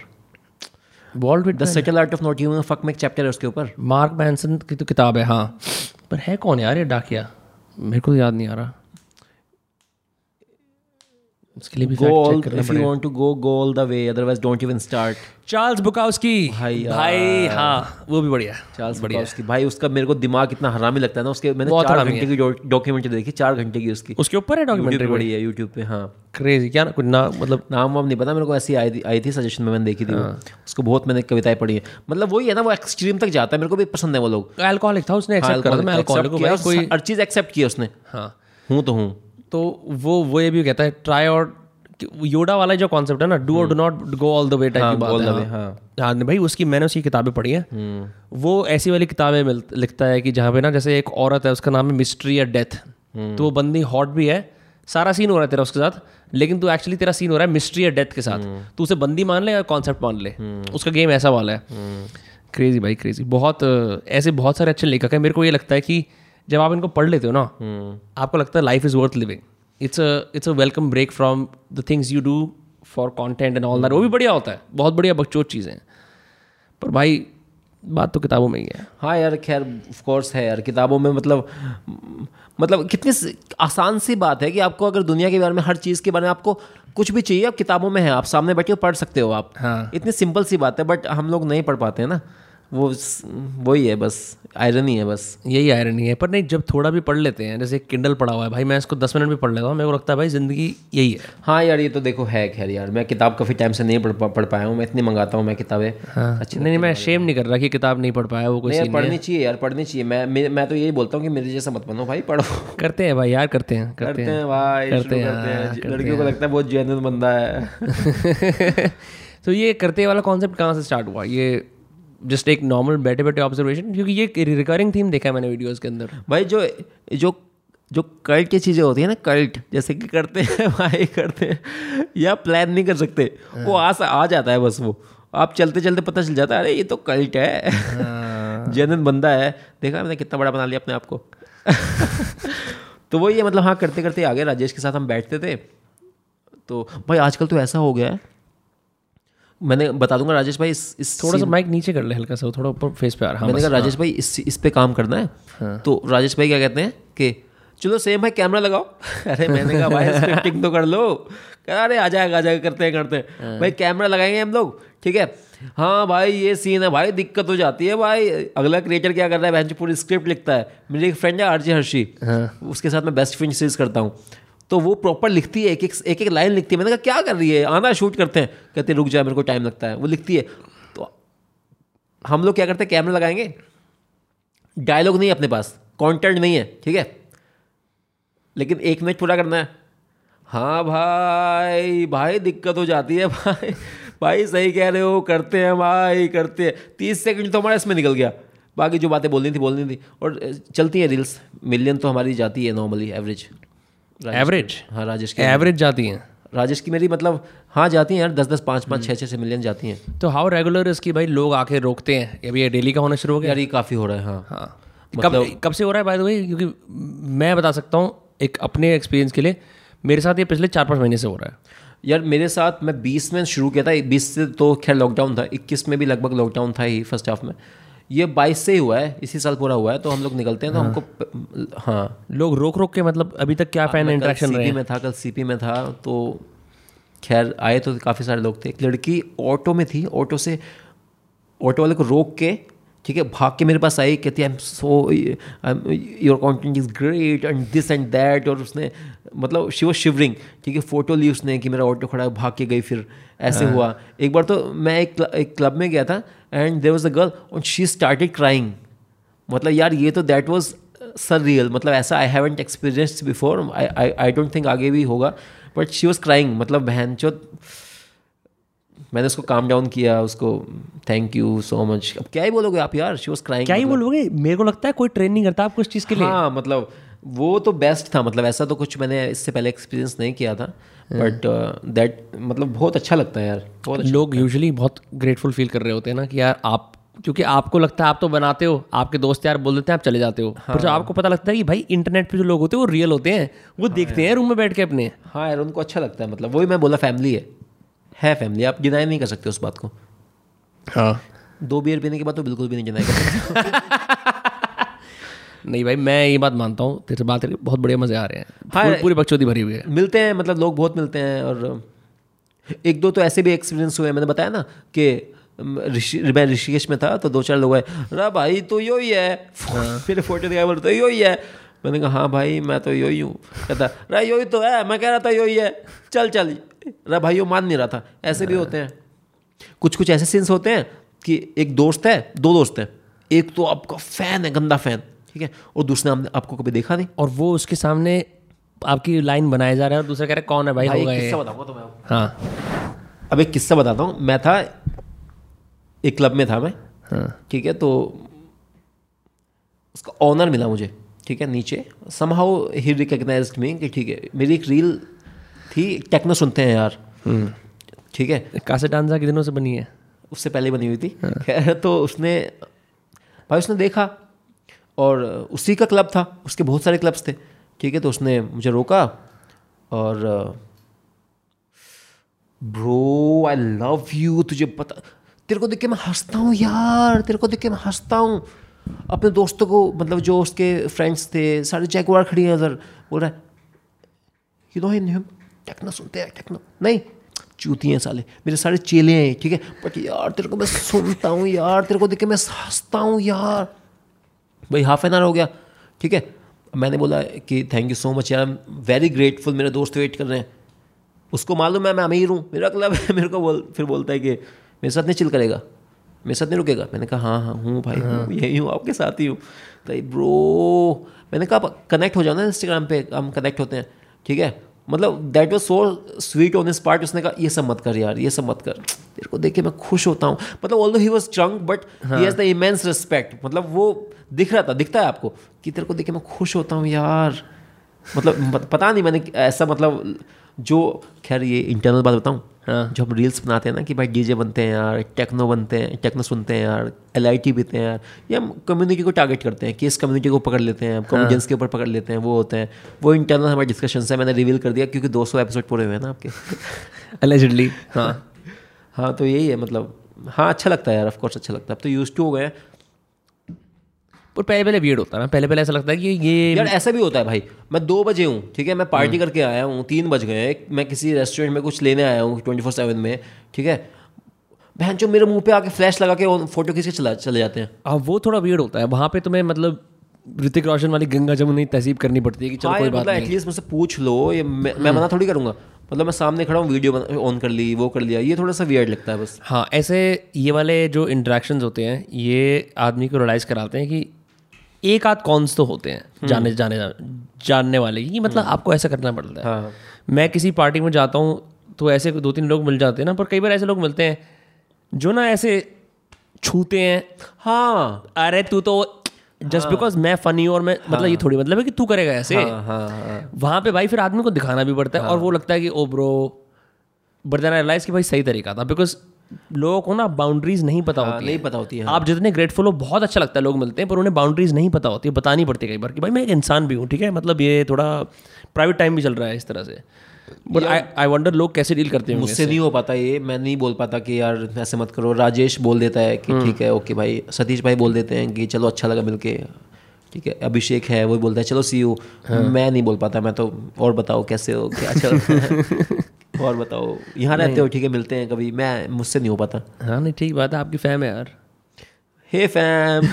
vault wit the subtle art of not giving a fuck में एक चैप्टर है उसके ऊपर। मार्क मैनसन की तो किताब है हाँ, पर है कौन यार ये डाकिया, मेरे को याद नहीं आ रहा। उसके लिए भी go all, करना if you want to go go all the way, otherwise don't even start. Charles Bukowski भाई, भाई हाँ वो भी बढ़िया, चार्ल्स बुकाउस्की भाई उसका मेरे को दिमाग इतना हरामी लगता है ना उसके, मैंने चार घंटे की डॉक्यूमेंट्री देखी, चार घंटे की उसकी उसके ऊपर है डॉक्यूमेंट्री, बड़ी है यूट्यूब पे. हाँ क्रेजी, क्या कुछ ना मतलब नाम वाम नहीं पता मेरे को, ऐसी आई थी आई थी सजेशन में मैंने देखी थी उसको, बहुत मैंने कविताएं पढ़ी है. मतलब वही है ना, वो एक्सट्रीम तक जाता है, मेरे को भी पसंद है वो लोग. अल्कोहलिक था उसने, एक्सेप्ट कर मैं अल्कोहलिक हूं भाई, कोई हर चीज एक्सेप्ट की उसने. हाँ हूं तो हूं. तो वो वो ये भी कहता है ट्राई, और योडा वाला जो कॉन्सेप्ट है ना, डू और do not go all the way type की बात है. हाँ हाँ भाई उसकी, मैंने उसकी किताबें पढ़ी हैं. वो ऐसी वाली किताबें लिखता है कि जहाँ पे ना जैसे एक औरत है, उसका नाम है मिस्ट्री या डेथ, तो वो बंदी हॉट भी है, सारा सीन हो रहा है तेरा उसके साथ, लेकिन तू एक्चुअली तेरा सीन हो रहा है मिस्ट्री या डेथ के साथ, तो उसे बंदी मान ले या कॉन्सेप्ट मान ले, उसका गेम ऐसा वाला है. क्रेजी भाई क्रेजी. बहुत ऐसे बहुत सारे अच्छे लेखक हैं. मेरे को ये लगता है कि जब आप इनको पढ़ लेते हो ना, आपको लगता है life is worth living. It's it's a welcome break from the things you do for content and all that. वो भी बढ़िया होता है, बहुत बढ़िया बकचोद चीज़ें, पर भाई बात तो किताबों में ही है. हाँ यार खैर ऑफ कोर्स है यार किताबों में. मतलब मतलब कितनी आसान सी बात है कि आपको अगर दुनिया के बारे में, हर चीज़ के बारे में आपको कुछ भी चाहिए, आप किताबों में है, आप सामने बैठे पढ़ सकते हो आप. हाँ इतनी सिंपल सी बात है, बट हम लोग नहीं पढ़ पाते हैं ना. वो वही है बस, आयरनी है बस, यही आयरनी है. पर नहीं, जब थोड़ा भी पढ़ लेते हैं, जैसे किंडल पढ़ा हुआ है भाई, मैं इसको दस मिनट भी पढ़ लेता हूँ, मेरे को लगता है भाई ज़िंदगी यही है. हाँ यार ये तो देखो है. खैर यार मैं किताब काफ़ी टाइम से नहीं पढ़ पढ़ पाया हूँ. मैं इतनी मंगाता हूँ मैं किताबें. हाँ अच्छी नहीं, मैं शेम नहीं कर रहा कि किताब नहीं पढ़ पाया, वो कोई नहीं, पढ़नी चाहिए यार, पढ़नी चाहिए. मैं मैं तो यही बोलता हूँ कि मेरे जैसा मत बनो भाई, पढ़ो. करते हैं भाई यार, करते हैं करते हैं भाई, करते हैं. लड़कियों को लगता है बहुत जेन्युइन बंदा है. तो ये करते वाला कॉन्सेप्ट कहाँ से स्टार्ट हुआ? ये जस्ट एक नॉर्मल बैठे बैठे ऑब्जर्वेशन, क्योंकि ये रिकरिंग थीम देखा है मैंने वीडियोस के अंदर भाई. जो जो जो कल्ट की चीज़ें होती है ना, कल्ट जैसे कि करते हैं भाई, करते हैं या प्लान नहीं कर सकते. हाँ. वो आस आ जाता है बस, वो आप चलते चलते पता चल जाता है, अरे ये तो कल्ट है. हाँ. जेन्युइन बंदा है, देखा मैंने कितना बड़ा बना लिया अपने आप को. तो वो ये मतलब हाँ करते करते आगे राजेश के साथ हम बैठते थे. तो भाई आजकल तो ऐसा हो गया है, मैंने बता दूंगा राजेश भाई इस, इस थोड़ा सा माइक नीचे कर ले हल्का सा, थोड़ा ऊपर फेस पे आ रहा है. मैंने कहा राजेश भाई इस इस पे काम करना है. हाँ. तो राजेश भाई क्या कहते हैं कि चलो सेम भाई कैमरा लगाओ. अरे मैंने कहा भाई स्क्रिप्टिंग तो कर लो. अरे आ जाएगा आ जाएगा करते हैं करते हैं. हाँ. भाई कैमरा लगाएंगे हम लोग, ठीक है. हाँ भाई ये सीन है भाई, दिक्कत हो जाती है भाई. अगला क्रिएटर क्या कर रहा है, बहन जी पूरी स्क्रिप्ट लिखता है. मेरी एक फ्रेंड है आरजे हर्षी, उसके साथ मैं बेस्ट फिल्म सीरीज करता हूँ, तो वो प्रॉपर लिखती है, एक एक एक एक लाइन लिखती है. मैंने कहा क्या कर रही है, आना शूट करते हैं. कहते हैं रुक जाए मेरे को टाइम लगता है. वो लिखती है, तो हम लोग क्या करते हैं, कैमरा लगाएंगे, डायलॉग नहीं है अपने पास, कंटेंट नहीं है, ठीक है, लेकिन एक मिनट पूरा करना है. हाँ भाई भाई दिक्कत हो जाती है भाई, भाई सही कह रहे हो, करते हैं भाई करते हैं. तीस सेकेंड तो हमारा इसमें निकल गया, बाकी जो बातें बोलनी थी बोलनी थी. और चलती हैं रील्स, मिलियन तो हमारी जाती है नॉर्मली एवरेज एवरेज. हाँ राजेश की एवरेज जाती हैं, राजेश की मेरी मतलब हाँ जाती हैं यार, दस दस पाँच पाँच छः छः से मिलियन जाती हैं. तो हाउ रेगुलर इसकी भाई लोग आके रोकते हैं, या ये डेली का होना शुरू हो गया यार, ये काफ़ी हो रहा है. हाँ हाँ मतलब... कब कब से हो रहा है बाय द वे? क्योंकि मैं बता सकता हूँ एक अपने एक्सपीरियंस के लिए, मेरे साथ ये पिछले चार पाँच महीने से हो रहा है यार. मेरे साथ मैं बीस में शुरू किया था, बीस से तो खैर लॉकडाउन था, इक्कीस में भी लगभग लॉकडाउन था ही फर्स्ट हाफ में. ये बाईस से ही हुआ है, इसी साल पूरा हुआ है. तो हम लोग निकलते हैं तो हाँ. हमको हाँ लोग रोक रोक के, मतलब अभी तक क्या फैन इंटरेक्शन रहे. में था कल सीपी में था, तो खैर आए तो काफ़ी सारे लोग थे. एक लड़की ऑटो में थी, ऑटो से ऑटो वाले को रोक के, ठीक है, भाग के मेरे पास आई, कहती I am so your content is great and this and that. और उसने मतलब शी वाज शिवरिंग, ठीक है. फ़ोटो ली उसने कि मेरा ऑटो खड़ा, भाग के गई. फिर ऐसे हाँ. हुआ एक बार तो मैं एक एक क्लब में गया था and there was a girl and she started crying. मतलब यार ये तो दैट वाज सररियल, मतलब ऐसा I haven't experienced before. I I don't think आगे भी होगा, बट शी वाज क्राइंग. मतलब बहनचोद, मैंने उसको काम डाउन किया, उसको थैंक यू सो मच. अब क्या ही बोलोगे आप यार, शी वाज क्राइंग क्या ही मतलब. बोलोगे, मेरे को लगता है कोई ट्रेन नहीं करता आपको इस चीज़ के लिए. हाँ मतलब वो तो बेस्ट था, मतलब ऐसा तो कुछ मैंने इससे पहले एक्सपीरियंस नहीं किया था, बट दैट uh, मतलब बहुत अच्छा लगता है यार. बहुत लोग यूजुअली बहुत ग्रेटफुल फील कर रहे होते हैं ना कि यार आप, क्योंकि आपको लगता है आप तो बनाते हो, आपके दोस्त यार बोल देते हैं, आप चले जाते हो. हाँ, पर जब आपको पता लगता है कि भाई इंटरनेट पे जो लोग होते हैं वो रियल होते हैं, वो हाँ, देखते हैं रूम में बैठ के अपने. हाँ यार उनको अच्छा लगता है, मतलब वही मैं बोला फैमिली है, है फैमिली, आप डिनाई नहीं कर सकते उस बात को. हाँ दो बियर पीने के बाद तो बिल्कुल भी नहीं डिनाई कर सकते. नहीं भाई मैं ये बात मानता हूँ, तेरे से बात करके बहुत बढ़िया मजे आ रहे हैं। हाँ, पूरी बकचोदी भरी हुई है। मिलते हैं मतलब लोग बहुत मिलते हैं, और एक दो तो ऐसे भी एक्सपीरियंस हुए। मैंने बताया ना कि ऋषि मैं ऋषिकेश में था तो दो चार लोग आए ना भाई तो यो ही है, फिर फोटो दिखाई बोलते यो ही है। मैंने कहा हाँ भाई मैं तो यो ही हूँ, कहता रा यो ही तो है, मैं कह रहा था यो ही है, चल चल रा भाई वो मान नहीं रहा था। ऐसे भी होते हैं कुछ कुछ ऐसे सीन्स होते हैं कि एक दोस्त है, दो दोस्त हैं, एक तो आपका फैन है, गंदा फैन, ठीक है, और दूसरा हमने आपको कभी देखा नहीं और वो उसके सामने आपकी लाइन बनाए जा रहा है और दूसरा कह रहा है कौन है भाई, भाई एक किस्सा बताऊंगा तो मैं। हाँ अब एक किस्सा बताता हूँ। मैं था एक क्लब में था मैं, ठीक है, तो उसका ऑनर मिला मुझे, ठीक है, नीचे समहाउ ही रिकग्नाइज्ड मी कि ठीक है मेरी एक रील थी, टेक्नो सुनते हैं यार, ठीक है, कासे डांसा के दिनों से बनी है, उससे पहले बनी हुई थी। खैर तो उसने भाई उसने देखा और उसी का क्लब था, उसके बहुत सारे क्लब्स थे, ठीक है, तो उसने मुझे रोका और ब्रो आई लव यू, तुझे पता तेरे को देख के मैं हंसता हूँ यार, तेरे को देख के मैं हंसता हूँ। अपने दोस्तों को मतलब जो उसके फ्रेंड्स थे सारे जैगुआर खड़ी हैं उधर, बोल रहा है यू नो हिम, टेक्नो सुनते हैं, टेक्नो नहीं चूती हैं साले, मेरे सारे चेले हैं, ठीक है, बट यार तेरे को मैं सुनता हूँ यार, तेरे को देख के मैं हंसता हूँ यार। भाई हाफ एन आवर हो गया, ठीक है, मैंने बोला कि थैंक यू सो मच यार, आई एम वेरी ग्रेटफुल, मेरे दोस्त वेट कर रहे हैं। उसको मालूम है मैं अमीर हूँ, मेरा क्लब है, मेरे को बोल फिर बोलता है कि मेरे साथ नहीं चिल करेगा, मेरे साथ नहीं रुकेगा। मैंने कहा हाँ हाँ हूँ भाई, हाँ। यही हूँ, आपके साथ ही हूँ। तो ब्रो मैंने कहा आप कनेक्ट हो जाओ ना इंस्टाग्राम पे, हम कनेक्ट होते हैं, ठीक है, मतलब that was so sweet on his part. उसने कहा ये सब मत कर यार, ये सब मत कर, तेरे को देख के मैं खुश होता हूँ, मतलब although he was drunk but he has the immense respect, मतलब वो दिख रहा था, दिखता है आपको कि तेरे को देख के मैं खुश होता हूँ यार, मतलब पता नहीं मैंने ऐसा, मतलब जो खैर ये इंटरनल बात बताऊँ, हाँ, जो हम रील्स बनाते हैं ना कि भाई डीजे बनते हैं यार, टेक्नो बनते हैं, टेक्नो सुनते हैं यार, एल आई टी पीते हैं यार, या हम कम्युनिटी को टारगेट करते हैं कि इस कम्युनिटी को पकड़ लेते हैं, कॉमेडियंस के ऊपर पकड़ लेते हैं, वो होते हैं वो इंटरनल हमारे डिस्कशन से मैंने रिवील कर दिया क्योंकि दो सौ एपिसोड पूरे हुए हैं ना आपके एलिजिडली। हाँ हाँ तो यही है, मतलब हाँ अच्छा लगता है यार, ऑफ कोर्स अच्छा लगता है, अब तो यूज टू हो गए। और पहले पहले वीड होता है ना, पहले पहले ऐसा लगता है कि ये यार ऐसा भी होता है भाई, मैं दो बजे हूँ, ठीक है, मैं पार्टी करके आया हूँ, तीन बज गए, मैं किसी रेस्टोरेंट में कुछ लेने आया हूँ ट्वेंटी फोर सेवन में, ठीक है, बहन जो मेरे मुंह पे आके फ्लैश लगा के फोटो खींच के चला चले जाते हैं। हाँ वो थोड़ा वीड होता है, वहाँ पे तुम्हें मतलब ऋतिक रोशन वाली गंगा जमुनी तहसीब करनी पड़ती है कि चलो कोई बात नहीं, एटलीस्ट मुझसे पूछ लो, ये मैं मना थोड़ी करूँगा, मतलब मैं सामने खड़ा हूँ, वीडियो ऑन कर ली, वो कर लिया, ये थोड़ा सा वियर्ड लगता है बस। हाँ ऐसे ये वाले जो इंटरेक्शंस होते हैं ये आदमी को रियलाइज़ कराते हैं कि एक आध कॉन्स तो होते हैं जाने जाने जानने वाले कि मतलब आपको ऐसा करना पड़ता है। हाँ। मैं किसी पार्टी में जाता हूँ तो ऐसे दो तीन लोग मिल जाते हैं ना, पर कई बार ऐसे लोग मिलते हैं जो ना ऐसे छूते हैं, हाँ अरे तू तो जस्ट बिकॉज मैं फनी और मैं मतलब हाँ। ये थोड़ी मतलब है कि तू करेगा ऐसे। हाँ, हाँ, हाँ। वहाँ पे भाई फिर आदमी को दिखाना भी पड़ता है। हाँ। और वो लगता है कि oh bro, but then I realise कि भाई सही तरीका था, बिकॉज लोगों को ना बाउंड्रीज नहीं पता होती नहीं पता होती है। आप जितने ग्रेटफुल हो, बहुत अच्छा लगता है, लोग मिलते हैं, पर उन्हें बाउंड्रीज नहीं पता होती है, बतानी पड़ती है कई बार कि भाई मैं एक इंसान भी हूँ, ठीक है, मतलब ये थोड़ा प्राइवेट टाइम भी चल रहा है इस तरह से। बट आई आई वंडर लोग कैसे डील करते हैं। मुझसे नहीं हो पाता ये, मैं नहीं बोल पाता कि यार ऐसे मत करो। राजेश बोल देता है कि ठीक है ओके भाई, सतीश भाई बोल देते हैं कि चलो अच्छा लगा मिलके, ठीक है, अभिषेक है वो बोलता है चलो सी यू। मैं नहीं बोल पाता, मैं तो और बताओ कैसे हो, क्या चल रहा है, और बताओ यहाँ रहते हो, ठीक है मिलते हैं कभी, मैं मुझसे नहीं हो पाता। हाँ नहीं ठीक बात है, आपकी फैम है यार, हे फैम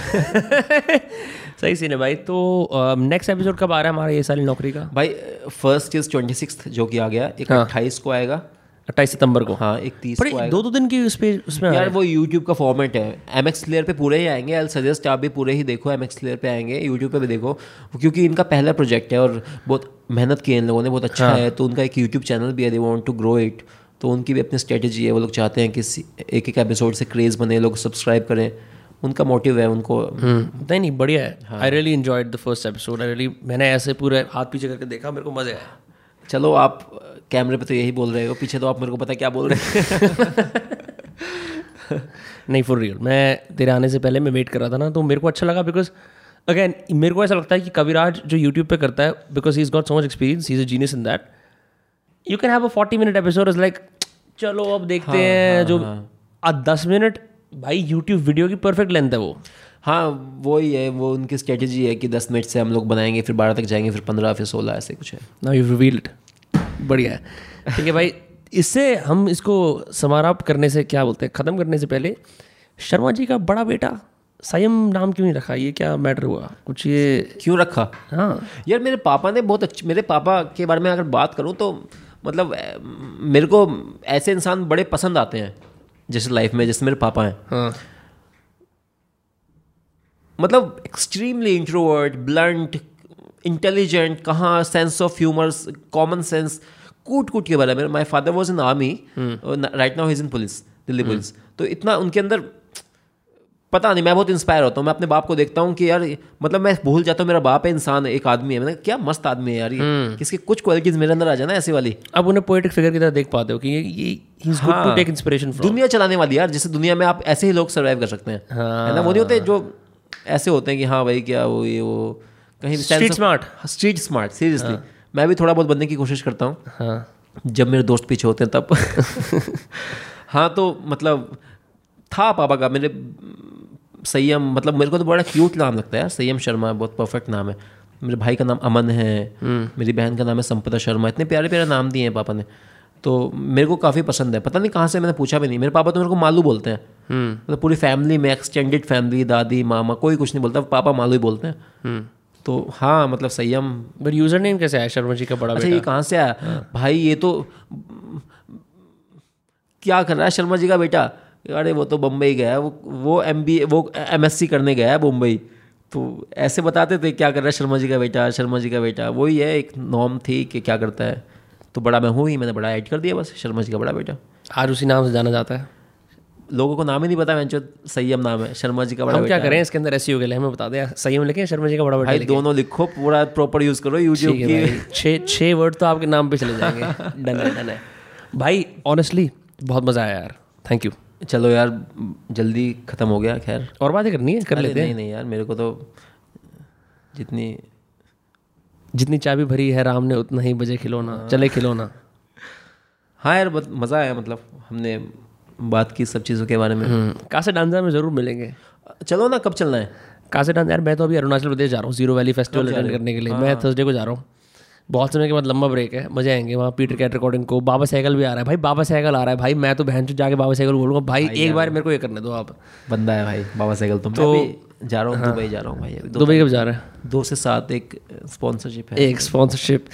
सही सीन है भाई। तो नेक्स्ट uh, एपिसोड कब आ रहा है हमारा ये सारी नौकरी का? भाई फर्स्ट इज ट्वेंटी सिक्स जो कि आ गया, एक अट्ठाईस हाँ. को आएगा, अट्ठाईस सितंबर को, हाँ एक तीस को आएगा। दो दो दिन की उस पर उसमें यार वो यूट्यूब का फॉर्मेट है, एम एक्स प्लेयर पे पूरे ही आएंगे। आई सजेस्ट आप भी पूरे ही देखो, एम एक्स प्लेयर पे आएंगे, यूट्यूब पे भी देखो, क्योंकि इनका पहला प्रोजेक्ट है और बहुत मेहनत की है इन लोगों ने, बहुत अच्छा हाँ. है। तो उनका एक यूट्यूब चैनल भी है, they want to grow it, तो उनकी भी अपनी स्ट्रेटेजी है, वो लोग चाहते हैं कि एक एक एपिसोड से क्रेज़ बने, लोग सब्सक्राइब करें, उनका मोटिव है उनको। नहीं नहीं बढ़िया है। I really enjoyed the first episode, I really मैंने ऐसे पूरे हाथ पीछे करके देखा, मेरे को मज़े आया। चलो आप कैमरे पे तो यही बोल रहे हो, पीछे तो आप मेरे को पता क्या बोल रहे हो नहीं फॉर रियल, मैं तेरे आने से पहले मैं वेट कर रहा था ना, तो मेरे को अच्छा लगा, बिकॉज अगेन मेरे को ऐसा लगता है कि कविराज जो यूट्यूब पे करता है, because he is got so much experience, he is a genius in that, you can have a forty minute episode is like चलो अब देखते हाँ, हैं हाँ, जो हाँ. दस मिनट भाई यूट्यूब वीडियो की परफेक्ट लेंथ है वो। हाँ वही है, वो उनकी स्ट्रेटजी है कि दस मिनट से हम लोग बनाएंगे, फिर बारह तक जाएंगे, फिर पंद्रह, फिर सोलह, ऐसे कुछ है। नाउ यू रिवील्ड इट, बढ़िया है। ठीक है भाई, इससे हम इसको समारोप करने से क्या बोलते हैं, ख़त्म करने से पहले, शर्मा जी का बड़ा बेटा संयम नाम क्यों नहीं रखा, ये क्या मैटर हुआ कुछ, ये क्यों रखा? हाँ यार, मेरे पापा ने बहुत अच्छे, मेरे पापा के बारे में अगर बात करूँ तो मतलब मेरे को ऐसे इंसान बड़े पसंद आते हैं जैसे लाइफ में, जैसे मेरे पापा हैं। हाँ। मतलब एक्सट्रीमली इंट्रोवर्ट, ब्लंट, इंटेलिजेंट, कहाँ sense of humour, common sense, कूट कूट के बारे में। My father was in army, right now he is in police, Delhi police. तो इतना उनके अंदर पता नहीं, मैं बहुत इंस्पायर होता हूँ। मैं अपने बाप को देखता हूँ कि यार मतलब मैं भूल जाता हूँ मेरा बाप है, इंसान है, एक आदमी है। मैंने क्या मस्त आदमी है यार ये, किसकी कुछ क्वालिटीज मेरे अंदर आ जाए ना ऐसी वाली। अब उन्हें पोएटिक फिगर की तरह देख पाते हो कि ये he's good to take inspiration from, दुनिया चलाने वाली यार, जिससे दुनिया में आप ऐसे ही लोग सर्वाइव कर सकते हैं, है ना। वो नहीं होते जो ऐसे होते हैं कि हाँ भाई क्या वो ये वो कहीं street smart, street smart seriously. मैं भी थोड़ा बहुत बनने की कोशिश करता हूँ, हाँ, जब मेरे दोस्त पीछे होते हैं तब। हाँ तो मतलब था पापा का मेरे संयम, मतलब मेरे को तो बड़ा क्यूट नाम लगता है यार, संयम शर्मा बहुत परफेक्ट नाम है। मेरे भाई का नाम अमन है, मेरी बहन का नाम है संपदा शर्मा। इतने प्यारे प्यारे नाम दिए हैं पापा ने, तो मेरे को काफ़ी पसंद है। पता नहीं कहाँ से, मैंने पूछा भी नहीं। मेरे पापा तो मेरे को मालू बोलते हैं, मतलब पूरी फैमिली में एक्सटेंडेड फैमिली, दादी मामा कोई कुछ नहीं बोलता, पापा मालू ही बोलते हैं। तो हाँ मतलब संयम। बट यूज़र नेम कैसे आया शर्मा जी का बड़ा बेटा? अच्छा ये कहाँ से आया भाई? ये तो क्या कर रहा है शर्मा जी का बेटा? अरे वो तो बम्बई गया है, वो वो एमबीए वो एमएससी करने गया है मुंबई। तो ऐसे बताते थे, क्या कर रहा है शर्मा जी का बेटा, शर्मा जी का बेटा। वही है एक नॉर्म थी कि क्या करता है। तो बड़ा मैं हूँ ही, मैंने बड़ा ऐड कर दिया बस, शर्मा जी का बड़ा बेटा। आज उसी नाम से जाना जाता है, लोगों को नाम ही नहीं पता। मैं जो संयम नाम है, शर्मा जी का बड़ा बेटा। क्या करें इसके अंदर, ऐसी हो गया हमें बता दें संयम लिखें, शर्मा जी का बड़ा बेटा भाई, दोनों लिखो, पूरा प्रॉपर यूज़ करो यूट्यूब की। छः छः वर्ड तो आपके नाम पे चले जाएंगे। डन है, डन है भाई। ऑनेस्टली बहुत मज़ा आया यार, थैंक यू। चलो यार जल्दी ख़त्म हो गया, खैर और बातें करनी है कर लेते हैं। नहीं नहीं यार, मेरे को तो जितनी जितनी चाबी भरी है राम ने उतना ही बजे खिलौना, चले खिलौना। हाँ यार मज़ा आया, मतलब हमने बात की सब चीज़ों के बारे में। कासे डांजा में ज़रूर मिलेंगे, चलो ना। कब चलना है कासे डांजा? यार मैं तो अभी अरुणाचल प्रदेश जा रहा हूँ, जीरो वैली फेस्टिवल अटेंड करने के लिए। हाँ। मैं थर्सडे को जा रहा हूँ, बहुत समय के बाद लंबा ब्रेक है, मजे आएंगे वहाँ। पीटर कैट रिकॉर्डिंग को, बाबा सहगल भी आ रहा है भाई, बाबा सहगल आ रहा है भाई। मैं तो बहन से जाके बाबा सहगल बोलूँगा भाई, एक बार मेरे को ये करने दो आप। बंदा है भाई बाबा सहगल। तुम तो जा रहा हूँ दुबई, जा रहा हूँ भाई। दुबई कब जा रहा है? दो से सात एक स्पॉन्सरशिप है, एक स्पॉन्सरशिप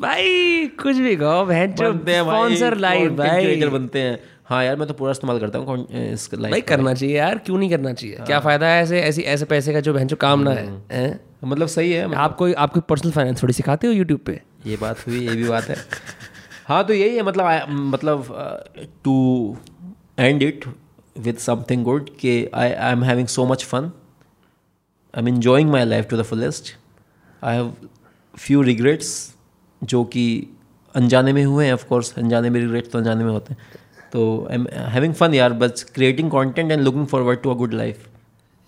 भाई, कुछ भी कहो बहन स्पॉन्सर लाइव भाई बनते हैं। हाँ यार मैं तो पूरा इस्तेमाल करता हूँ इस लाइफ भाई, करना चाहिए यार, क्यों नहीं करना चाहिए? हाँ। क्या फ़ायदा है ऐसे ऐसी ऐसे पैसे का जो बहन जो काम ना है, है? मतलब सही है। मतलब आप कोई आपको पर्सनल फाइनेंस थोड़ी सिखाते हो यूट्यूब पे? ये बात हुई, ये भी बात है। हाँ तो यही है, मतलब मतलब to end it with something good कि I I am having so much fun, I am enjoying my life to the fullest. I have few regrets जो कि अनजाने में हुए हैं, ऑफकोर्स अनजाने में रिग्रेट्स तो अनजाने में होते हैं। तो आई एम हैविंग फन यार, बस creating content and looking forward to a good life.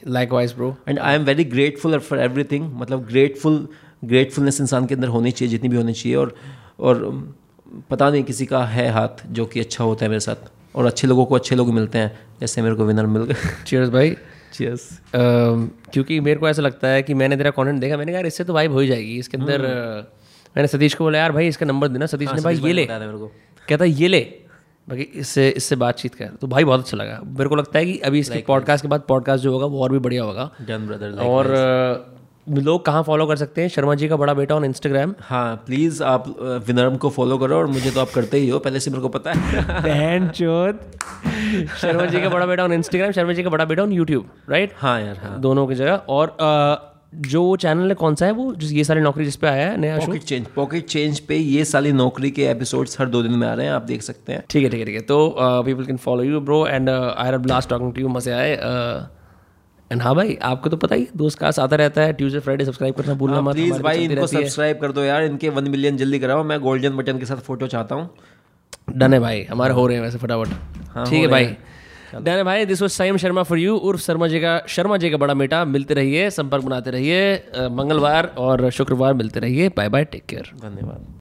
Likewise bro, and I am very grateful for everything. मतलब ग्रेटफुल ग्रेटफुलनेस इंसान के अंदर होनी चाहिए जितनी भी होनी चाहिए। और और पता नहीं किसी का है हाथ जो कि अच्छा होता है मेरे साथ, और अच्छे लोगों को अच्छे लोग मिलते हैं, जैसे मेरे को विनर मिल गए। चीयर्स भाई, चीयर्स। uh, क्योंकि मेरे को ऐसा लगता है कि मैंने तेरा कॉन्टेंट देखा, मैंने कहा इससे तो वाइब हो ही जाएगी इसके अंदर। hmm. मैंने सतीश को बोला यार भाई इसका नंबर देना, सतीश ने भाई ये ले, कहता ये ले, बाकी इससे इससे बातचीत कर। तो भाई बहुत अच्छा लगा, मेरे को लगता है कि अभी इसके पॉडकास्ट के बाद पॉडकास्ट जो होगा वो और भी बढ़िया होगा। Done brother. और लोग कहाँ फॉलो कर सकते हैं शर्मा जी का बड़ा बेटा ऑन इंस्टाग्राम? हाँ प्लीज़ आप विनर्म को फॉलो करो, और मुझे तो आप करते ही हो पहले से, मेरे को पता है। बहनचोद। शर्मा जी का बड़ा बेटा ऑन इंस्टाग्राम, शर्मा जी का बड़ा बेटा ऑन यूट्यूब, राइट? हाँ यार, हाँ दोनों की जगह। और जो चैनल है कौन सा है वो, जिस ये सारी नौकरी जिस पे आया है नया show? Pocket change. Pocket change पे ये सारी नौकरी के एपिसोड्स हर दो दिन में आ रहे हैं, आप देख सकते हैं। ठीक है ठीक है ठीक है। तो people can follow you bro, and I have blast talking to you, मजे आए। एंड हाँ भाई आपको तो पता ही, दोस्त का आता रहता है ट्यूजडे फ्राइडे, सब्सक्राइब करना भूलना मत प्लीज भाई, इनको सब्सक्राइब कर दो यार, इनके वन मिलियन जल्दी कराओ, मैं गोल्डन बटन के साथ फोटो चाहता हूँ। डन है भाई, हमारे हो रहे हैं वैसे फटाफट। ठीक है भाई, डन है भाई। दिस वाज संयम शर्मा फॉर यू, उर्फ शर्मा जी का शर्मा जी का बड़ा बेटा। मिलते रहिए, संपर्क बनाते रहिए, मंगलवार और शुक्रवार मिलते रहिए। बाय बाय, टेक केयर, धन्यवाद।